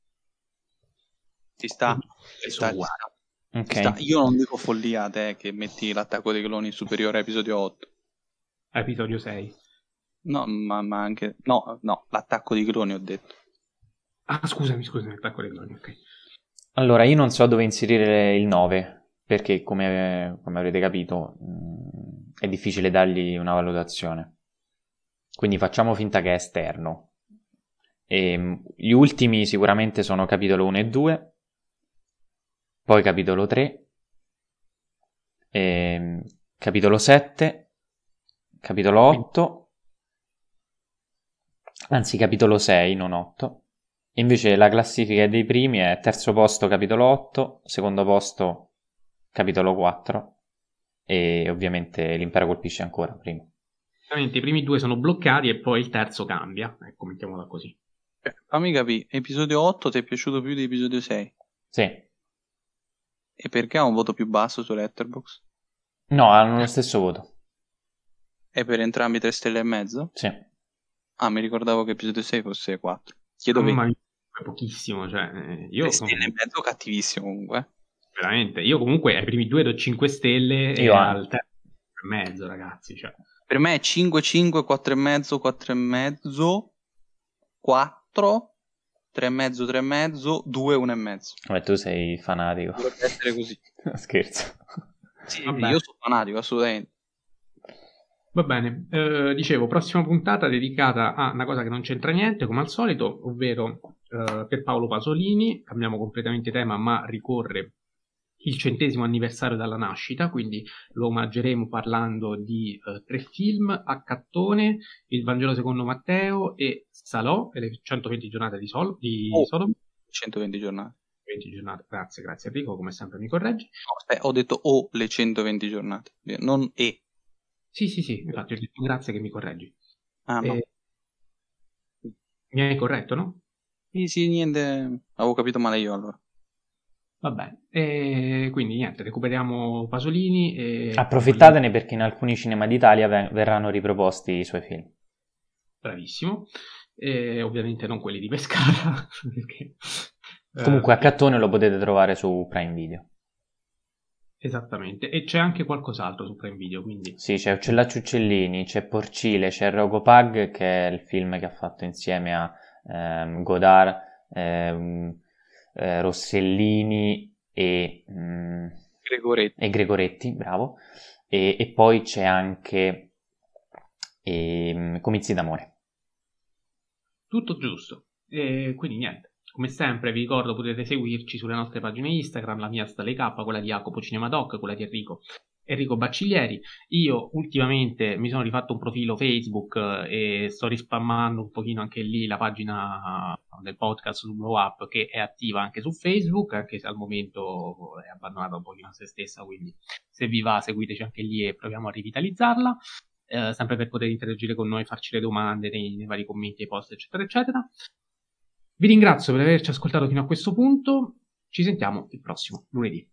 Ci sta, ci sta, ci sta. Okay. Ci sta. Io non dico follia a te che metti l'attacco dei cloni superiore a episodio otto, episodio sei. No, ma, ma anche... No, no, l'attacco dei cloni ho detto. Ah, scusami, scusami, l'attacco dei cloni, ok. Allora, io non so dove inserire il nove, perché come, come avrete capito mh, è difficile dargli una valutazione. Quindi facciamo finta che è esterno. E, mh, gli ultimi sicuramente sono capitolo uno e due, poi capitolo tre, e, mh, capitolo sette... Capitolo otto, anzi capitolo sei, non otto. Invece la classifica dei primi è terzo posto capitolo otto, secondo posto capitolo quattro e ovviamente l'impero colpisce ancora prima. Ovviamente i primi due sono bloccati e poi il terzo cambia, ecco, mettiamola così. Eh, fammi capire, episodio otto ti è piaciuto più di episodio sei? Sì. E perché ha un voto più basso su Letterboxd? No, hanno lo stesso voto. E per entrambi tre stelle e mezzo? Sì. Ah, mi ricordavo che episodio sei fosse quattro. Chiedo mamma mia, è pochissimo, cioè... Io tre stelle e mezzo cattivissimo, comunque. Veramente. Io comunque ai primi due do cinque stelle io e al terzo e mezzo, ragazzi, cioè... Per me è cinque, cinque, quattro e mezzo, quattro e mezzo, quattro, tre e mezzo, tre e mezzo, due, uno e mezzo. Vabbè, tu sei fanatico. Dovrebbe essere così. Scherzo. Sì, vabbè. Io sono fanatico, assolutamente. Va bene, eh, dicevo, prossima puntata dedicata a una cosa che non c'entra niente, come al solito, ovvero eh, per Paolo Pasolini, cambiamo completamente tema, ma ricorre il centesimo anniversario dalla nascita, quindi lo omaggeremo parlando di eh, tre film, Accattone, Il Vangelo secondo Matteo e Salò, e le centoventi giornate di, Sol- di oh, Sodom. centoventi giornate. venti giornate, grazie, grazie Enrico, come sempre mi correggi. No, eh, ho detto o le centoventi giornate, non e. Sì, sì, sì, infatti, grazie che mi correggi. Ah, no. Eh, mi hai corretto, no? Sì, sì, niente, avevo capito male io allora. Va bene, e quindi niente, recuperiamo Pasolini e... Approfittatene perché in alcuni cinema d'Italia verranno riproposti i suoi film. Bravissimo, e ovviamente non quelli di Pescara perché... Comunque a Cattone lo potete trovare su Prime Video. Esattamente, e c'è anche qualcos'altro su Prime Video, quindi... Sì, c'è Uccellacci Uccellini, c'è Porcile, c'è Rogo Pug, che è il film che ha fatto insieme a ehm, Godard, ehm, eh, Rossellini e, mh, Gregoretti. e Gregoretti, bravo, e, e poi c'è anche e, Comizi d'amore. Tutto giusto, e quindi niente. Come sempre vi ricordo potete seguirci sulle nostre pagine Instagram, la mia Stale K, quella di Jacopo Cinemadoc, quella di Enrico, Enrico Bacciglieri. Io ultimamente mi sono rifatto un profilo Facebook e sto rispammando un pochino anche lì la pagina del podcast su Blow Up, che è attiva anche su Facebook, anche se al momento è abbandonata un pochino a se stessa, quindi se vi va seguiteci anche lì e proviamo a rivitalizzarla. Eh, sempre per poter interagire con noi, farci le domande nei, nei vari commenti, ai post, eccetera, eccetera. Vi ringrazio per averci ascoltato fino a questo punto, ci sentiamo il prossimo lunedì.